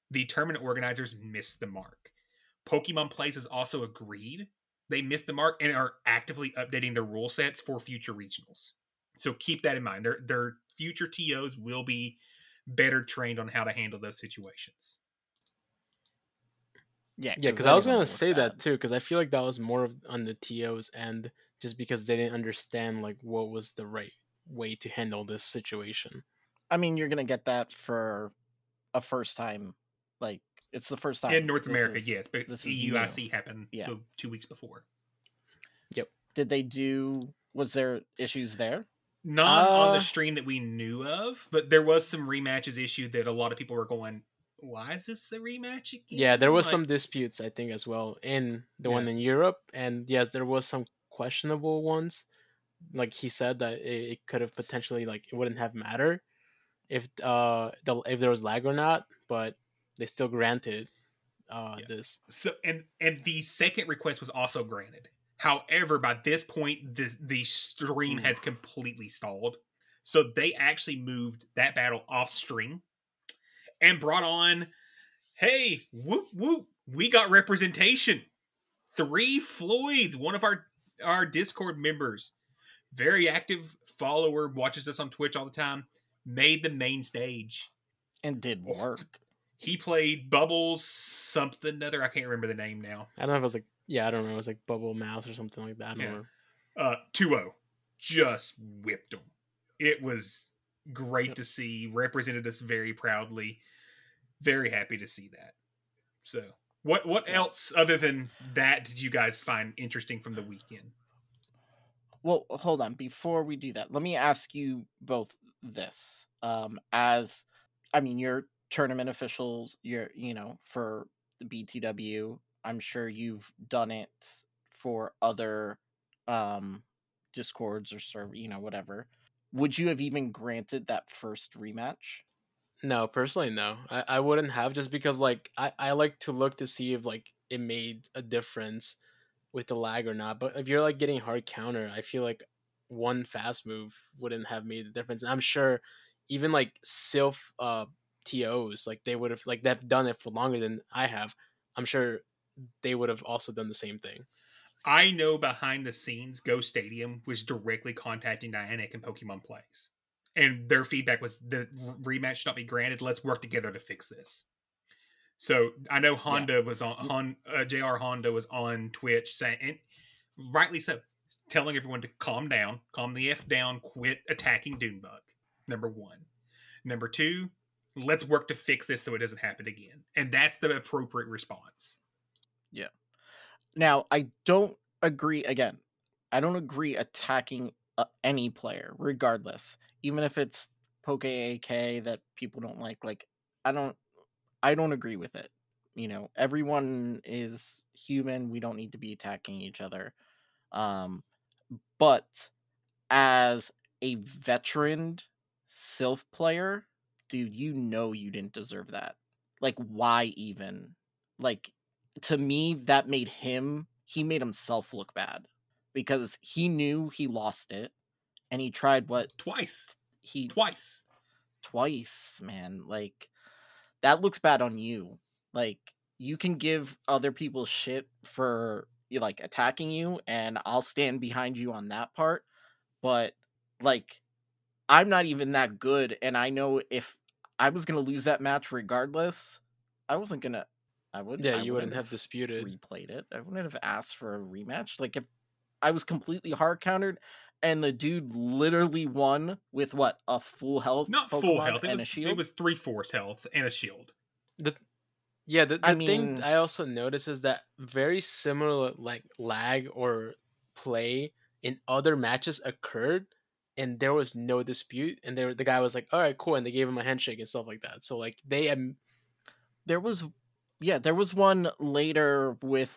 The tournament organizers missed the mark. Pokemon Plays has also agreed they missed the mark and are actively updating their rule sets for future regionals. So keep that in mind. Their future TOs will be better trained on how to handle those situations. Yeah, because I was going to say that too, because I feel like that was more on the TOs end, just because they didn't understand like what was the right way to handle this situation. I mean, you're going to get that for a first time, like it's the first time in North America, yes, but EUIC happened 2 weeks before. Yep. Was there issues there? Not on the stream that we knew of, but there was some rematches issue that a lot of people were going, why is this a rematch again? Yeah, there was some disputes, I think, as well in the one in Europe. And yes, there was some questionable ones. Like he said that it could have potentially, like, it wouldn't have mattered if there was lag or not, but they still granted this. So and the second request was also granted. However, by this point, the stream had completely stalled. So they actually moved that battle off stream and brought on, hey, whoop, whoop, we got representation. 3 Floyds, one of our Discord members, very active follower, watches us on Twitch all the time, made the main stage. And did work. He played Bubbles something other. I can't remember the name now. I don't know if it was like, yeah, I don't know. It was like Bubble Mouse or something like that. I don't know. 2-0. Just whipped them. It was great to see. Represented us very proudly. Very happy to see that. So, what else other than that did you guys find interesting from the weekend? Well, hold on. Before we do that, let me ask you both this. You're tournament officials, for the BTW. I'm sure you've done it for other Discords or server, whatever. Would you have even granted that first rematch? No, personally, no. I wouldn't have, just because like I like to look to see if like it made a difference with the lag or not. But if you're like getting hard counter, I feel like one fast move wouldn't have made a difference. And I'm sure even like Sylph TOs, like they would have, like they've done it for longer than I have. I'm sure they would have also done the same thing. I know behind the scenes, Go Stadium was directly contacting Niantic and Pokemon Plays. And their feedback was the rematch should not be granted. Let's work together to fix this. So I know Honda was on JR Honda was on Twitch saying, and rightly so, telling everyone to calm down, calm the F down, quit attacking Dunebug. Number one. Number two, let's work to fix this so it doesn't happen again. And that's the appropriate response. Yeah. Now, I don't agree, again, attacking any player, regardless. Even if it's PokeAK that people don't like, I don't agree with it. Everyone is human. We don't need to be attacking each other. But as a veteran Sylph player, dude, you didn't deserve that. Like, why even? Like, to me, that made him, he made himself look bad because he knew he lost it and he tried twice, man. Like, that looks bad on you. Like, you can give other people shit for, like, attacking you, and I'll stand behind you on that part. But, like, I'm not even that good, and I know if I was going to lose that match regardless, I wasn't going to... I wouldn't have disputed. Replayed it. I wouldn't have asked for a rematch. Like, if I was completely hard countered, and the dude literally won with, what, a full health? Not Pokemon full health. It was a shield? It was 3/4 health and a shield. The thing I also noticed is that very similar, like, lag or play in other matches occurred, and there was no dispute, and the guy was like, all right, cool, and they gave him a handshake and stuff like that. So, like, they... There was one later with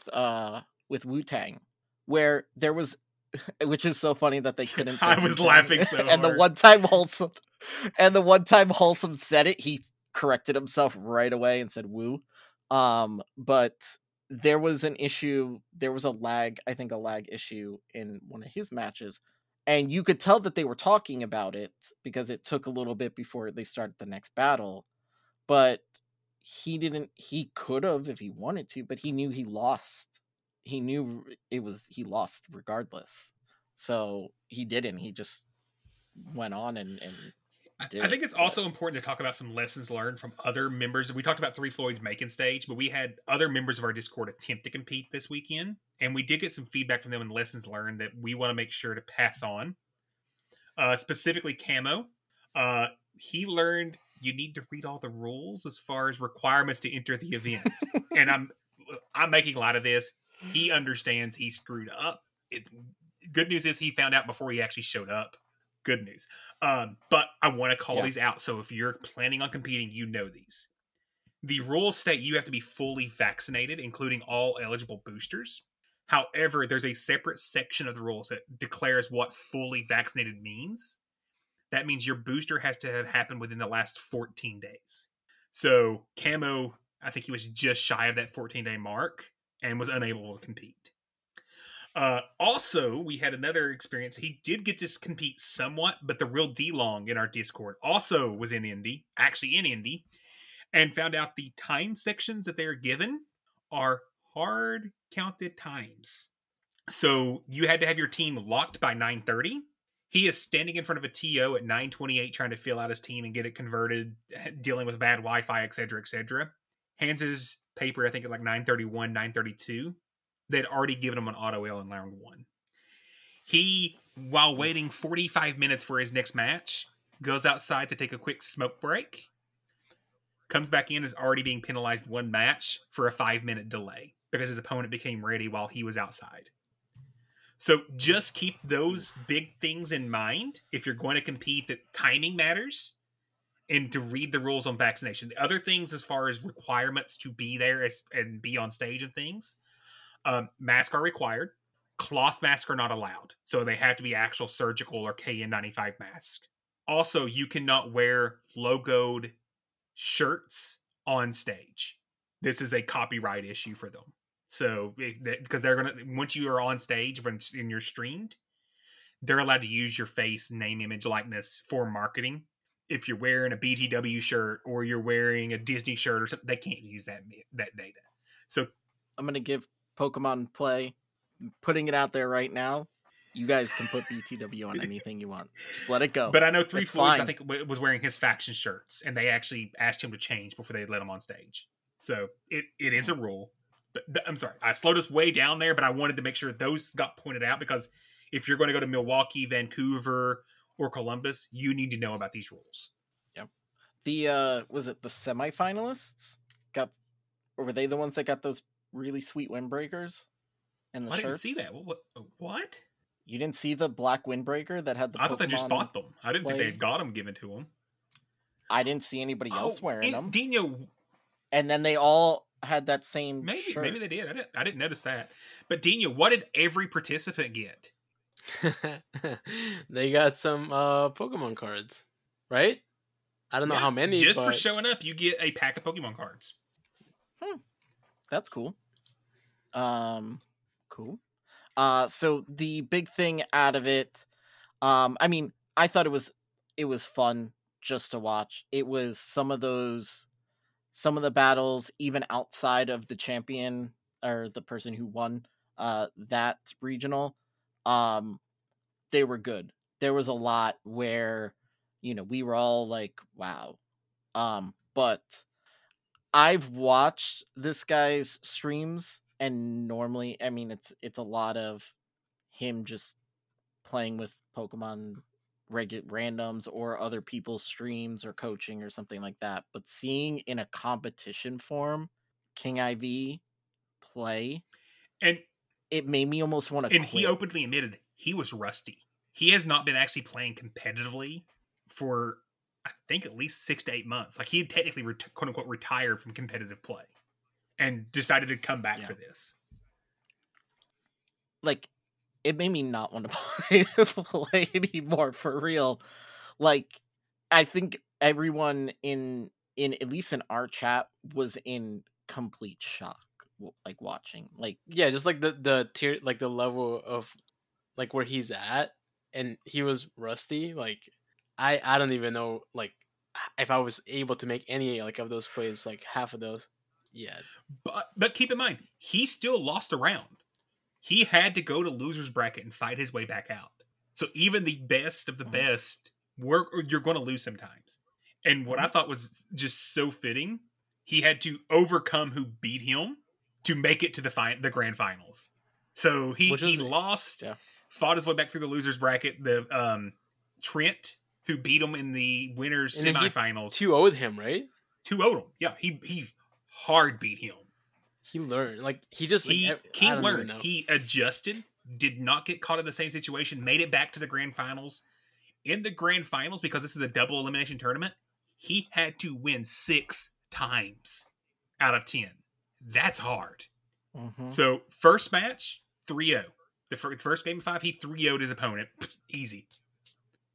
Wu-Tang, where there was... Which is so funny that they couldn't... I was laughing so hard. And the one time Wholesome said it, he corrected himself right away and said woo. But there was an issue, there was a lag issue in one of his matches, and you could tell that they were talking about it because it took a little bit before they started the next battle. But he could have if he wanted to, but he knew he lost. He knew he lost regardless, so he didn't. He just went on and did. I think it's also important to talk about some lessons learned from other members. We talked about Three Floyd's Macon stage, but we had other members of our Discord attempt to compete this weekend, and we did get some feedback from them and lessons learned that we want to make sure to pass on. Specifically, Camo, he learned you need to read all the rules as far as requirements to enter the event, and I'm making light of this. He understands he screwed up. Good news is he found out before he actually showed up. Good news. But I want to call these out. So if you're planning on competing, you know these. The rules state you have to be fully vaccinated, including all eligible boosters. However, there's a separate section of the rules that declares what fully vaccinated means. That means your booster has to have happened within the last 14 days. So Camo, I think he was just shy of that 14-day mark and was unable to compete. Also, we had another experience. He did get to compete somewhat, but the real DeLong in our Discord also was in Indy, and found out the time sections that they are given are hard counted times. So you had to have your team locked by 9:30. He is standing in front of a TO at 9:28 trying to fill out his team and get it converted, dealing with bad Wi-Fi, etc., etc. Hands his paper, I think, at like 9:31, 9:32. They'd already given him an auto L in round one. He, while waiting 45 minutes for his next match, goes outside to take a quick smoke break, comes back in, is already being penalized one match for a 5-minute delay because his opponent became ready while he was outside. So just keep those big things in mind if you're going to compete, that timing matters, and to read the rules on vaccination. The other things as far as requirements to be there and be on stage and things, masks are required. Cloth masks are not allowed. So they have to be actual surgical or KN95 masks. Also, you cannot wear logoed shirts on stage. This is a copyright issue for them. So, because they're going to, once you are on stage and you're streamed, they're allowed to use your face, name, image, likeness for marketing. If you're wearing a BTW shirt or you're wearing a Disney shirt or something, they can't use that data. So I'm going to give Pokemon Play, putting it out there right now. You guys can put BTW on anything you want. Just let it go. But I know Three Floyds, I think, was wearing his faction shirts, and they actually asked him to change before they let him on stage. So it is a rule. But I'm sorry, I slowed us way down there, but I wanted to make sure those got pointed out, because if you're going to go to Milwaukee, Vancouver, or Columbus, you need to know about these rules. Yep. Was it the semifinalists were they the ones that got those really sweet windbreakers? And the shirts? I didn't see that. What? You didn't see the black windbreaker that had the? I thought they just bought them. I didn't think they had got them given to them. I didn't see anybody else wearing them. Dino. And then they all had that same. Maybe they did. I didn't notice that. But Dino, what did every participant get? They got some Pokemon cards, right? I don't know how many. Just for showing up, you get a pack of Pokemon cards. That's cool. Cool. So the big thing out of it, I mean, I thought it was fun just to watch. It was some of the battles, even outside of the champion or the person who won that regional, they were good. There was a lot where, we were all like, wow. But I've watched this guy's streams, and normally, I mean, it's a lot of him just playing with Pokemon randoms or other people's streams or coaching or something like that. But seeing in a competition form King IV play, and it made me almost want to quit. And he openly admitted he was rusty. He has not been actually playing competitively for, I think, at least 6 to 8 months. Like, he had technically, quote unquote, retired from competitive play and decided to come back for this. Like, it made me not want to play anymore, for real. Like, I think everyone in at least in our chat was in complete shock, like, watching. Like, yeah, just like the tier, like the level of like where he's at, and he was rusty. Like, I don't even know, like, if I was able to make any like of those plays, like half of those. Yeah. But keep in mind, he still lost a round. He had to go to loser's bracket and fight his way back out. So even the best of the best, you're going to lose sometimes. And what I thought was just so fitting, he had to overcome who beat him to make it to the grand finals. So he lost, fought his way back through the loser's bracket. The Trent, who beat him in the winner's semifinals. 2-0'd him, right? 2-0'd him. Yeah, he hard beat him. He learned, like, he learned, he adjusted, did not get caught in the same situation, made it back to the grand finals. In the grand finals, because this is a double elimination tournament, he had to win 6 times out of 10. That's hard. Mm-hmm. So first match, 3-0. The first game of 5, he 3-0'd his opponent. Easy.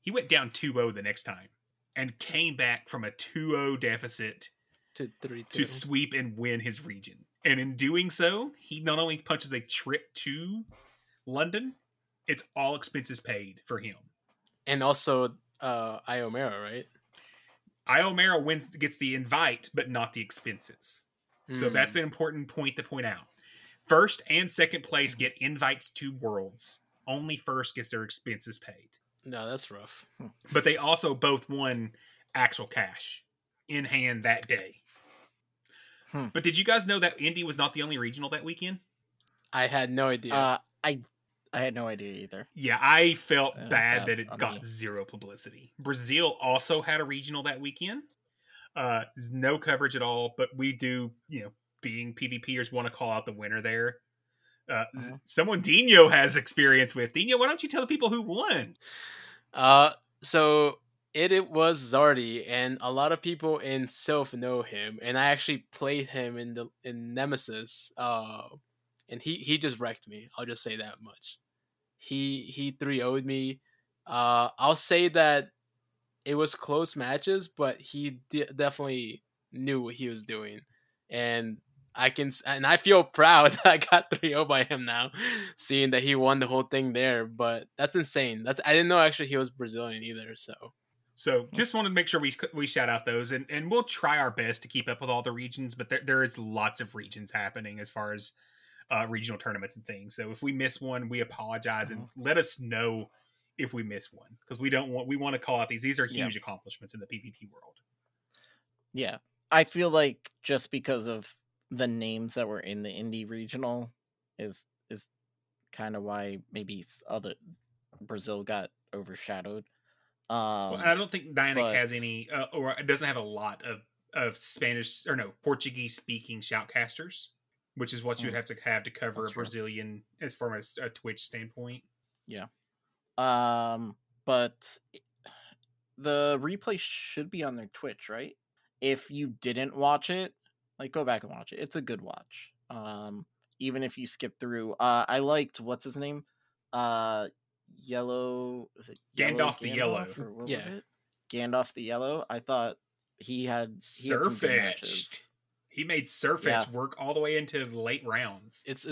He went down 2-0 the next time and came back from a 2-0 deficit to 3-2 to sweep and win his region. And in doing so, he not only punches a trip to London, it's all expenses paid for him. And also Iomera, right? Iomera gets the invite, but not the expenses. Mm. So that's an important point to point out. First and second place get invites to Worlds. Only first gets their expenses paid. No, that's rough. But they also both won actual cash in hand that day. But did you guys know that Indy was not the only regional that weekend? I had no idea. I had no idea either. Yeah, I felt bad that it got zero publicity. Brazil also had a regional that weekend. No coverage at all, but we do, being PvPers, want to call out the winner there. Someone Dino has experience with. Dino, why don't you tell the people who won? So... It was Zardy, and a lot of people in Sylph know him, and I actually played him in Nemesis, and he just wrecked me. I'll just say that much. He 3-0'd me. I'll say that it was close matches, but he definitely knew what he was doing, and I feel proud that I got 3-0 by him now, seeing that he won the whole thing there. But that's insane. I didn't know actually he was Brazilian either, so. So just wanted to make sure we shout out those, and we'll try our best to keep up with all the regions, but there is lots of regions happening as far as regional tournaments and things. So if we miss one, we apologize and let us know if we miss one, because we want to call out these. These are huge accomplishments in the PvP world. Yeah, I feel like just because of the names that were in the Indie regional is kind of why maybe other Brazil got overshadowed. Well, I don't think Dianic has any, or doesn't have a lot of Spanish or Portuguese speaking shoutcasters, which is what you would have to cover a Brazilian as far as a Twitch standpoint. Yeah. But the replay should be on their Twitch, right? If you didn't watch it, like, go back and watch it. It's a good watch. Even if you skip through, I liked what's his name, Yellow, is it Gandalf the Yellow? Or what was it? Gandalf the Yellow, I thought he had some good matches. He made Surfetch work all the way into the late rounds. It's.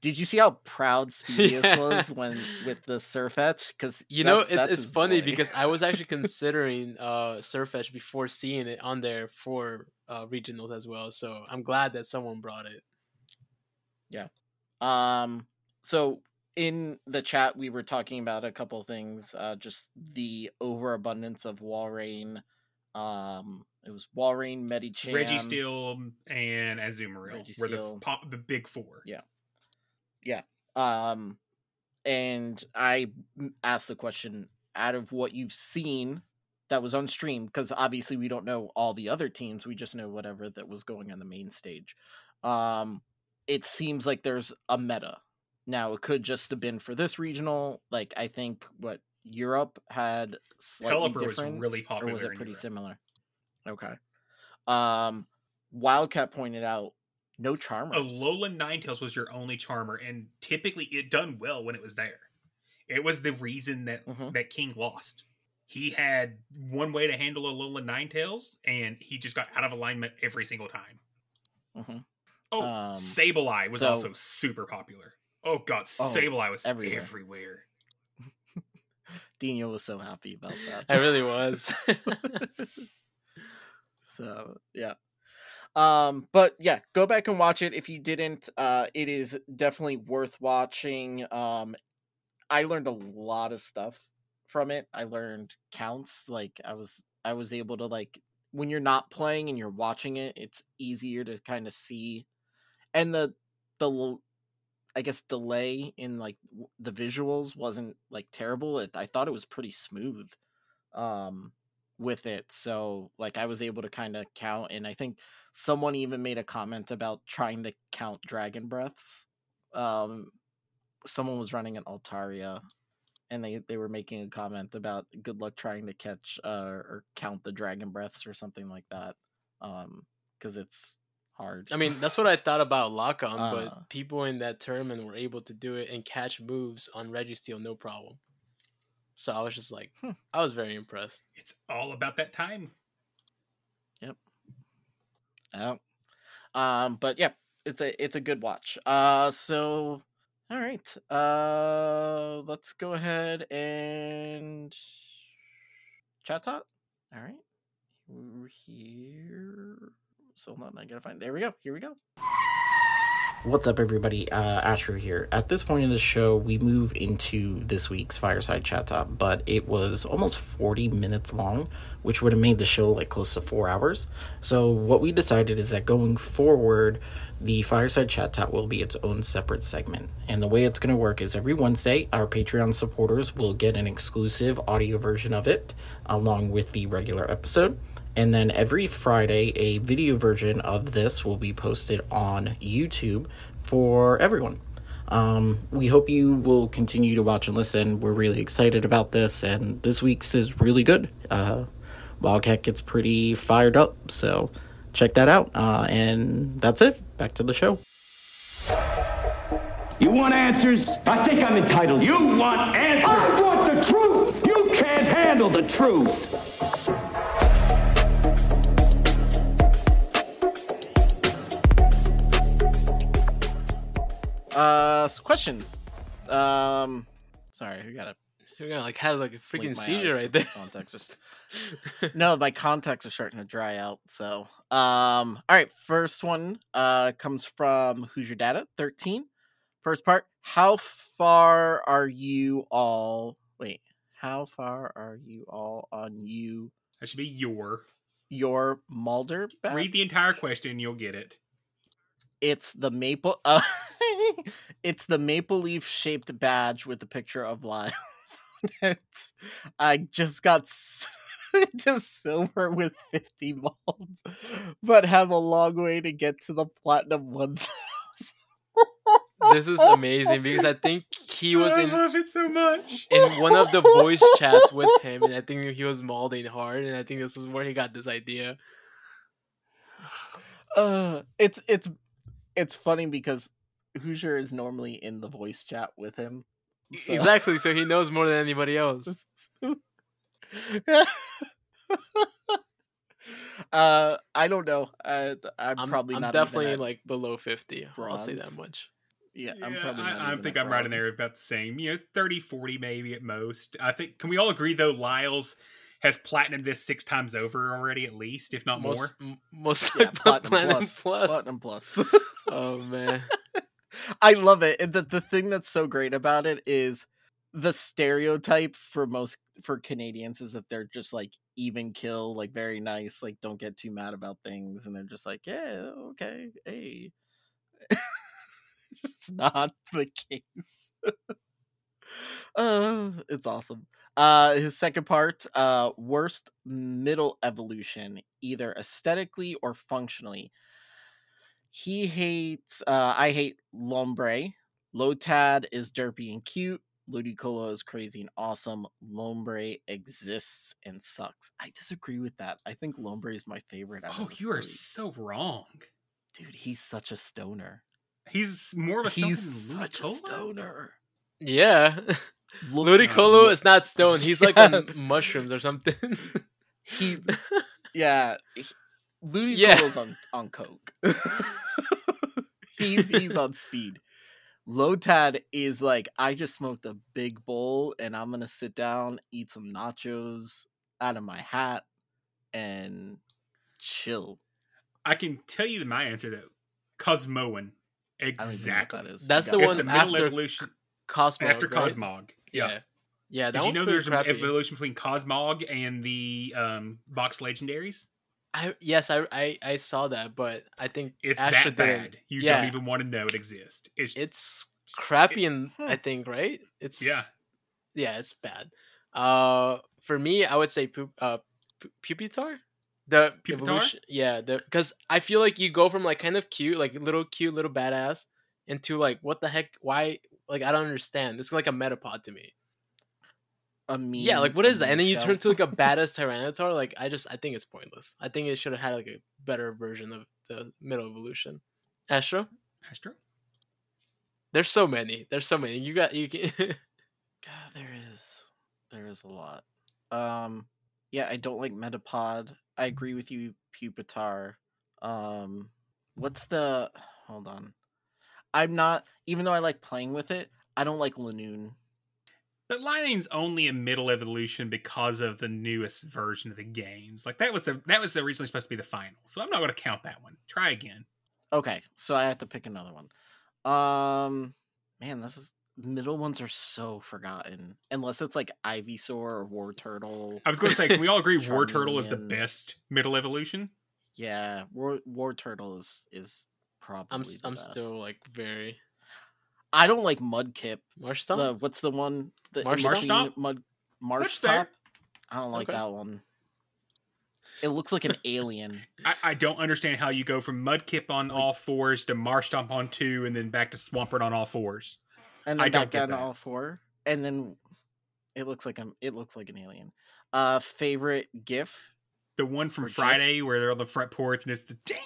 Did you see how proud Speedius was with the Surfetch? Because it's funny because I was actually considering Surfetch before seeing it on there for regionals as well. So I'm glad that someone brought it. Yeah. So in the chat, we were talking about a couple things. Just the overabundance of Walrein. It was Walrein, Medicham, Registeel, and Azumarill were the big four. Yeah. Yeah. And I asked the question, out of what you've seen that was on stream, because obviously we don't know all the other teams, we just know whatever that was going on the main stage. It seems like there's a meta. Now, it could just have been for this regional. Like, I think what Europe had slightly Pelipper different. Was really popular. Or was it pretty similar? Okay. Wildcat pointed out, no charmers. Alolan Ninetales was your only charmer, and typically it done well when it was there. It was the reason that King lost. He had one way to handle Alolan Ninetales, and he just got out of alignment every single time. Mm-hmm. Oh, Sableye was also super popular. Oh god, Sableye was everywhere. Dino was so happy about that. I really was. So, yeah. But yeah, go back and watch it if you didn't. It is definitely worth watching. I learned a lot of stuff from it. I learned counts. Like I was able to, like, when you're not playing and you're watching it, it's easier to kind of see. And the I guess delay in, like, the visuals wasn't, like, terrible. I thought it was pretty smooth with it. So, like, I was able to kind of count, and I think someone even made a comment about trying to count dragon breaths. Someone was running an Altaria, and they were making a comment about good luck trying to catch or count the dragon breaths or something like that, because it's hard. I mean, that's what I thought about Lock-On, but people in that tournament were able to do it and catch moves on Registeel no problem. So I was just like, I was very impressed. It's all about that time. Yep. Oh. But yeah, it's a good watch. So all right. Let's go ahead and chat talk. All right. We're here. So hold on, I gotta find. There we go. Here we go. What's up, everybody? Ashru here. At this point in the show, we move into this week's Fireside Chat Top, but it was almost 40 minutes long, which would have made the show like close to 4 hours. So what we decided is that going forward, the Fireside Chat Top will be its own separate segment. And the way it's going to work is every Wednesday, our Patreon supporters will get an exclusive audio version of it along with the regular episode. And then every Friday, a video version of this will be posted on YouTube for everyone. We hope you will continue to watch and listen. We're really excited about this, and this week's is really good. Wildcat gets pretty fired up, so check that out. And that's it. Back to the show. You want answers? I think I'm entitled. You want answers? I want the truth! You can't handle the truth! Questions. Sorry, we gotta like have like a freaking seizure right there. My contacts are starting to dry out. So, all right. First one, comes from Who's Your Data 13. First part. How far are you all on you? That should be your Mulder. Batch? Read the entire question. You'll get it. It's the maple. It's the maple leaf shaped badge with the picture of Lives on it. I just got to silver with 50 molds, but have a long way to get to the platinum 1,000. This is amazing because I think he was in. I love it so much. In one of the voice chats with him, and I think he was molding hard, and I think this is where he got this idea. It's funny because Hoosier is normally in the voice chat with him. So. Exactly, so he knows more than anybody else. I don't know. I'm definitely like below 50. Bronze. I'll say that much. Yeah, I'm probably. I think I'm right in there about the same. 30, 40 maybe at most. I think. Can we all agree though? Lyles has platinumed this 6 times over already, at least, if not more. Platinum plus. Oh man, I love it. And the thing that's so great about it is the stereotype for Canadians is that they're just like even kill, like very nice, like don't get too mad about things, and they're just like, yeah, okay, hey. It's not the case. It's awesome. His second part, worst middle evolution, either aesthetically or functionally. He hates, I hate Lombre. Lotad is derpy and cute. Ludicolo is crazy and awesome. Lombre exists and sucks. I disagree with that. I think Lombre is my favorite. Oh, you are so wrong. Dude, he's such a stoner. He's more of a stoner. He's than such a stoner. Yeah. Ludicolo is not stone. He's like on mushrooms or something. Ludicolo's on coke. he's on speed. Lotad is like, I just smoked a big bowl and I'm going to sit down, eat some nachos out of my hat and chill. I can tell you my answer though. Cosmoan. Exactly. That's the one after evolution. Cosmog. After Cosmog. Right? Yeah. Did you know there's an evolution between Cosmog and the box legendaries? Yes, I saw that, but I think it's Ash that bad. You don't even want to know it exists. It's crappy, and I think right. It's it's bad. For me, I would say Pupitar. The evolution, because I feel like you go from like kind of cute, like little cute, little badass, into like what the heck? Why? Like I don't understand. It's like a Metapod to me. Like what is that? And then you turn to like a badass Tyranitar. Like I think it's pointless. I think it should have had like a better version of the middle evolution. Astro. There's so many. You can. God, there is a lot. I don't like Metapod. I agree with you, Pupitar. Hold on. I'm not, even though I like playing with it, I don't like Lanoon. But Linoon's only a middle evolution because of the newest version of the games. Like that was originally supposed to be the final. So I'm not going to count that one. Try again. Okay. So I have to pick another one. Man, middle ones are so forgotten. Unless it's like Ivysaur or War Turtle. I was going to say, can we all agree War Turtle is the best middle evolution? Yeah, War Turtle is probably I'm best. Still like very... I don't like Mudkip. Marshtomp? What's the one? Marshtomp? I don't like that one. It looks like an alien. I don't understand how you go from Mudkip on all fours to Marshtomp on 2 and then back to Swampert on all fours. And then I back down to all 4, and then it looks like an alien. Favorite GIF, the one from Friday GIF? Where they're on the front porch and it's the ding.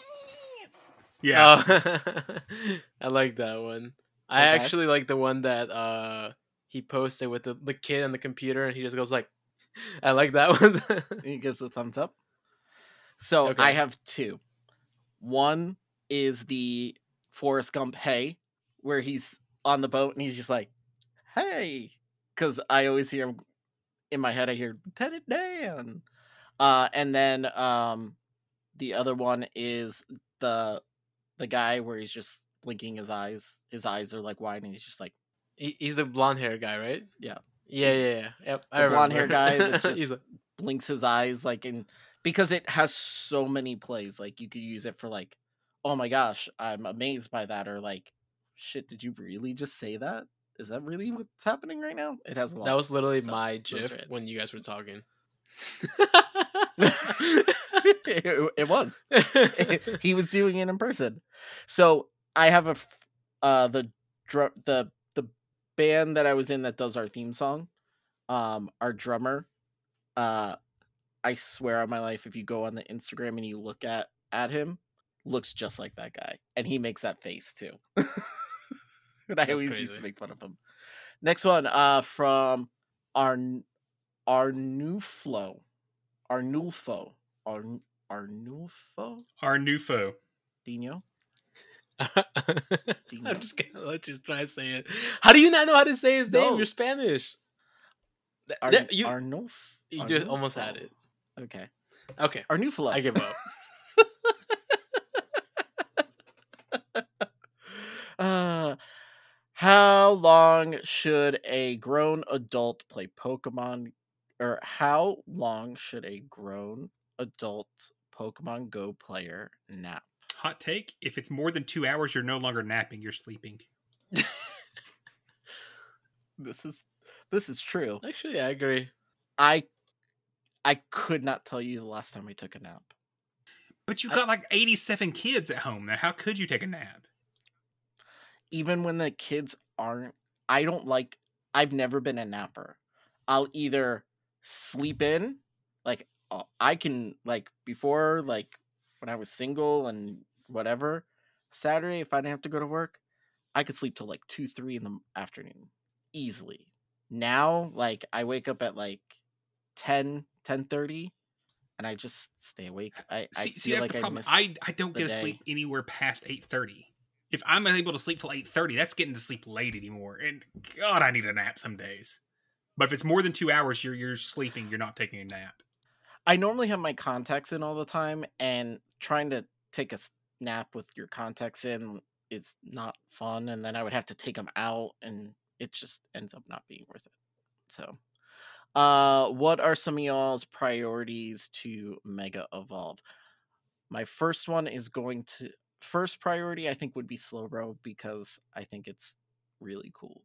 Yeah, I like that one. Okay. I actually like the one that he posted with the kid on the computer, and he just goes like, "I like that one." He gives a thumbs up. So okay. I have 2. One is the Forrest Gump "Hey," where he's on the boat and he's just like, "Hey," because I always hear him in my head. I hear "Ted it down," and then the other one is the guy where he's just blinking his eyes. His eyes are like wide, and he's just like, he's the blonde hair guy, right? Yeah. Yep, I remember. Blonde hair guy that just blinks his eyes, like, and because it has so many plays, like you could use it for like, oh my gosh, I'm amazed by that, or like, shit, did you really just say that? Is that really what's happening right now? It has a lot. That was literally my GIF when you guys were talking. It was. He was doing it in person. So I have a the band that I was in that does our theme song. Our drummer. I swear on my life, if you go on the Instagram and you look at him, looks just like that guy, and he makes that face too. But I always used to make fun of him. Next one, from our Arnulfo Dino. I'm just gonna let you try to say it. How do you not know how to say his name? You're Spanish. Arnulfo. You just almost had it. Okay. Arnulfo. I give up. How long should a grown adult Pokemon Go player nap? Hot take: if it's more than 2 hours, you're no longer napping, you're sleeping. This is true. Actually, I agree. I could not tell you the last time I took a nap. But you've got like 87 kids at home now. How could you take a nap? Even when the kids aren't, I've never been a napper. I'll either sleep in, like I can, like before, like when I was single and whatever, Saturday, if I didn't have to go to work, I could sleep till like 2-3 in the afternoon easily. Now, like I wake up at like 10:30 and I just stay awake. I feel that's like the problem. I don't get to sleep anywhere past 8:30. If I'm able to sleep till 8:30, that's getting to sleep late anymore. And God, I need a nap some days. But if it's more than 2 hours, you're sleeping. You're not taking a nap. I normally have my contacts in all the time, and trying to take a nap with your contacts in is not fun. And then I would have to take them out, and it just ends up not being worth it. So, what are some of y'all's priorities to Mega Evolve? My first one is first priority, I think, would be Slowbro, because I think it's really cool.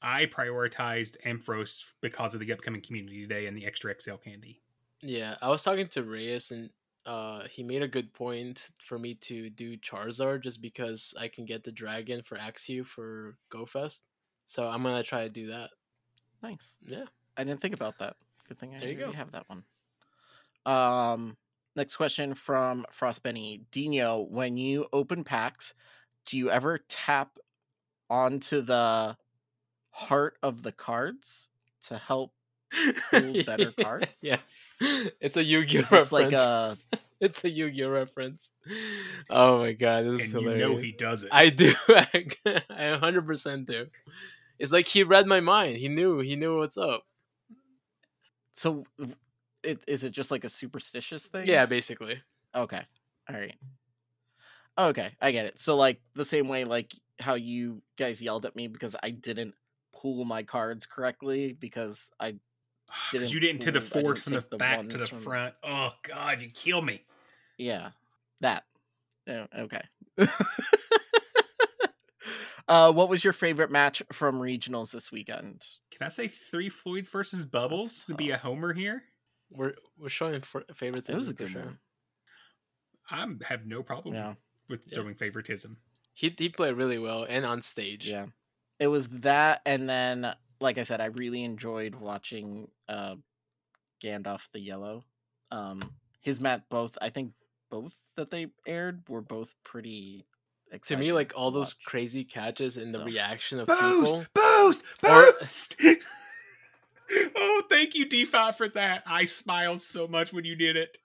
I prioritized Ampharos because of the upcoming community day and the extra XL candy. Yeah, I was talking to Reyes, and he made a good point for me to do Charizard just because I can get the dragon for Axew for GoFest. So I'm going to try to do that. Nice. Yeah. I didn't think about that. Good thing I didn't have that one. Next question from Frostbenny. Dino, when you open packs, do you ever tap onto the heart of the cards to help pull better cards? Yeah, it's a Yu-Gi-Oh reference. It's a Yu-Gi-Oh reference. Oh my god, this is hilarious. You know he does it. I do. I 100% do. It's like he read my mind. He knew what's up. So, is it just like a superstitious thing? Yeah, basically. Okay. All right. Okay, I get it. So, like the same way, like how you guys yelled at me because I didn't pull my cards correctly because I didn't. You didn't to the fourth from the back to the front. Oh God, you kill me. Yeah, that. Oh, okay. What was your favorite match from regionals this weekend? Can I say 3 Floyds versus Bubbles to be a homer here? We're showing favoritism. That was a good one. I have no problem with showing favoritism. He played really well and on stage. Yeah. It was that, and then, like I said, I really enjoyed watching Gandalf the Yellow. His match, both that they aired were both pretty exciting. To me, like, all those crazy catches and the reaction of people. Boost! Oh, thank you, D5, for that. I smiled so much when you did it.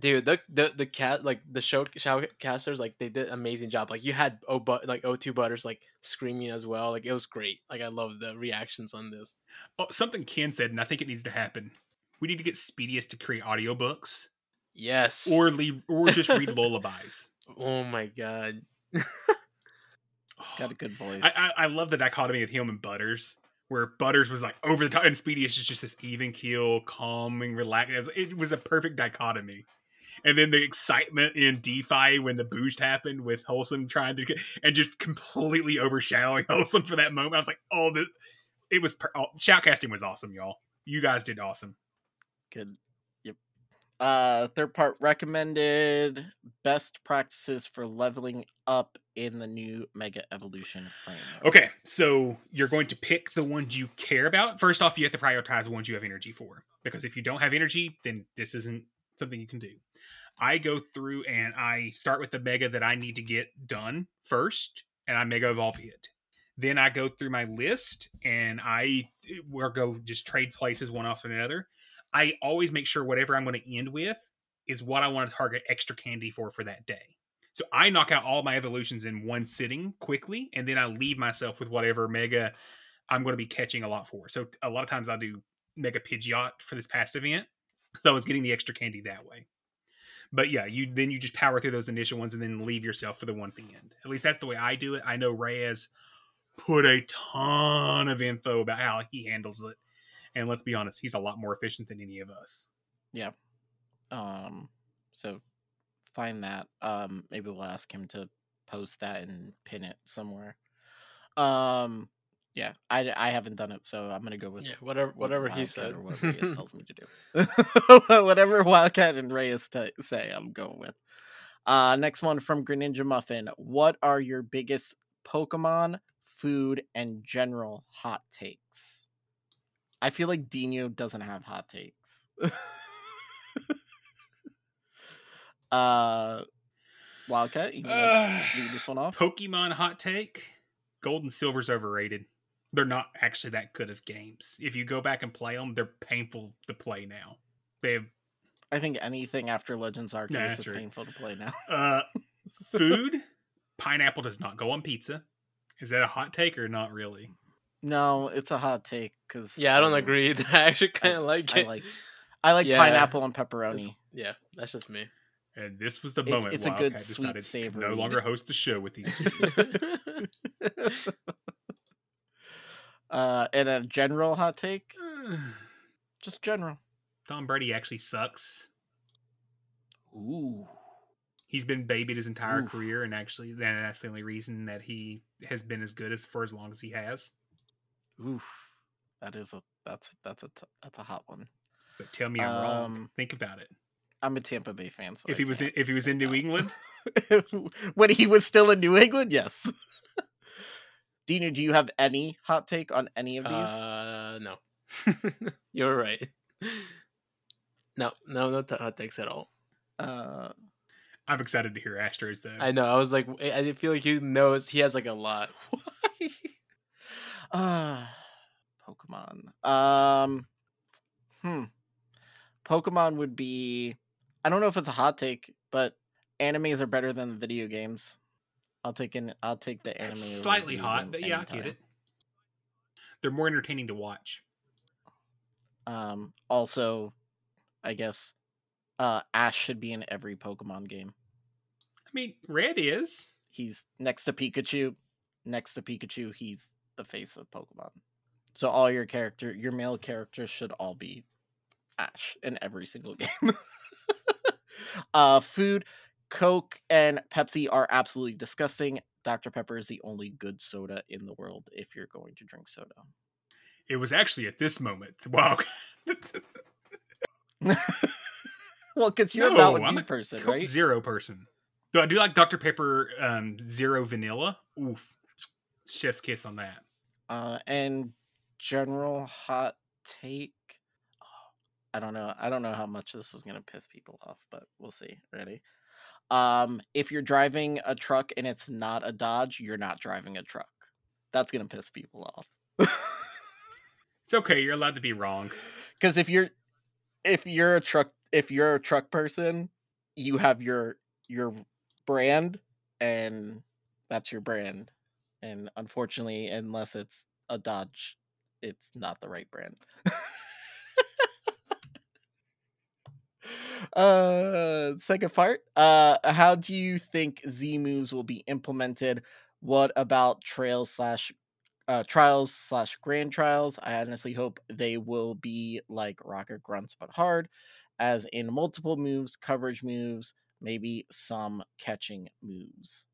Dude, the cat, like the shoutcasters, like they did an amazing job. Like you had O2 Butters like screaming as well. Like it was great. Like I love the reactions on this. Oh, something Ken said, and I think it needs to happen. We need to get Speedius to create audiobooks. Yes. Or just read lullabies. Oh my god. Got a good voice. I love the dichotomy of him and Butters, where Butters was like over the top, and Speedius is just this even keel, calming, relaxing. It was a perfect dichotomy. And then the excitement in DeFi when the boost happened with Wholesome trying to and just completely overshadowing Wholesome for that moment. I was like, oh, this. It was shoutcasting was awesome, y'all. You guys did awesome. Good. Yep. Third part recommended best practices for leveling up in the new Mega Evolution framework. Okay, so you're going to pick the ones you care about. First off, you have to prioritize the ones you have energy for, because if you don't have energy, then this isn't something you can do. I go through and I start with the mega that I need to get done first, and I Mega Evolve it. Then I go through my list and I will go just trade places one off another. I always make sure whatever I'm going to end with is what I want to target extra candy for that day. So I knock out all my evolutions in one sitting quickly, and then I leave myself with whatever mega I'm going to be catching a lot for. So a lot of times I'll do Mega Pidgeot for this past event. So I was getting the extra candy that way. But yeah, you just power through those initial ones and then leave yourself for the one at the end. At least that's the way I do it. I know Reyes put a ton of info about how he handles it. And let's be honest, he's a lot more efficient than any of us. Yeah. So find that. Maybe we'll ask him to post that and pin it somewhere. Yeah, I haven't done it, so I'm gonna go with whatever he said or whatever Reyes tells me to do. Whatever Wildcat and Reyes say, I'm going with. Next one from Greninja Muffin. What are your biggest Pokemon, food, and general hot takes? I feel like Dino doesn't have hot takes. Wildcat, you can leave this one off. Pokemon hot take: Gold and Silver's overrated. They're not actually that good of games. If you go back and play them, they're painful to play now. I think anything after Legends Arceus is painful to play now. Food, pineapple does not go on pizza. Is that a hot take or not really? No, it's a hot take because I don't agree. I actually kind of like it. I like pineapple and pepperoni. That's just me. And this was the moment it's Wildcat a good, sweet savor. No longer host the show with these two. And a general hot take? Just general. Tom Brady actually sucks. Ooh. He's been babied his entire career, and actually that's the only reason that he has been as good as for as long as he has. Oof. That's a hot one. But tell me I'm wrong. Think about it. I'm a Tampa Bay fan. So if he was in New England, when he was still in New England, yes. Dino, do you have any hot take on any of these? No. You're right. No hot takes at all. I'm excited to hear Astros though. I know. I was like, I feel like he knows. He has like a lot. Why? Pokemon. Pokemon would be. I don't know if it's a hot take, but animes are better than video games. I'll take the anime. It's slightly hot, but yeah, I get it. They're more entertaining to watch. Also, I guess Ash should be in every Pokemon game. I mean, Red is. He's next to Pikachu. He's the face of Pokemon. So all your male characters should all be Ash in every single game. Food, Coke and Pepsi are absolutely disgusting. Dr. Pepper is the only good soda in the world if you're going to drink soda. It was actually at this moment. Wow. Well, because you're not a person, Coke right? Zero person. Though I do like Dr. Pepper Zero Vanilla. Oof. Chef's kiss on that. And general hot take. I don't know how much this is going to piss people off, but we'll see. Ready? If you're driving a truck and it's not a Dodge, you're not driving a truck. That's going to piss people off. It's okay. You're allowed to be wrong. Cause if you're a truck person, you have your brand and that's your brand. And unfortunately, unless it's a Dodge, it's not the right brand. Second part. How do you think Z moves will be implemented? What about trials slash grand trials? I honestly hope they will be like rocket grunts but hard, as in multiple moves, coverage moves, maybe some catching moves.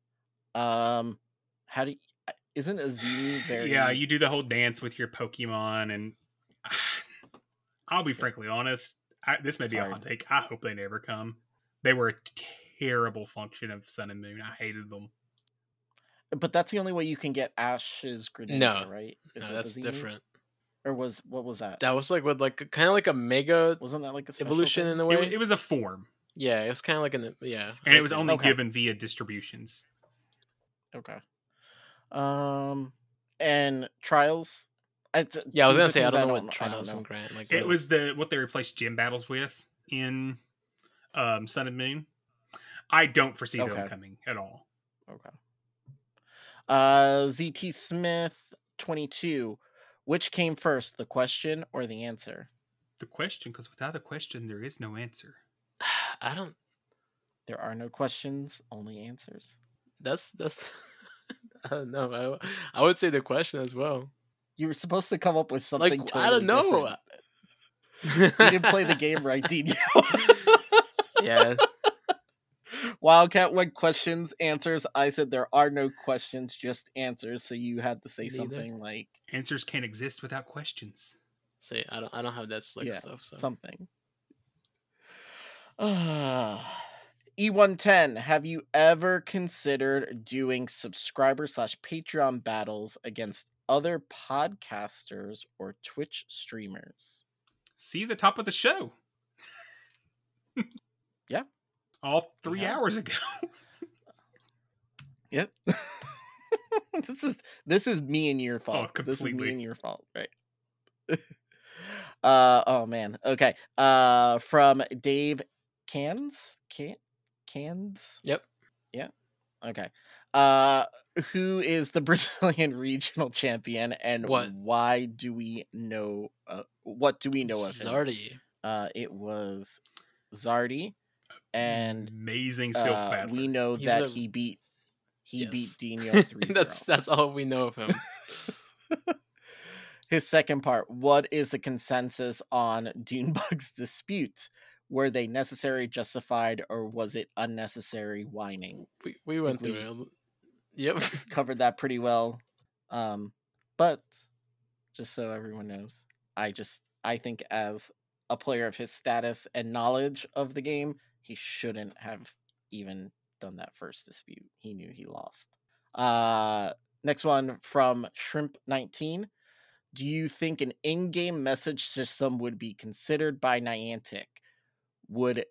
Isn't a Z move very? Yeah, you do the whole dance with your Pokemon, and I'll be frankly honest. This may be a hot take. I hope they never come. They were a terrible function of Sun and Moon. I hated them. But that's the only way you can get Ash's Greninja, right? No, that's different. Or what was that? That was like with like kind of like a mega. Wasn't that like a evolution thing? In a way? It was a form. Yeah, it was kind of like an and it was only given via distributions. Okay. and Trials. Yeah, I was gonna say I don't know what Trials and Grant. Like, it was the what they replaced gym battles with in Sun and Moon. I don't foresee them coming at all. Okay. ZT Smith 22. Which came first, the question or the answer? The question, because without a question, there is no answer. There are no questions, only answers. That's. I don't know. I would say the question as well. You were supposed to come up with something. Like, totally I don't know. You didn't play the game right, did you? Yeah. Wildcat went questions, answers. I said there are no questions, just answers. So you had to say something like answers can't exist without questions. See, I don't have that slick stuff. So. Something. E110, have you ever considered doing subscriber/Patreon battles against other podcasters or Twitch streamers? See the top of the show. Yeah. All 3 hours ago. Yep. This is me and your fault. Oh, completely. This is me and your fault, right? Oh man. Okay. From Dave Cans? Yep. Yeah. Okay. Who is the Brazilian regional champion and why do we know what do we know of him? Zardi. It was Zardi. And amazing self battle. We know that he beat Dino 3-0. That's all we know of him. His second part. What is the consensus on Dunebug's dispute? Were they necessary, justified, or was it unnecessary whining? We went through it. Yep, covered that pretty well. But just so everyone knows, I think as a player of his status and knowledge of the game, he shouldn't have even done that first dispute. He knew he lost. Next one from Shrimp19. Do you think an in-game message system would be considered by Niantic? Would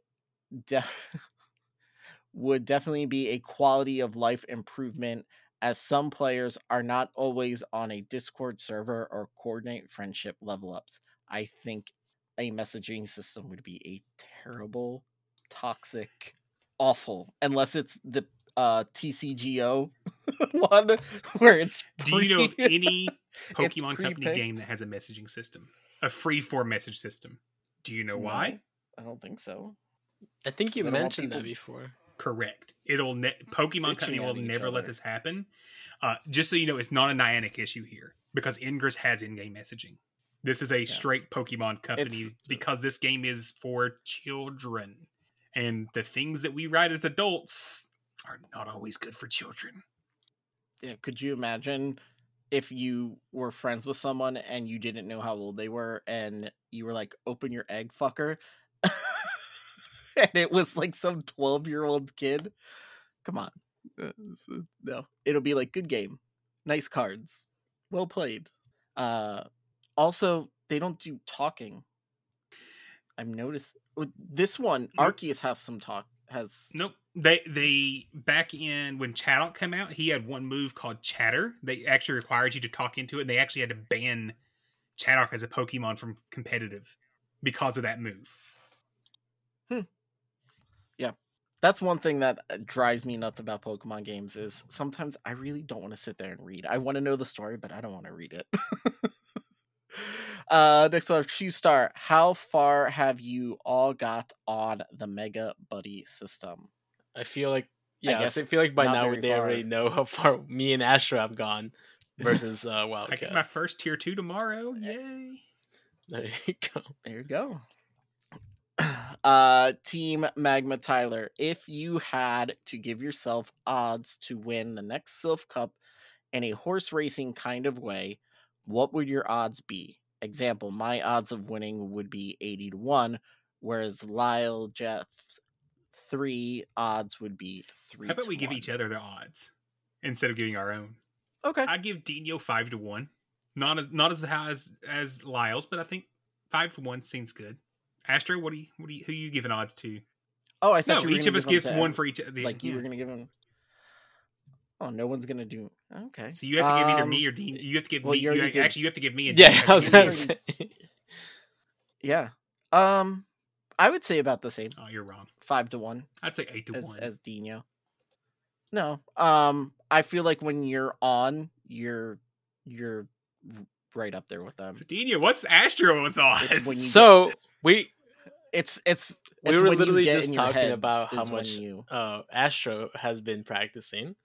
definitely be a quality of life improvement, as some players are not always on a Discord server or coordinate friendship level ups. I think a messaging system would be a terrible, toxic, awful, unless it's the TCGO one where it's do you know of any Pokemon Company game that has a messaging system, a free for message system? Do you know why? I don't think so. I think you mentioned that before. Correct. It'll Pokemon Company will never let this happen. Just so you know, it's not a Niantic issue here because Ingress has in-game messaging. This is a straight Pokemon Company because this game is for children. And the things that we write as adults are not always good for children. Yeah, could you imagine if you were friends with someone and you didn't know how old they were and you were like, open your egg, fucker. And it was like some 12-year-old kid. Come on. No, it'll be like, good game. Nice cards. Well played. Also, they don't do talking. I've noticed. This one, Arceus has some talk. Nope. They back in when Chaddock came out, he had one move called Chatter. They actually required you to talk into it, and they actually had to ban Chaddock as a Pokemon from competitive because of that move. Yeah, that's one thing that drives me nuts about Pokemon games is sometimes I really don't want to sit there and read. I want to know the story, but I don't want to read it. Next up, Shoestar. How far have you all got on the Mega Buddy system? I feel like, I feel like by now they already know how far me and Astra have gone versus Wildcat. I get my first tier 2 tomorrow. Yay! There you go. There you go. Team Magma Tyler. If you had to give yourself odds to win the next Sylph Cup in a horse racing kind of way, what would your odds be? Example, my odds of winning would be 80-1, whereas Lyle Jeff's 3 odds would be 3. How about we give each other the odds instead of giving our own? Okay. I give Dino 5-1. Not as high as Lyle's, but I think 5-1 seems good. Astro, who are you giving odds to? Oh, I thought each of us give one for each. Like you were going to give him. Oh, no one's gonna do. Okay. So you have to give either me or Dean. You have to give me. You have to give me. And Dean. I was gonna say. Yeah. I would say about the same. Oh, you're wrong. 5-1. I'd say 8-1 as Dino. No. I feel like when you're on, you're right up there with them. So Dino, what's Astro's on? So get... we were literally just talking about how much Astro has been practicing.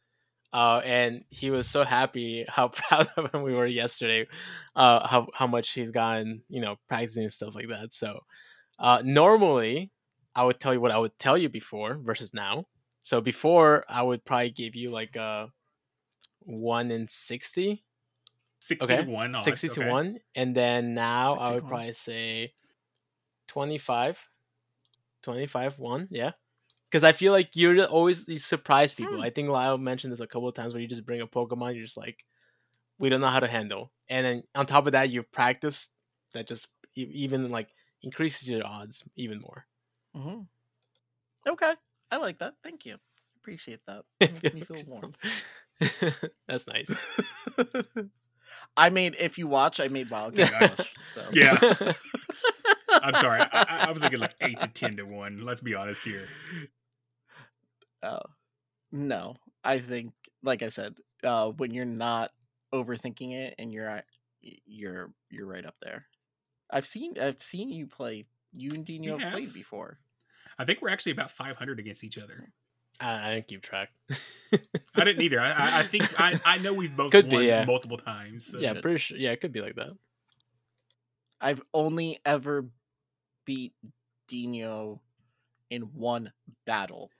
And he was so happy how proud of him we were yesterday, how much he's gotten, practicing and stuff like that. So normally I would tell you what I would tell you before versus now. So before I would probably give you like a 1 in 60. 60 to 1. Oh, 60 to 1. And then now I would probably say 25. 25, 1. Yeah. Because I feel like you're always you surprise people. I think Lyle mentioned this a couple of times where you just bring a Pokemon, you're just like, we don't know how to handle. And then on top of that, you practice that just even like increases your odds even more. Mm-hmm. Okay. I like that. Thank you. Appreciate that. Makes me feel warm. That's nice. If you watch, I made wild game. So. Yeah. I'm sorry. I was thinking like 8 to 10 to 1. Let's be honest here. Oh, no. I think, like I said, when you're not overthinking it and you're right up there. I've seen you play. You and Dino played before. I think we're actually about 500 against each other. I didn't keep track. I didn't either. I think I know we've both won multiple times. So. Yeah, pretty sure. Yeah, it could be like that. I've only ever beat Dino in one battle.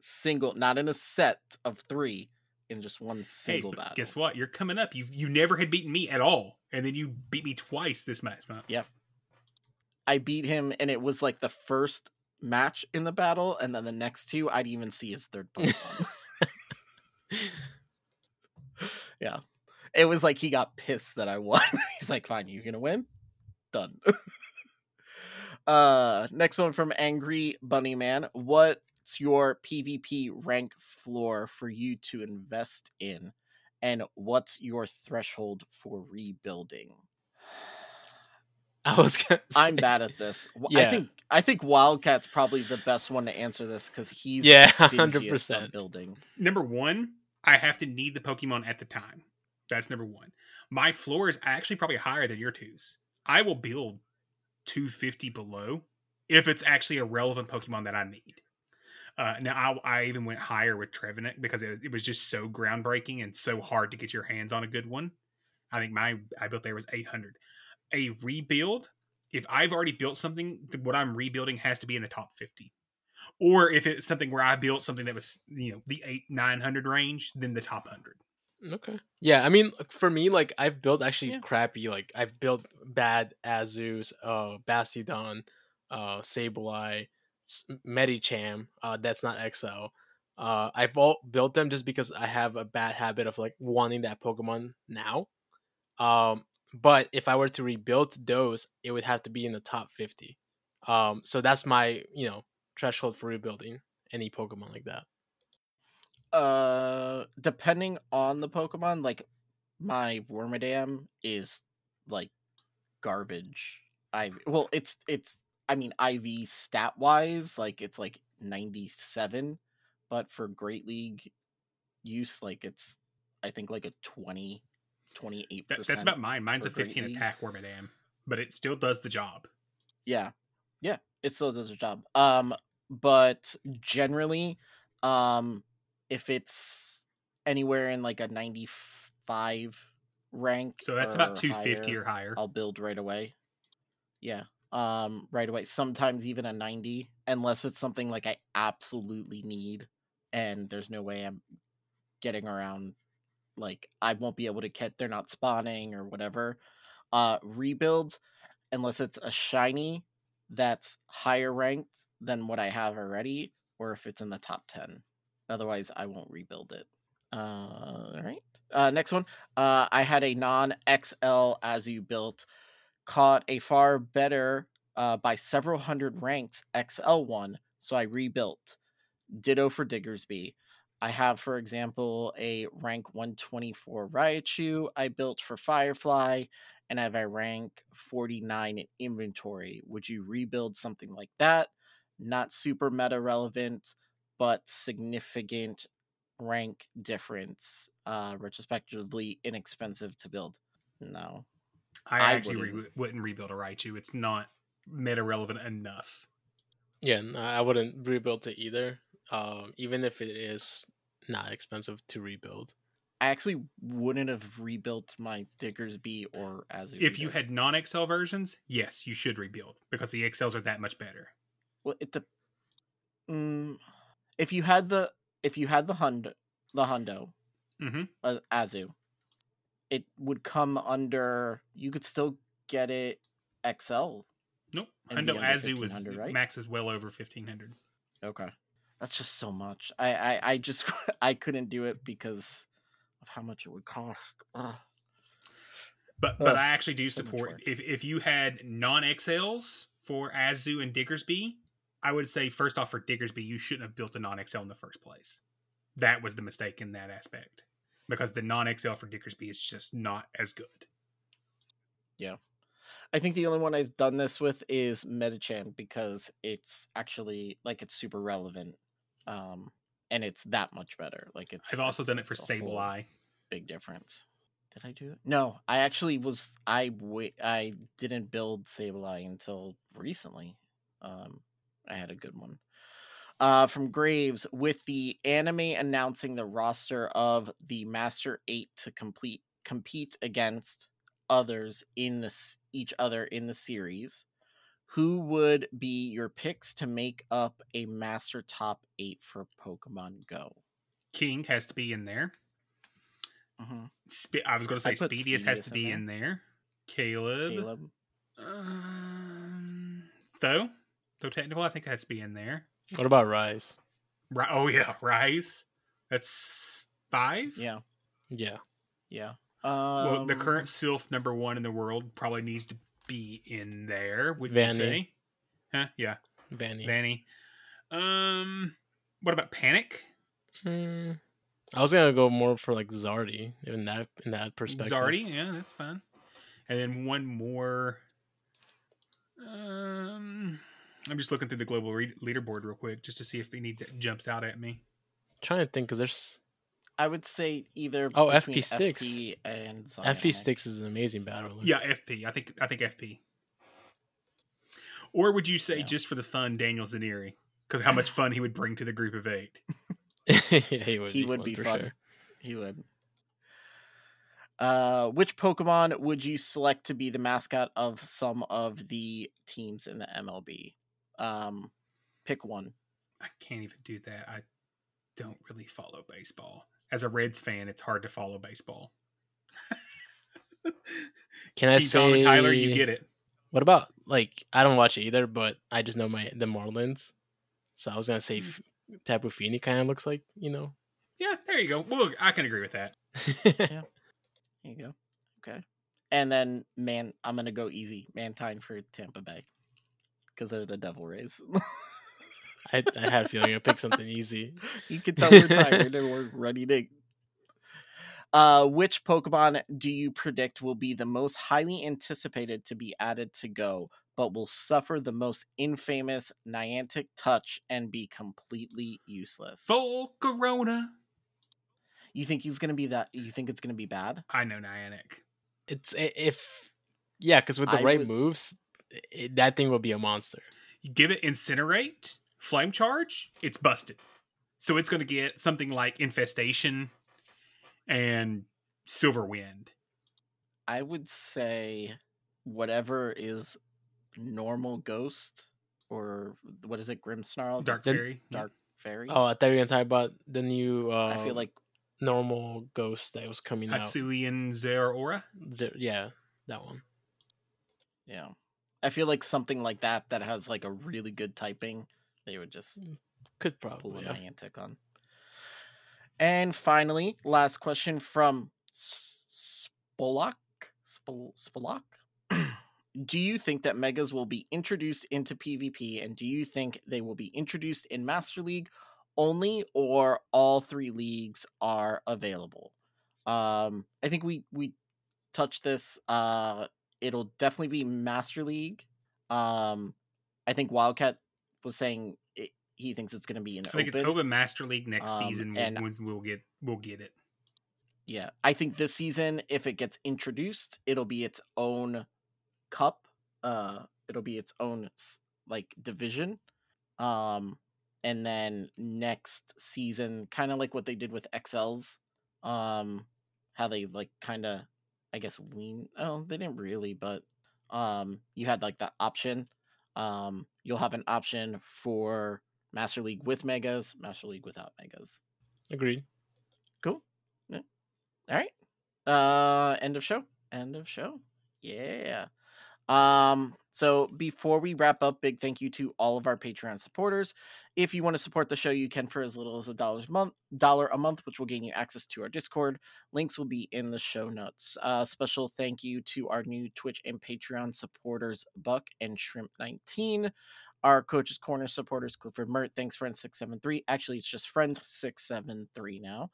Single, not in a set of 3, in just one single battle. Guess what? You're coming up. You never had beaten me at all. And then you beat me twice this match. Yeah. I beat him and it was like the first match in the battle, and then the next 2 I didn't even see his third Pokemon. Yeah. It was like he got pissed that I won. He's like, fine, you're going to win? Done. Next one from Angry Bunny Man. What's your PvP rank floor for you to invest in? And what's your threshold for rebuilding? I'm bad at this. Yeah. I think Wildcat's probably the best one to answer this because he's the stingiest 100%. On building. Number 1, I have to need the Pokemon at the time. That's number 1. My floor is actually probably higher than your 2's. I will build 250 below if it's actually a relevant Pokemon that I need. Now, I even went higher with Trevenant because it was just so groundbreaking and so hard to get your hands on a good one. I think I built there was 800. A rebuild, if I've already built something, what I'm rebuilding has to be in the top 50. Or if it's something where I built something that was, the 800-900 range, then the top 100. Okay. Yeah, I mean, for me, like, I've built actually crappy, like, I've built bad Azuz, Bastiodon, Sableye, Medicham, that's not XL. I've all built them just because I have a bad habit of, like, wanting that Pokemon now. But if I were to rebuild those, it would have to be in the top 50. So that's my, threshold for rebuilding any Pokemon like that. Depending on the Pokemon, like my Wormadam is like garbage. IV stat wise, like it's like 97, but for Great League use, like it's I think like a 20, 28%. That's about mine. Mine's a 15 attack Wormadam, but it still does the job. Yeah, it still does the job. But generally, if it's anywhere in like a 95 rank, so that's about 250 higher, or higher, I'll build right away. Yeah, right away. Sometimes even a 90, unless it's something like I absolutely need, and there's no way I'm getting around. Like I won't be able to catch. They're not spawning or whatever. Rebuilds, unless it's a shiny that's higher ranked than what I have already, or if it's in the top 10. Otherwise, I won't rebuild it. All right. Next one. I had a non-XL Azu built. Caught a far better by several hundred ranks XL one, so I rebuilt. Ditto for Diggersby. I have, for example, a rank 124 Raichu I built for Firefly, and I have a rank 49 in inventory. Would you rebuild something like that? Not super meta relevant, but significant rank difference, retrospectively inexpensive to build. No. I wouldn't rebuild a Raichu. It's not meta relevant enough. Yeah, no, I wouldn't rebuild it either. Even if it is not expensive to rebuild. I actually wouldn't have rebuilt my Diggersby or Azure. If you had non-XL versions, yes, you should rebuild because the XLs are that much better. Well, if you had the Hundo, Azu, it would come under. You could still get it XL. Nope, Hundo Azu was right? Max is well over 1,500. Okay, that's just so much. I couldn't do it because of how much it would cost. Ugh. But I actually do support if you had non-XLs for Azu and Diggersby. I would say, first off, for Diggersby, you shouldn't have built a non-XL in the first place. That was the mistake in that aspect. Because the non-XL for Diggersby is just not as good. Yeah. I think the only one I've done this with is Medicham, because it's actually, like, it's super relevant. And it's that much better. Like, it's. I've also done it for Sableye. Big difference. Did I do it? No, I actually was. I didn't build Sableye until recently. I had a good one from Graves. With the anime announcing the roster of the Master 8 to compete against others in this each other in the series, who would be your picks to make up a Master Top 8 for Pokemon Go? King has to be in there. I was going to say Speedius has to be in there. Caleb. So technical, I think it has to be in there. What about Rise? Oh yeah, Rise. That's 5. Yeah. Well, the current Sylph #1 in the world probably needs to be in there. Would you say? Huh? Yeah. Vanny. What about Panic? I was gonna go more for like Zardy in that perspective. Zardy, yeah, that's fine. And then one more. I'm just looking through the global leaderboard real quick just to see if any that jumps out at me. I'm trying to think because there's. I would say either. Oh, FP Styx and Zionic. FP Styx is an amazing battle. Yeah, FP. I think FP. Or would you say just for the fun, Daniel Zaneri? Because how much fun he would bring to the group of 8. Yeah, he would be fun. Sure. He would. Which Pokemon would you select to be the mascot of some of the teams in the MLB? Pick one. I can't even do that. I don't really follow baseball. As a Reds fan, it's hard to follow baseball. Can I say Tyler? You get it. What about like I don't watch it either, but I just know the Marlins. So I was gonna say Tapu Fini kind of looks like Yeah, there you go. Well, I can agree with that. Yeah. There you go. Okay. And then, I'm going to go easy. Mantine for Tampa Bay. Because they're the Devil Rays. I had a feeling I'd pick something easy. You can tell we're tired and we're ready to... which Pokemon do you predict will be the most highly anticipated to be added to Go, but will suffer the most infamous Niantic touch and be completely useless? Volcarona! You think he's gonna be that? You think it's gonna be bad? I know Niantic. Because with the moves, that thing will be a monster. You give it Incinerate, Flame Charge, it's busted. So it's gonna get something like Infestation and Silver Wind. I would say whatever is normal Ghost or what is it, Grimmsnarl, Dark Fairy. Oh, I thought you were gonna talk about the new. I feel like. Normal Ghost that was coming out. Hisuian Zeraora? Yeah, that one. Yeah. I feel like something like that has like a really good typing, they would just could probably pull a Niantic on. And finally, last question from Spolok. Do you think that Megas will be introduced into PvP, and do you think they will be introduced in Master League, only or all three leagues are available. I think we touched this. It'll definitely be Master League. I think Wildcat was saying he thinks it's going to be an open. I think it's open Master League next season. We'll get it. Yeah, I think this season, if it gets introduced, it'll be its own cup. It'll be its own like division. And then next season, kind of like what they did with XLs, how they like kind of, I guess, wean. Oh, they didn't really, but you had like the option. You'll have an option for Master League with Megas, Master League without Megas. Agreed. Cool. Yeah. All right. End of show. Yeah. So before we wrap up, big thank you to all of our Patreon supporters. If you want to support the show, you can for as little as $1 a month, which will gain you access to our Discord. Links will be in the show notes. Special thank you to our new Twitch and Patreon supporters, Buck and Shrimp19. Our Coach's Corner supporters, Clifford Mert, Thanks Friends 673. Actually, it's just Friends 673 now.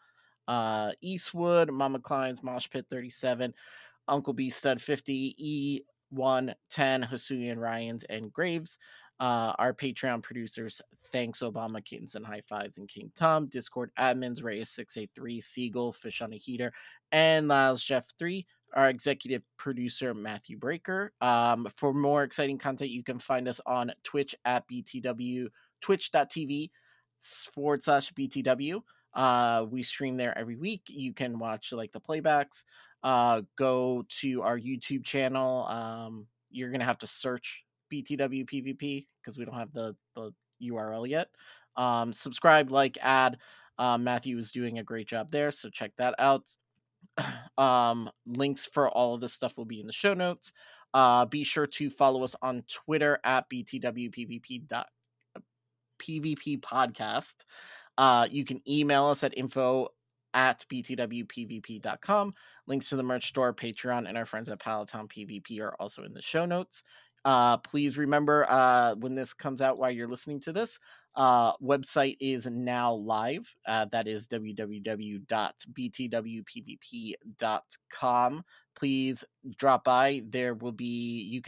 Eastwood, Mama Klein's, Mosh Pit 37, Uncle B Stud 50, E110, Hasuian Ryans, and Graves. Our Patreon producers, Thanks Obama, Kittens and High Fives, and King Tom. Discord admins, Reyes683, Siegel, Fish on a Heater, and Lyles Jeff3. Our executive producer, Matthew Breaker. For more exciting content, you can find us on Twitch at BTW, twitch.tv/BTW. We stream there every week. You can watch like the playbacks. Go to our YouTube channel. You're gonna have to search BTW PvP because we don't have the URL yet. Subscribe, like, add. Matthew is doing a great job there, so check that out. Links for all of this stuff will be in the show notes. Be sure to follow us on Twitter at BTWPVP podcast. You can email us at info@btwpvp.com. Links to the merch store, Patreon, and our friends at Palatown PvP are also in the show notes. Please remember, when this comes out while you're listening to this, website is now live. That is www.btwpvp.com. Please drop by. You're going to be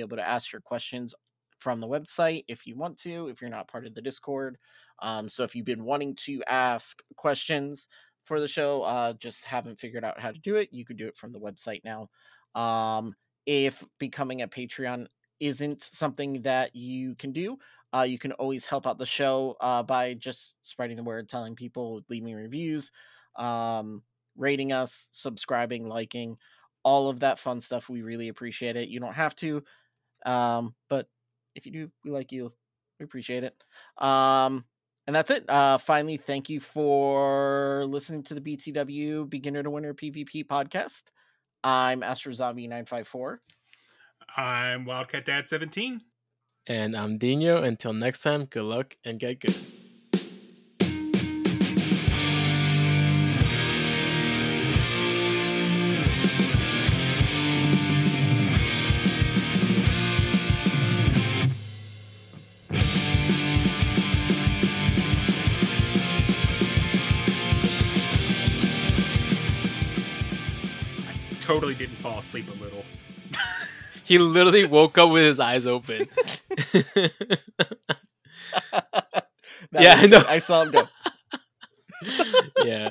able to ask your questions from the website if you want to, if you're not part of the Discord. So if you've been wanting to ask questions for the show, just haven't figured out how to do it, you could do it from the website now. If becoming a Patreon isn't something that you can do, you can always help out the show by just spreading the word, telling people, leaving reviews, rating us, subscribing, liking, all of that fun stuff. We really appreciate it. You don't have to, but if you do, we like you. We appreciate it. And that's it. Finally, thank you for listening to the BTW Beginner to Winner PvP podcast. I'm AstroZombie954. I'm WildcatDad17. And I'm Dino. Until next time, good luck and get good. Totally didn't fall asleep a little. He literally woke up with his eyes open. Yeah, I know. I saw him go. Yeah.